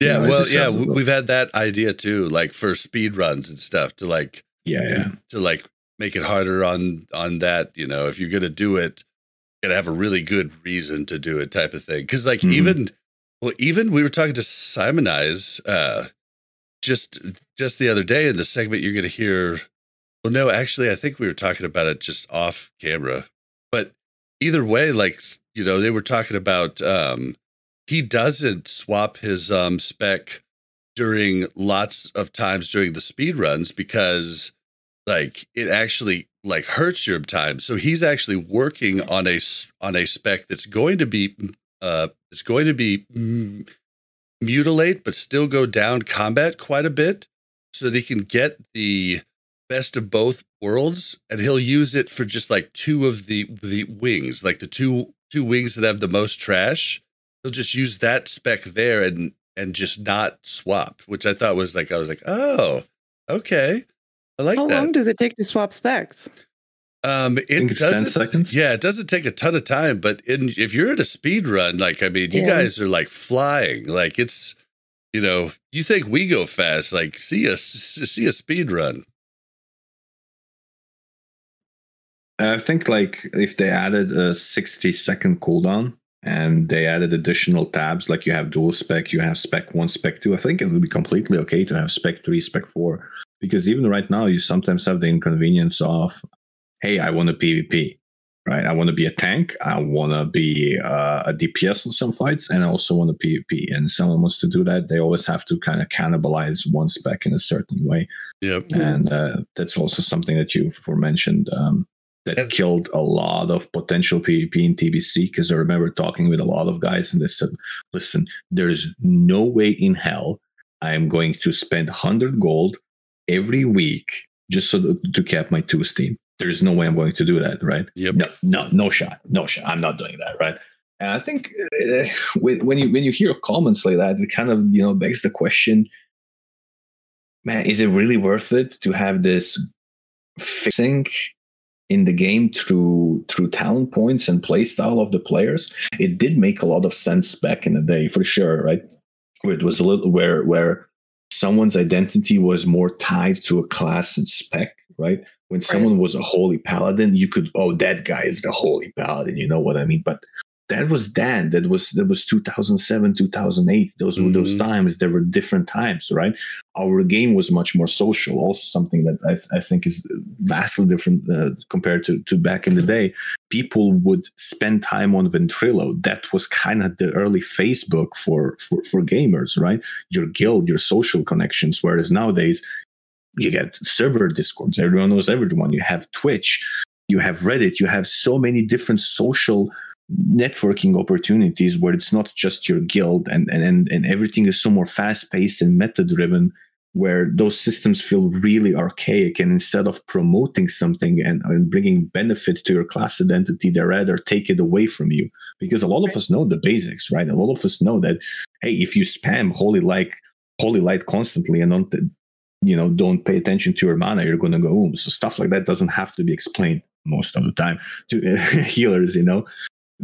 Yeah, you know, well, yeah, we've had that idea too, like for speed runs and stuff to like, to like make it harder on that. You know, if you're gonna do it, you gotta have a really good reason to do it, type of thing. Because like even we were talking to Simonize just the other day in the segment you're gonna hear. Well, no, actually, I think we were talking about it just off camera. But either way, like, you know, they were talking about he doesn't swap his spec during lots of times during the speed runs because, like, it actually, like, hurts your time. So he's actually working on a spec that's going to be mutilate, but still go down combat quite a bit so that he can get the best of both worlds, and he'll use it for just like two of the wings, like the two wings that have the most trash. He'll just use that spec there and just not swap, which I thought was like, I was like, oh, okay, I like that. How long does it take to swap specs? It doesn't. 10 seconds. Yeah, it doesn't take a ton of time, but if you're in a speed run, like I mean, you guys are like flying, like it's, you know, you think we go fast, like see a speed run. I think like if they added a 60-second cooldown and they added additional tabs, like you have dual spec, you have spec 1, spec 2, I think it would be completely okay to have spec 3, spec 4. Because even right now, you sometimes have the inconvenience of, hey, I want to PvP, right? I want to be a tank. I want to be a DPS in some fights, and I also want to PvP. And someone wants to do that, they always have to kind of cannibalize one spec in a certain way. Yep. And that's also something that you aforementioned. That killed a lot of potential PvP in TBC, because I remember talking with a lot of guys and they said, listen, there's no way in hell I'm going to spend 100 gold every week just so to cap my 2 steam. there's no way I'm going to do that, right? Yep. No shot. I'm not doing that, right? And I think when you hear comments like that, it kind of, you know, begs the question, man, is it really worth it to have this fixing in the game through talent points and play style of the players? It did make a lot of sense back in the day, for sure, right? It was a little where someone's identity was more tied to a class and spec, right? When someone was a holy paladin, you could, oh, that guy is the holy paladin, you know what I mean? But that was Dan. That was 2007, 2008. Those times. There were different times, right? Our game was much more social. Also, something that I think is vastly different compared to back in the day. People would spend time on Ventrilo. That was kind of the early Facebook for gamers, right? Your guild, your social connections. Whereas nowadays, you get server discords. Everyone knows everyone. You have Twitch. You have Reddit. You have so many different social networking opportunities where it's not just your guild and everything is so more fast-paced and meta-driven, where those systems feel really archaic, and instead of promoting something and bringing benefit to your class identity, they rather take it away from you, because a lot of us know the basics, right? A lot of us know that, hey, if you spam holy light constantly and don't pay attention to your mana, you're going to go so stuff like that doesn't have to be explained most of the time to healers, you know.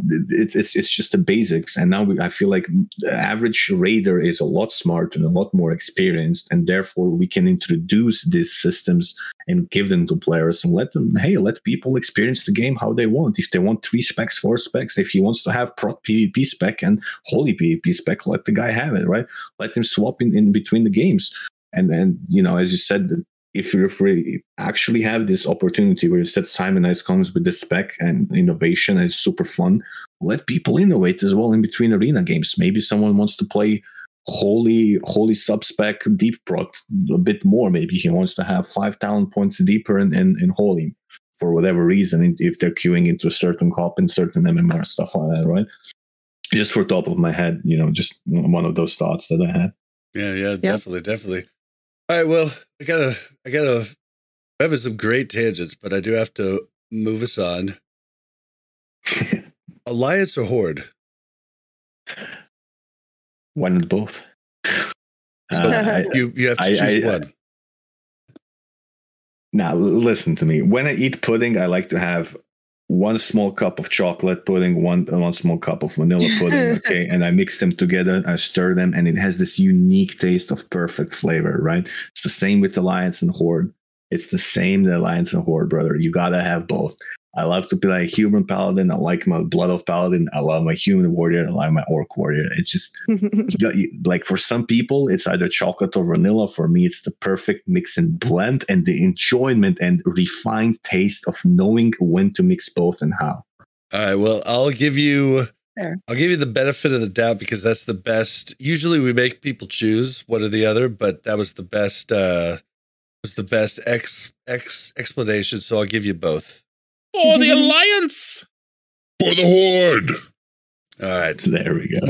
It's just the basics, and now I feel like the average raider is a lot smarter and a lot more experienced, and therefore we can introduce these systems and give them to players and let people experience the game how they want. If they want 3 specs, 4 specs, if he wants to have prot PvP spec and holy PvP spec, let the guy have it, right? Let him swap in between the games, and you know, as you said, if you actually have this opportunity where you said Simonize comes with the spec and innovation, and it's super fun, let people innovate as well in between arena games. Maybe someone wants to play holy sub-spec deep proc a bit more. Maybe he wants to have 5 talent points deeper in holy for whatever reason, if they're queuing into a certain cop and certain MMR, stuff like that, right? Just for top of my head, you know, just one of those thoughts that I had. Yeah. Definitely. All right, well, I gotta, I'm having some great tangents, but I do have to move us on. Alliance or Horde? One and both. You have to choose one. Now, listen to me. When I eat pudding, I like to have one small cup of chocolate pudding, one small cup of vanilla pudding, okay? And I mix them together, I stir them, and it has this unique taste of perfect flavor, right? It's the same with Alliance and Horde. Brother. You gotta have both. I love to play a human paladin. I like my blood of paladin. I love my human warrior. I like my orc warrior. It's just, like, for some people, it's either chocolate or vanilla. For me, it's the perfect mix and blend, and the enjoyment and refined taste of knowing when to mix both and how. All right. Well, I'll give you the benefit of the doubt, because that's the best. Usually we make people choose one or the other, but that was the best. Explanation, so I'll give you both. For the Alliance! For the Horde! All right. There we go.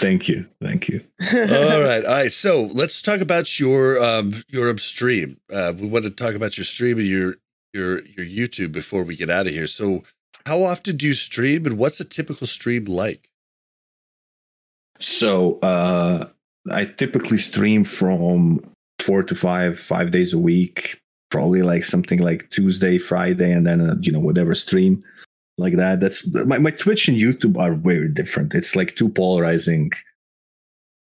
Thank you. All right. So let's talk about your stream. We want to talk about your stream and your YouTube before we get out of here. So how often do you stream, and what's a typical stream like? So I typically stream from 4 to 5 days a week, probably like something like Tuesday, Friday, and then, whatever stream like that. That's my Twitch and YouTube are very different. It's like two polarizing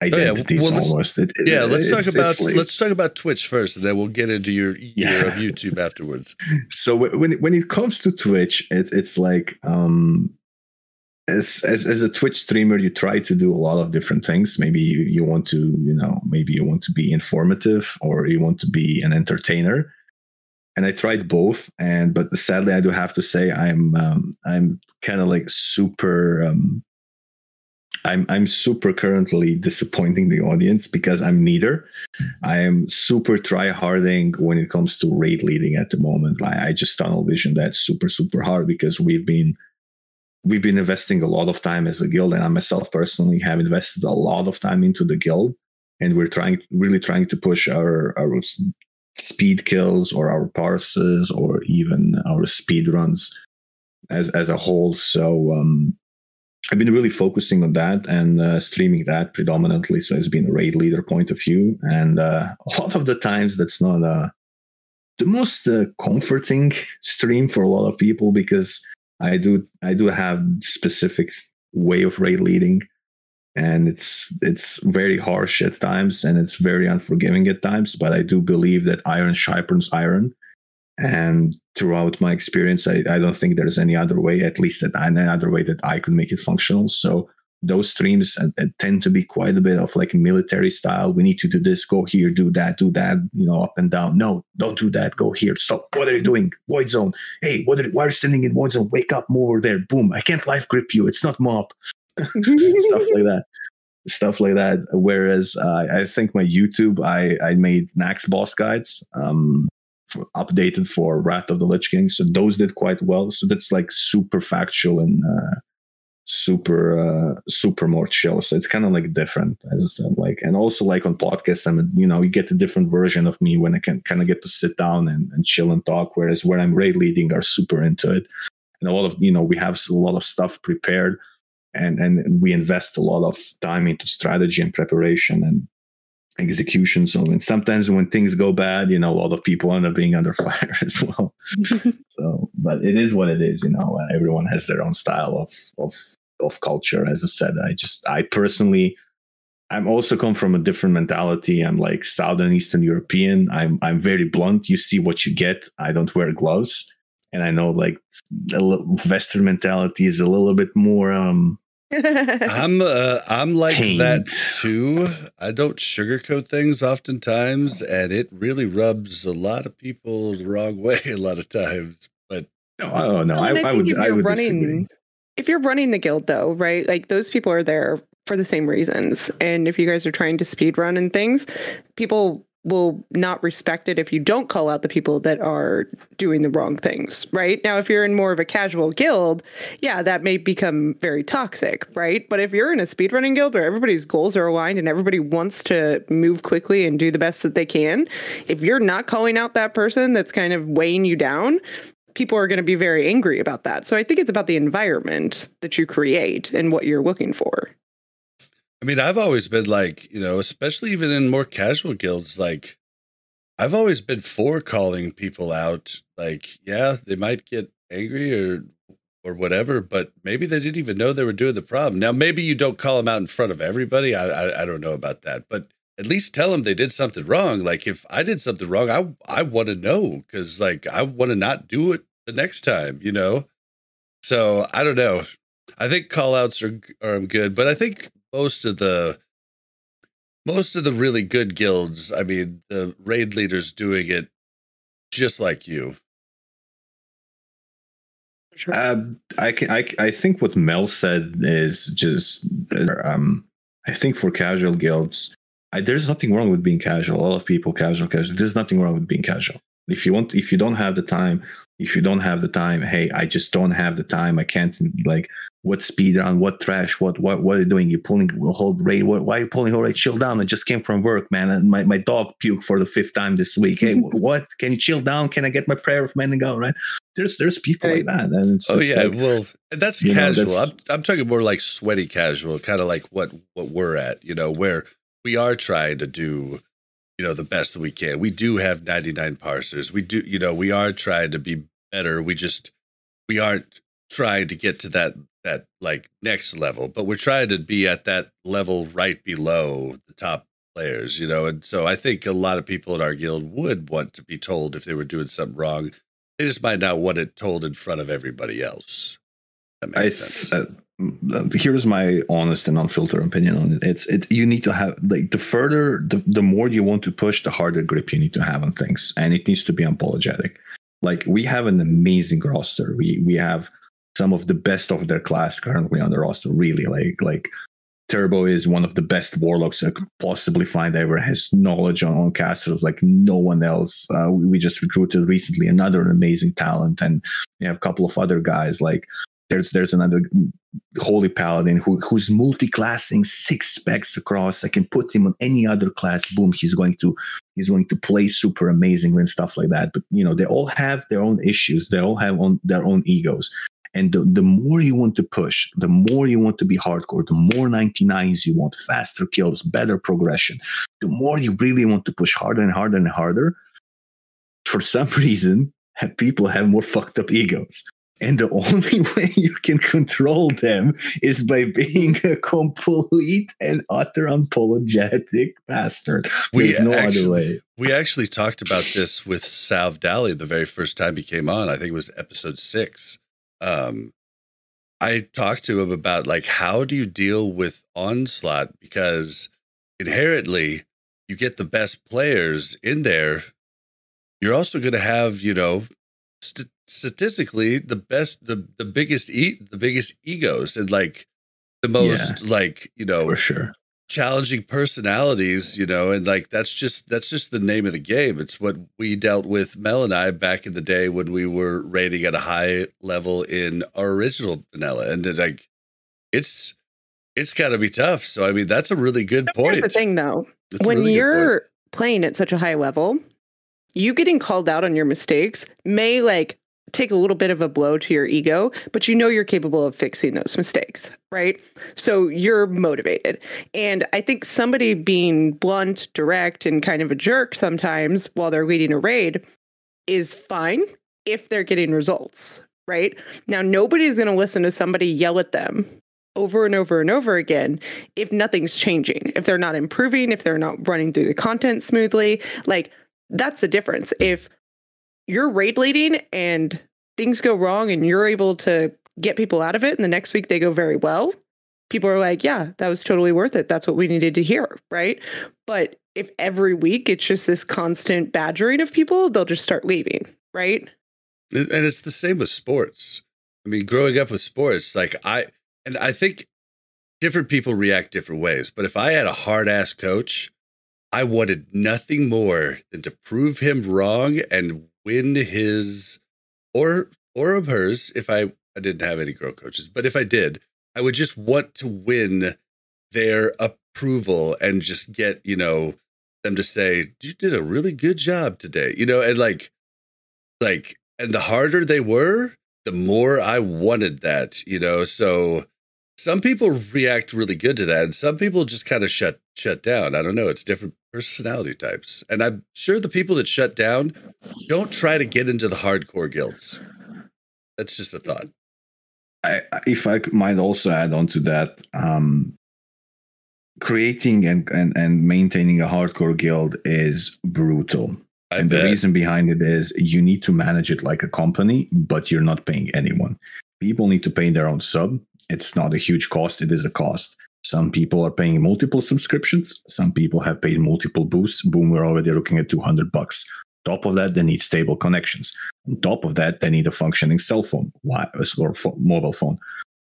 identities almost. Let's talk about Twitch first, and then we'll get into your YouTube afterwards. So when it comes to Twitch, it's like, as a Twitch streamer, you try to do a lot of different things. Maybe you want to, you want to be informative, or you want to be an entertainer. And I tried both, but sadly, I do have to say I'm kind of like super. I'm super currently disappointing the audience, because I'm neither. I am super try-harding when it comes to raid leading at the moment. Like, I just tunnel vision that super, super hard, because we've been investing a lot of time as a guild, and I myself personally have invested a lot of time into the guild, and we're really trying to push our speed kills or our parses or even our speed runs as a whole. So I've been really focusing on that and streaming that predominantly. So it's been a raid leader point of view. And a lot of the times that's not the most comforting stream for a lot of people, because I do have specific way of raid leading, and it's very harsh at times and it's very unforgiving at times. But I do believe that iron sharpens iron. And throughout my experience, I don't think there's any other way, at least any other way that I could make it functional. So those streams tend to be quite a bit of like military style. We need to do this, go here, do that, you know, up and down. No, don't do that. Go here. Stop. What are you doing? Void zone. Hey, why are you standing in void zone? Wake up, move over there. Boom. I can't life grip you. It's not mob. Stuff like that. Whereas I think my YouTube, I made Naxx boss guides. Updated for Wrath of the Lich King, so those did quite well. So that's like super factual and super more chill. So it's kind of like different, as I said, like, and also like on podcasts, you get a different version of me when I can kind of get to sit down and chill and talk. Whereas where I'm raid leading are super into it, and a lot of we have a lot of stuff prepared, and we invest a lot of time into strategy and preparation and execution. So, and sometimes when things go bad, a lot of people end up being under fire as well. So, but it is what it is. Everyone has their own style of culture. As I said, I'm also come from a different mentality. I'm like Southern Eastern European. I'm very blunt. You see what you get. I don't wear gloves, and I know like Western mentality is a little bit more. I'm like Paint. That too. I don't sugarcoat things oftentimes, and it really rubs a lot of people the wrong way a lot of times. But no, if you're running the guild though, right? Like those people are there for the same reasons. And if you guys are trying to speed run and things, people will not respect it if you don't call out the people that are doing the wrong things, right? Now, if you're in more of a casual guild, yeah, that may become very toxic, right? But if you're in a speedrunning guild where everybody's goals are aligned and everybody wants to move quickly and do the best that they can, if you're not calling out that person that's kind of weighing you down, people are going to be very angry about that. So I think it's about the environment that you create and what you're looking for. I mean, I've always been like, especially even in more casual guilds, like I've always been for calling people out. Like, yeah, they might get angry or whatever, but maybe they didn't even know they were doing the problem. Now, maybe you don't call them out in front of everybody. I don't know about that, but at least tell them they did something wrong. Like if I did something wrong, I want to know, because like I want to not do it the next time, So I don't know. I think call outs are good, but I think most of the really good guilds, I mean, the raid leaders doing it just like you. Sure. I think what Mel said is just, I think for casual guilds, there's nothing wrong with being casual. A lot of people casual. There's nothing wrong with being casual. If you don't have the time, hey, I just don't have the time. I can't, like, what speed run, what trash, what are you doing? You're pulling a whole raid. Why are you pulling a whole raid? Chill down. I just came from work, man. And my dog puked for the 5th time this week. Hey, what? Can you chill down? Can I get my prayer of Meningal, right? There's people like that. And that's casual. I'm talking more like sweaty casual, kind of like what we're at, where we are trying to do, the best that we can. We do have 99 parsers. We do, we are trying to be better. We aren't trying to get to that like next level, but we're trying to be at that level right below the top players, And so I think a lot of people in our guild would want to be told if they were doing something wrong. They just might not want it told in front of everybody else. That makes sense. Here's my honest and unfiltered opinion on it. You need to have, like, the more you want to push, the harder grip you need to have on things, and it needs to be unapologetic. Like, we have an amazing roster. We have some of the best of their class currently on the roster. Really, like Turbo is one of the best warlocks I could possibly find ever. Has knowledge on castles like no one else. We just recruited recently another amazing talent, and we have a couple of other guys like. There's another Holy Paladin who's multi-classing six specs across. I can put him on any other class. Boom, he's going to play super amazingly and stuff like that. But you know, they all have their own issues. They all have their own egos. And the more you want to push, the more you want to be hardcore, the more 99s you want, faster kills, better progression, the more you really want to push harder and harder and harder. For some reason, people have more fucked up egos. And the only way you can control them is by being a complete and utter unapologetic bastard. There's no other way. We actually talked about this with Salv Dali the very first time he came on. I think it was episode 6. I talked to him about, like, how do you deal with Onslaught? Because inherently, you get the best players in there. You're also going to have, you know, statistically the biggest egos and like the most like, you know, for sure, challenging personalities, you know, and like that's just the name of the game. It's what we dealt with, Mel and I, back in the day when we were raiding at a high level in our original vanilla, and it's like it's got to be tough. So I mean, that's a really good point. Here's the thing though, when you're playing at such a high level, you getting called out on your mistakes may like take a little bit of a blow to your ego, but you know you're capable of fixing those mistakes, right? So you're motivated. And I think somebody being blunt, direct, and kind of a jerk sometimes while they're leading a raid is fine if they're getting results, right? Now, nobody's going to listen to somebody yell at them over and over and over again if nothing's changing, if they're not improving, if they're not running through the content smoothly. Like, that's the difference. If you're raid leading and things go wrong and you're able to get people out of it, and the next week they go very well, people are like, yeah, that was totally worth it. That's what we needed to hear, right? But if every week it's just this constant badgering of people, they'll just start leaving, right? And it's the same with sports. I mean, growing up with sports, like I think different people react different ways. But if I had a hard-ass coach, I wanted nothing more than to prove him wrong and win his or of hers. If I didn't have any girl coaches, but if I did, I would just want to win their approval and just get, you know, them to say, you did a really good job today, you know, and like, and the harder they were, the more I wanted that, you know, so some people react really good to that, and some people just kind of shut down. I don't know. It's different personality types. And I'm sure the people that shut down don't try to get into the hardcore guilds. That's just a thought. If I might also add on to that, creating and maintaining a hardcore guild is brutal. The reason behind it is you need to manage it like a company, but you're not paying anyone. People need to pay their own sub. It's not a huge cost. It is a cost. Some people are paying multiple subscriptions. Some people have paid multiple boosts. Boom, we're already looking at $200. On top of that, they need stable connections. On top of that, they need a functioning cell phone. Why? Or mobile phone.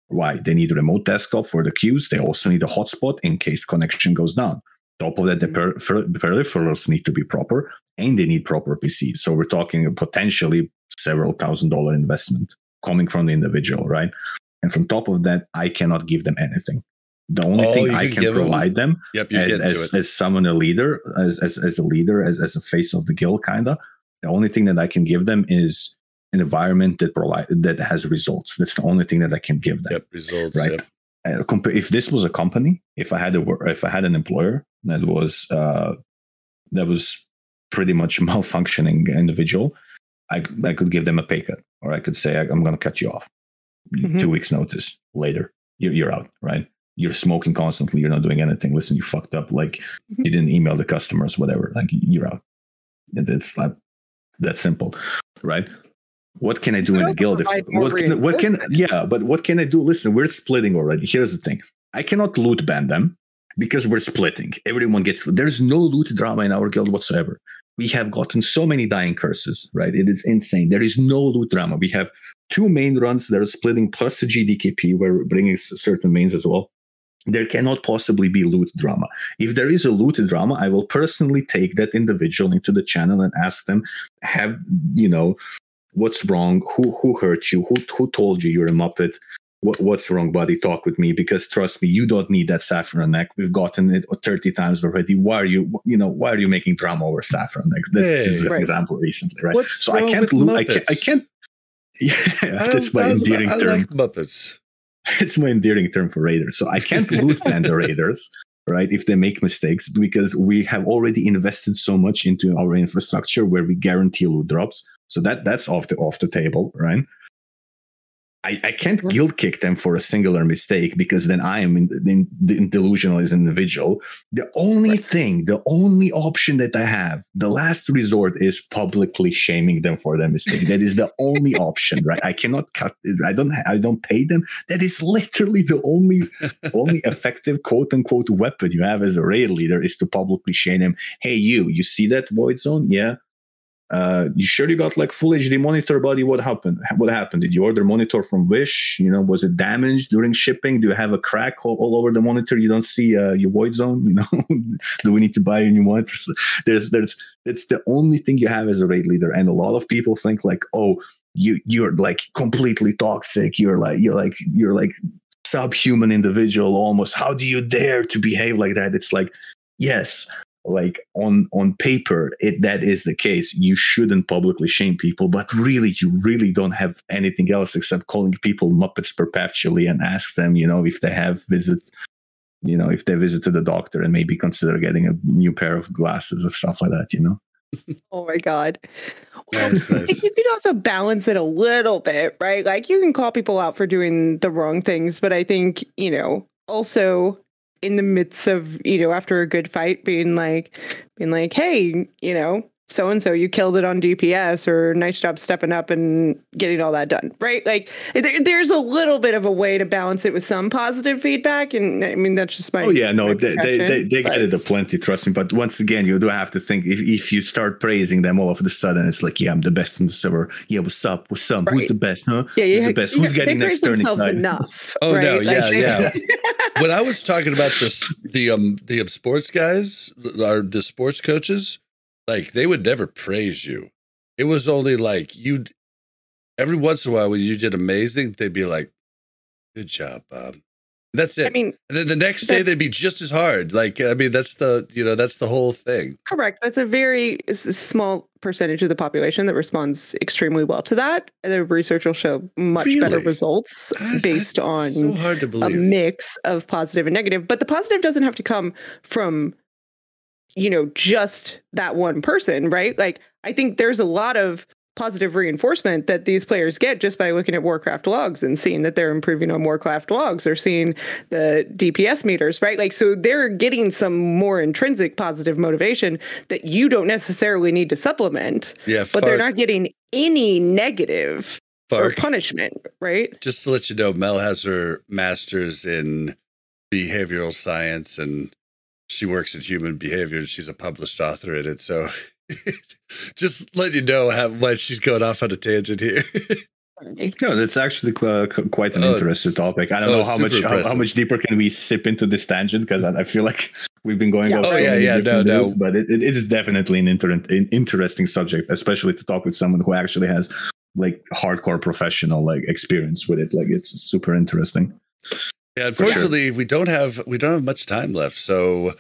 Why? They need a remote desktop for the queues. They also need a hotspot in case connection goes down. On top of that, the peripherals need to be proper, and they need proper PCs. So we're talking potentially several $1,000 investment coming from the individual, right? And from top of that, I cannot give them anything. The only thing I can provide them as someone, a leader, as a face of the guild, kind of, the only thing that I can give them is an environment that has results. That's the only thing that I can give them. Yep, results, right? Yep. If this was a company, if I had an employer that was pretty much a malfunctioning individual, I could give them a pay cut, or I could say, I'm going to cut you off. Mm-hmm. 2 weeks notice later, you're out, right? You're smoking constantly. You're not doing anything. Listen, you fucked up. Like, mm-hmm. You didn't email the customers, whatever. Like, you're out. It's like that simple, right? What can I do in the guild? What can I do? Listen, we're splitting already. Here's the thing. I cannot loot ban them because we're splitting. Everyone gets, there's no loot drama in our guild whatsoever. We have gotten so many dying curses, right? It is insane. There is no loot drama. We have two main runs that are splitting plus a GDKP. We're bringing certain mains as well. There cannot possibly be loot drama. If there is a loot drama, I will personally take that individual into the channel and ask them, what's wrong? Who hurt you? Who told you you're a Muppet? what's wrong, buddy? Talk with me, because trust me, you don't need that saffron neck. We've gotten it 30 times already. Why are you making drama over saffron neck? That's just an example recently, right? What's so wrong with Muppets? I can't. Yeah, that's my endearing term. I like Muppets. It's my endearing term for raiders. So I can't root ban the raiders, right? If they make mistakes, because we have already invested so much into our infrastructure where we guarantee loot drops. So that's off the table, right? I can't guilt kick them for a singular mistake, because then I am in delusional as an individual. The only thing, the only option that I have, the last resort, is publicly shaming them for their mistake. That is the only option, right? I cannot cut. I don't pay them. That is literally the only effective quote unquote weapon you have as a raid leader, is to publicly shame them. Hey, you see that void zone? Yeah. You sure you got like full HD monitor, buddy? What happened? Did you order monitor from Wish? Was it damaged during shipping? Do you have a crack all over the monitor? You don't see your void zone? Do we need to buy a new monitor? There's it's the only thing you have as a raid leader. And a lot of people think like, oh, you're like completely toxic. You're like subhuman individual almost. How do you dare to behave like that? It's like, yes. Like on paper, that is the case. You shouldn't publicly shame people, but really, you really don't have anything else except calling people Muppets perpetually and ask them, if they have if they visited the doctor, and maybe consider getting a new pair of glasses or stuff like that, Oh my God. Well, nice. You can also balance it a little bit, right? Like, you can call people out for doing the wrong things, but I think, also in the midst of, after a good fight, being like, hey, so-and-so, you killed it on DPS, or nice job stepping up and getting all that done, right? Like, there's a little bit of a way to balance it with some positive feedback, and I mean, that's just my... Oh, yeah, no, they get it aplenty, trust me, but once again, you do have to think, if you start praising them all of a sudden, it's like, yeah, I'm the best on the server, yeah, what's up, right. Who's the best, huh? Yeah, yeah, the best, who's getting next turn tonight? Enough, oh, right? No, yeah. When I was talking about the sports guys, or the sports coaches, like, they would never praise you. It was only like, every once in a while when you did amazing, they'd be like, good job, Bob. And that's it. I mean, and then the next day they'd be just as hard. Like, I mean, that's the whole thing. Correct. That's a very small percentage of the population that responds extremely well to that. The research will show much better results based on a mix of positive and negative. But the positive doesn't have to come from just that one person, right? Like, I think there's a lot of positive reinforcement that these players get just by looking at Warcraft logs and seeing that they're improving on Warcraft logs, or seeing the DPS meters, right? Like, so they're getting some more intrinsic positive motivation that you don't necessarily need to supplement, but they're not getting any negative or punishment, right? Just to let you know, Mel has her master's in behavioral science, and she works in human behavior, and she's a published author in it. So just let you know how much she's going off on a tangent here. No, that's actually quite an interesting topic. I don't know how much deeper can we sip into this tangent, because I feel like we've been going off. Oh, no. But it is definitely an interesting subject, especially to talk with someone who actually has like hardcore professional like experience with it. Like, it's super interesting. Yeah, unfortunately, we don't have much time left. So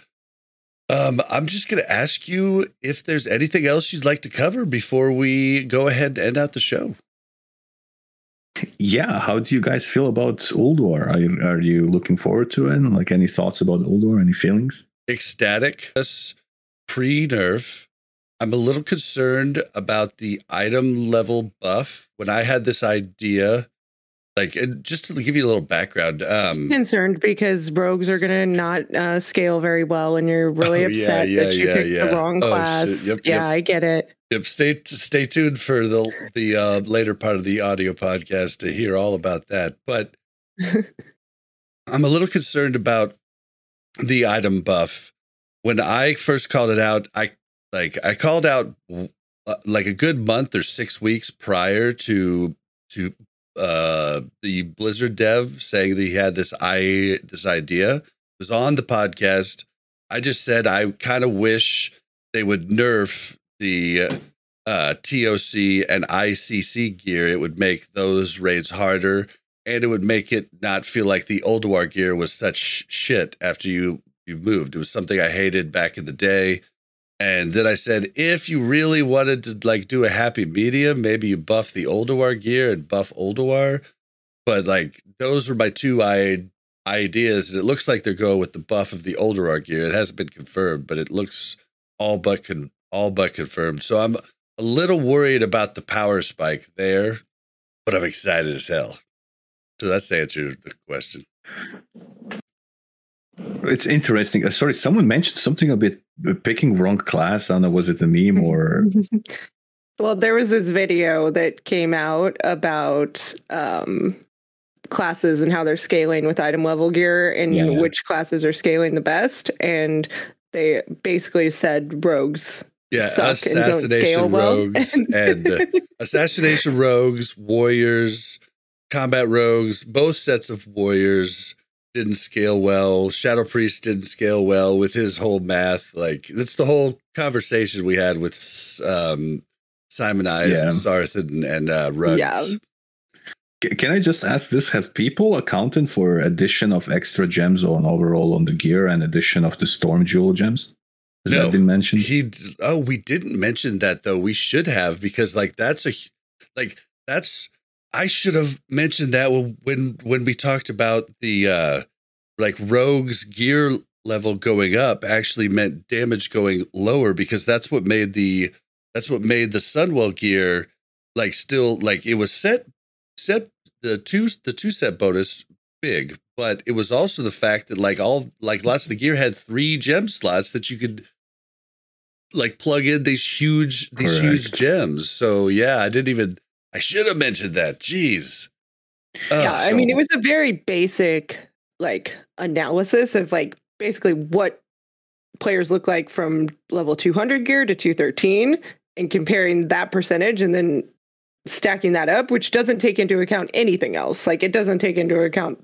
I'm just going to ask you if there's anything else you'd like to cover before we go ahead and end out the show. Yeah, how do you guys feel about Ulduar? Are you looking forward to it? Like, any thoughts about Ulduar? Any feelings? Ecstatic. Pre-nerf. I'm a little concerned about the item level buff. When I had this idea, like, just to give you a little background, I'm concerned because rogues are going to not scale very well, and you're really upset that you picked the wrong class. Yep. I get it. Yep. Stay tuned for the later part of the audio podcast to hear all about that. But I'm a little concerned about the item buff. When I first called it out, I called out like a good month or 6 weeks prior to. The Blizzard dev saying that he had this idea. It was on the podcast. I just said I kind of wish they would nerf the TOC and ICC gear. It would make those raids harder, And it would make it not feel like the Ulduar gear was such shit after you moved. It was something I hated back in the day. And then I said, if you really wanted to like do a happy medium, maybe you buff the Ulduar gear and buff Ulduar. But like those were my two ideas. And it looks like they're going with the buff of the Ulduar gear. It hasn't been confirmed, but it looks all but confirmed. So I'm a little worried about the power spike there, but I'm excited as hell. So that's the answer to the question. It's interesting. Sorry, someone mentioned something about picking wrong class. I don't know, was it a meme or? Well, there was this video that came out about classes and how they're scaling with item level gear and which classes are scaling the best. And they basically said rogues. Yeah, suck and don't scale rogues well. Assassination rogues, warriors, combat rogues, both sets of warriors didn't scale well. Shadow Priest didn't scale well with his whole math. Like, that's the whole conversation we had with Simonize and Sarth and Rugs. Yeah. Can I just ask this? Have people accounted for addition of extra gems on overall on the gear and addition of the Storm Jewel gems? Has that been mentioned? We didn't mention that, though. We should have, because like I should have mentioned that when we talked about the rogues gear level going up actually meant damage going lower, because that's what made the Sunwell gear like still like it was set the two set bonus big, but it was also the fact that like all like lots of the gear had 3 gem slots that you could like plug in these huge gems. So I should have mentioned that. Jeez. I mean, it was a very basic like analysis of like basically what players look like from level 200 gear to 213 and comparing that percentage and then stacking that up, which doesn't take into account anything else. Like it doesn't take into account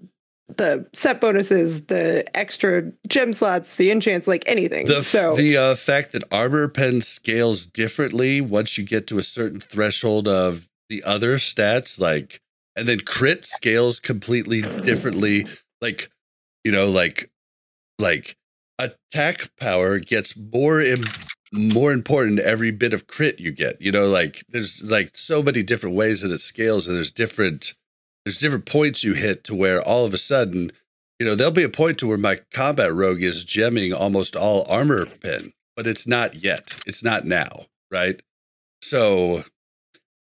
the set bonuses, the extra gem slots, the enchants, like anything. The fact that armor pen scales differently once you get to a certain threshold of the other stats, like, and then crit scales completely differently. Like, you know, like attack power gets more important every bit of crit you get, you know, like there's like so many different ways that it scales, and there's different points you hit to where all of a sudden, you know, there'll be a point to where my combat rogue is gemming almost all armor pen, but it's not yet. It's not now. Right. So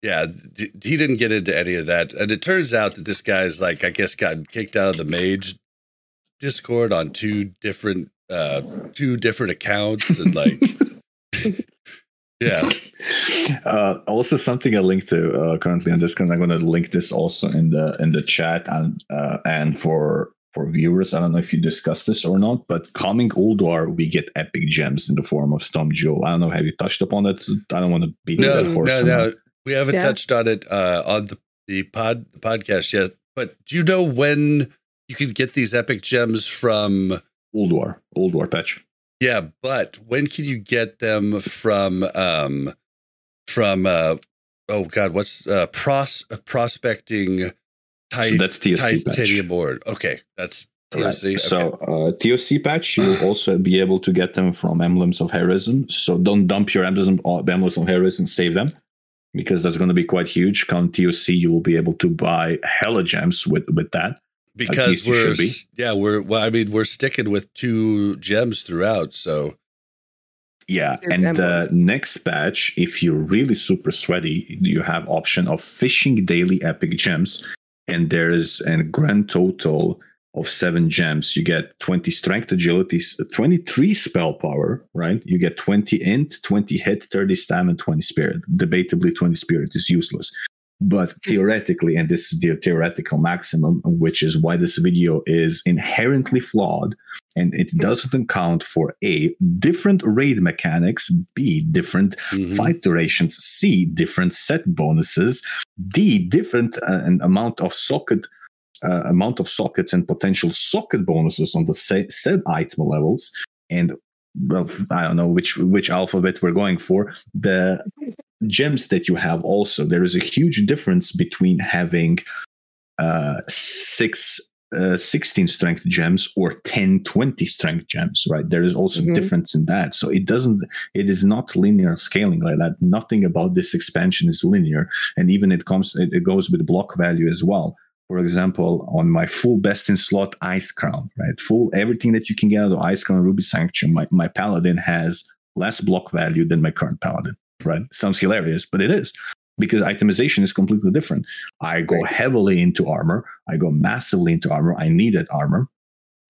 yeah, he didn't get into any of that. And it turns out that this guy's like, I guess, gotten kicked out of the mage Discord on two different accounts. And like, yeah. Also something I linked to currently on Discord. I'm going to link this also in the chat and for viewers. I don't know if you discussed this or not, but coming Ulduar, we get epic gems in the form of Storm Jewel. I don't know. Have you touched upon it? So I don't want to beat that horse. No. We haven't touched on it on the podcast yet. But do you know when you can get these epic gems from Ulduar patch? Yeah, but when can you get them from prospecting so that's TOC titanium board? Okay, that's TOC. Right. So TOC patch, you'll also be able to get them from Emblems of Heroism. So don't dump your Emblems of Heroism, save them, because that's going to be quite huge. Come TOC, you will be able to buy hella gems with that. Because we're sticking with 2 gems throughout, so yeah. And the next patch, if you're really super sweaty, you have option of fishing daily epic gems, and there is a grand total of 7 gems. You get 20 strength, agility, 23 spell power, right? You get 20 int, 20 hit, 30 stamina, and 20 spirit. Debatably, 20 spirit is useless. But theoretically, and this is the theoretical maximum, which is why this video is inherently flawed, and it doesn't account for A, different raid mechanics, B, different fight durations, C, different set bonuses, D, different amount of sockets and potential socket bonuses on the said item levels, and well, I don't know which alphabet we're going for. The gems that you have, also there is a huge difference between having 16 strength gems or 10 20 strength gems, right? There is also difference in that. So it is not linear scaling like that. Nothing about this expansion is linear, and even it goes with block value as well. For example, on my full best in slot Ice Crown, right, full everything that you can get out of Ice Crown, Ruby Sanction, my paladin has less block value than my current paladin, right? Sounds hilarious, but it is, because itemization is completely different. I go heavily into armor. I go massively into armor. I needed armor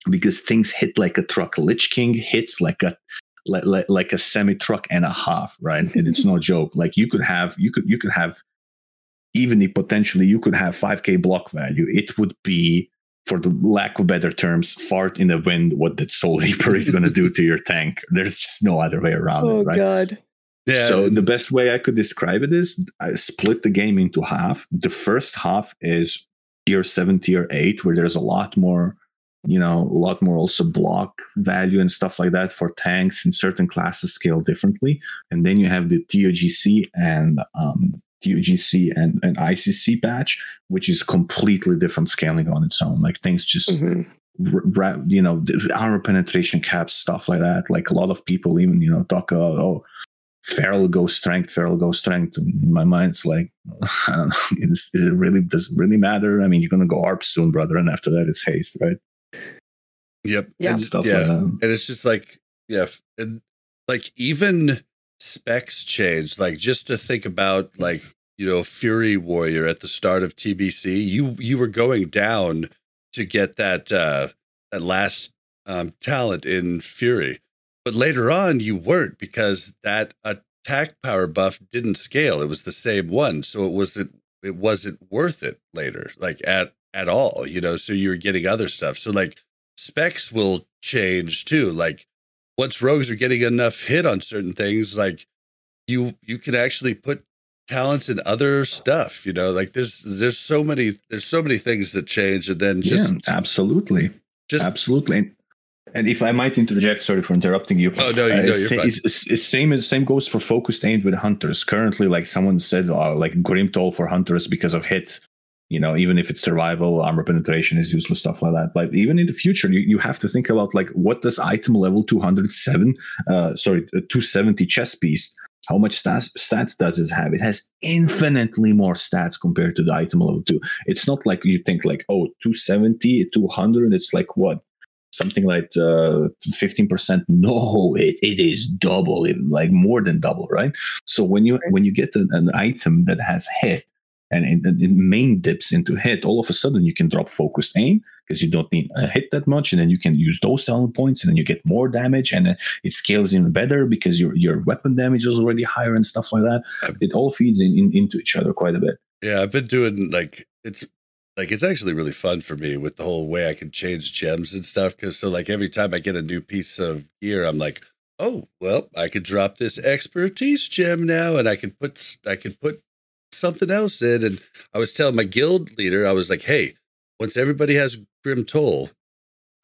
because things hit like a truck. Lich King hits like a semi truck and a half, right? And it's no joke. Like you could have even if potentially you could have 5k block value. It would be, for the lack of better terms, fart in the wind what that Soul Reaper is going to do to your tank. There's just no other way around it, right? Oh, God. Yeah. So the best way I could describe it is I split the game into half. The first half is tier 7, tier 8, where there's a lot more also block value and stuff like that for tanks, and certain classes scale differently. And then you have the TOGC and ICC patch, which is completely different scaling on its own. Like things just... the armor penetration caps, stuff like that. Like a lot of people even, talk about, feral goes strength, In my mind, it's like, I don't know, does it really matter? I mean, you're going to go ARP soon, brother, and after that, it's haste, right? Yep. Yeah. And it's just like, yeah. And like, even specs change. Like, just to think about, like, Fury Warrior at the start of TBC, you were going down to get that last talent in Fury. But later on, you weren't, because that attack power buff didn't scale. It was the same one, so it wasn't worth it later, like at all, So you were getting other stuff. So like specs will change too. Like once rogues are getting enough hit on certain things, like you can actually put talents and other stuff. Like there's so many things that change, and then just absolutely. And if I might interject, sorry for interrupting you. Oh, no, you're fine. Same goes for focused aim with hunters. Currently, like someone said, like Grim Toll for hunters because of hit, even if it's survival, armor penetration is useless, stuff like that. But even in the future, you have to think about like, what does item level 270 chess piece, how much stats does it have? It has infinitely more stats compared to the item level 2. It's not like you think like, 270, 200, it's like what? Something like 15%. No, it is double, like more than double, right? So when you get an item that has hit and it main dips into hit, all of a sudden you can drop focused aim because you don't need a hit that much, and then you can use those talent points, and then you get more damage, and it scales even better because your weapon damage is already higher and stuff like that. It all feeds into each other quite a bit. Yeah, I've been doing it's actually really fun for me with the whole way I can change gems and stuff. Cause so like every time I get a new piece of gear, I'm like, I could drop this expertise gem now, and I could put something else in. And I was telling my guild leader, I was like, hey, once everybody has Grim Toll,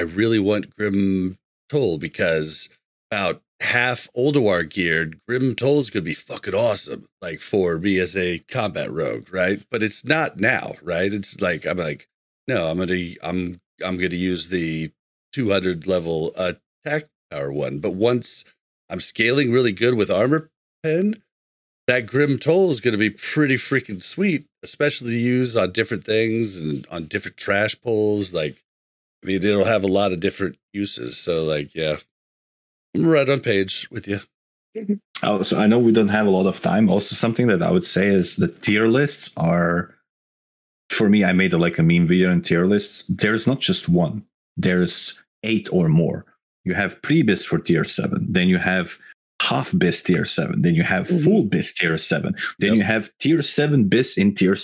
I really want Grim Toll because about half Ulduar geared, Grim Toll is going to be fucking awesome, like for me as a combat rogue, right? But it's not now, right? It's like I'm like, no, I'm gonna use the 200 level attack power one. But once I'm scaling really good with armor pen, that Grim Toll is going to be pretty freaking sweet, especially to use on different things and on different trash pulls. Like, I mean, it'll have a lot of different uses. So, like, yeah. I'm right on page with you. So I know we don't have a lot of time. Also, something that I would say is the tier lists are, for me, I made a meme video on tier lists. There's not just one. There's 8 or more. You have pre-bis for tier 7. Then you have half bis tier 7. Then you have full bis tier 7. Then you have tier 7 bis in tier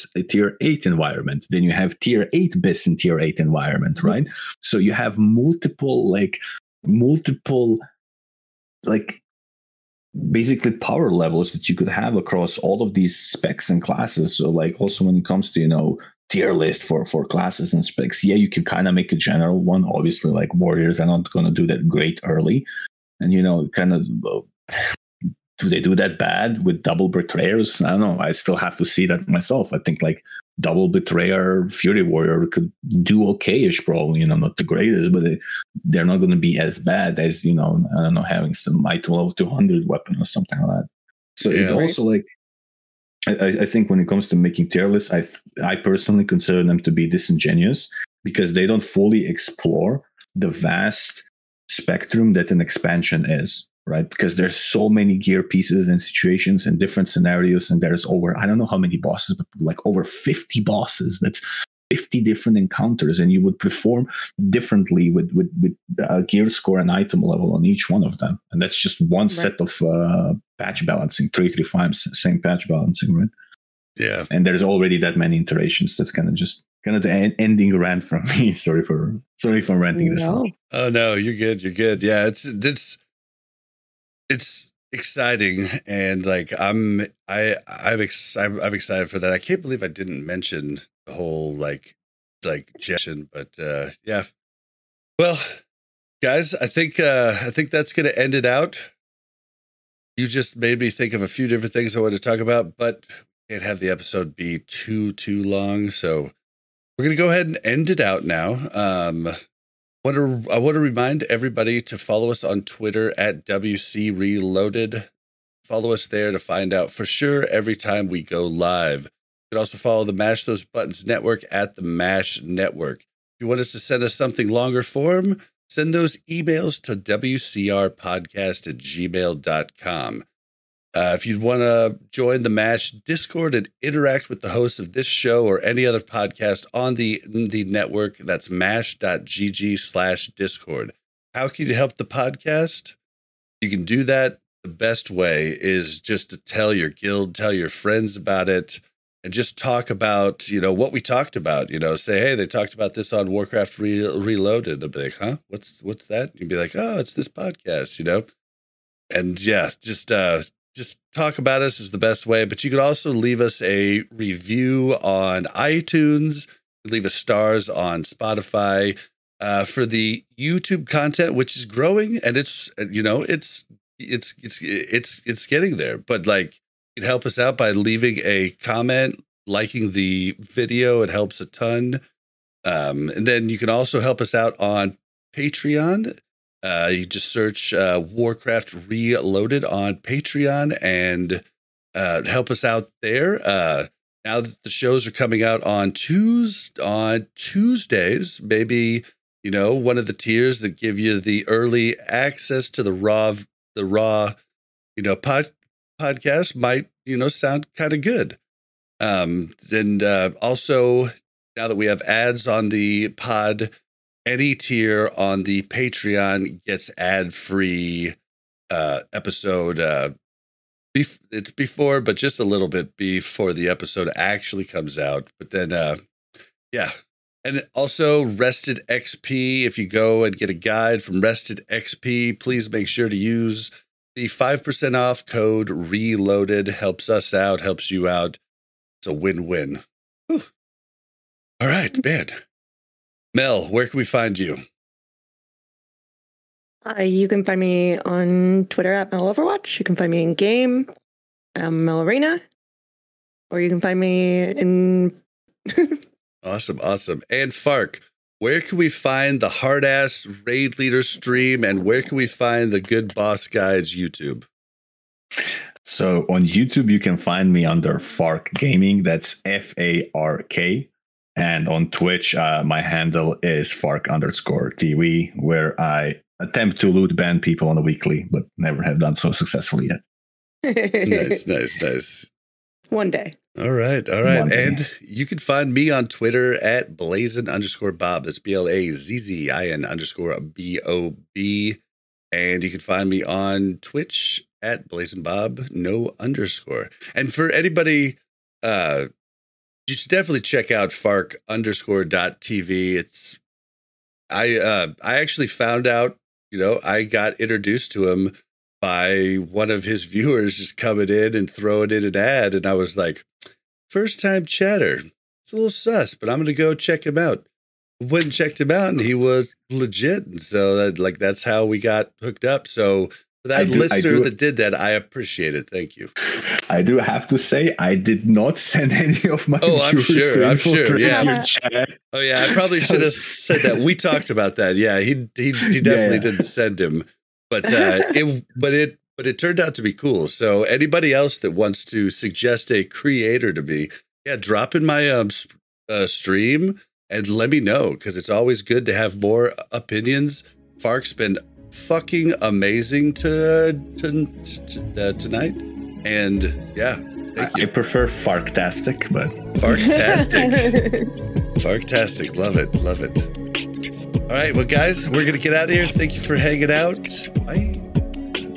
8 environment. Then you have tier 8 bis in tier 8 environment, right? So you have multiple basically power levels that you could have across all of these specs and classes. So like also when it comes to, tier list for classes and specs, yeah, you can kind of make a general one. Obviously, like warriors are not going to do that great early. And, do they do that bad with double betrayers? I don't know. I still have to see that myself. I think like double betrayer fury warrior could do okay-ish, probably, you know, not the greatest, but they're not going to be as bad as, you know, I don't know, having some item level 200 weapon or something like that. So yeah, it's right. Also like I think when it comes to making tier lists, I personally consider them to be disingenuous because they don't fully explore the vast spectrum that an expansion is, right? Because there's so many gear pieces and situations and different scenarios, and there's over, I don't know how many bosses, but like over 50 bosses. That's 50 different encounters, and you would perform differently with a gear score and item level on each one of them. And that's just one set of patch balancing, 335, same patch balancing, right? Yeah. And there's already that many iterations. That's kind of the ending rant from me. Sorry for ranting this one. Oh no, you're good. You're good. Yeah, it's exciting, and like I'm excited for that. I can't believe I didn't mention the whole like gestion, but yeah. Well, guys, I think that's gonna end it out. You just made me think of a few different things I wanted to talk about, but can't have the episode be too long, so. We're going to go ahead and end it out now. I want to remind everybody to follow us on Twitter at WC Reloaded. Follow us there to find out for sure every time we go live. You can also follow the Mash Those Buttons Network at the Mash Network. If you want us to send us something longer form, send those emails to wcrpodcast@gmail.com. If you want to join the Mash Discord and interact with the hosts of this show or any other podcast on the network, that's mash.gg/Discord. How can you help the podcast? You can do that. The best way is just to tell your guild, tell your friends about it, and just talk about, you know, what we talked about. You know, say, hey, they talked about this on Warcraft Reloaded. They'll be like, huh? What's that? You'd be like, oh, it's this podcast, you know? And yeah, just talk about us is the best way, but you could also leave us a review on iTunes, leave us stars on Spotify, for the YouTube content, which is growing, and it's getting there, but like it help us out by leaving a comment, liking the video. It helps a ton. And then you can also help us out on Patreon. You just search Warcraft Reloaded on Patreon and help us out there. Now that the shows are coming out on Tuesdays, maybe, you know, one of the tiers that give you the early access to the raw, you know, podcast might, you know, sound kind of good. And also now that we have ads on the pod, any tier on the Patreon gets ad-free episode. It's before, but just a little bit before the episode actually comes out. But then, yeah. And also Rested XP. If you go and get a guide from Rested XP, please make sure to use the 5% off code RELOADED. Helps us out, helps you out. It's a win-win. Whew. All right, man. Mel, where can we find you? You can find me on Twitter at MelOverwatch. You can find me in game, Melarina, or you can find me in. Awesome. And Fark, where can we find the hard ass raid leader stream, and where can we find the Good Boss Guys YouTube? So on YouTube, you can find me under Fark Gaming. That's FARK. And on Twitch, my handle is Fark_TV, where I attempt to loot ban people on a weekly, but never have done so successfully yet. Nice. One day. All right. And you can find me on Twitter at Blazin_Bob. That's BLAZZIN_BOB. And you can find me on Twitch at BlazinBob, no underscore. And for anybody, you should definitely check out Fark_.tv. It's I actually found out, you know, I got introduced to him by one of his viewers just coming in and throwing in an ad. And I was like, first time chatter. It's a little sus, but I'm going to go check him out. Went and checked him out, and he was legit. And so that's how we got hooked up. So for that listener that did that, I appreciate it. Thank you. I do have to say I did not send any of my viewers to infiltrate your chat. Oh yeah, I probably should have said that. We talked about that. Yeah, he definitely didn't send him, but it turned out to be cool. So anybody else that wants to suggest a creator to me, drop in my stream and let me know, because it's always good to have more opinions. Fark's been fucking amazing to tonight. And thank you. I prefer Farktastic, but Farktastic, love it. All right, well, guys, we're gonna get out of here. Thank you for hanging out. Bye.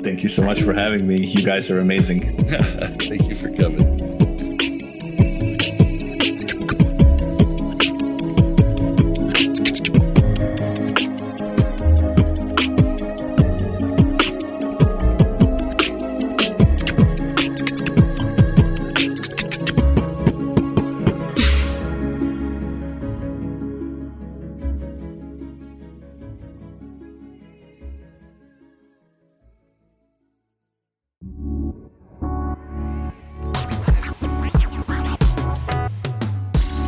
Thank you so much for having me. You guys are amazing. Thank you for coming.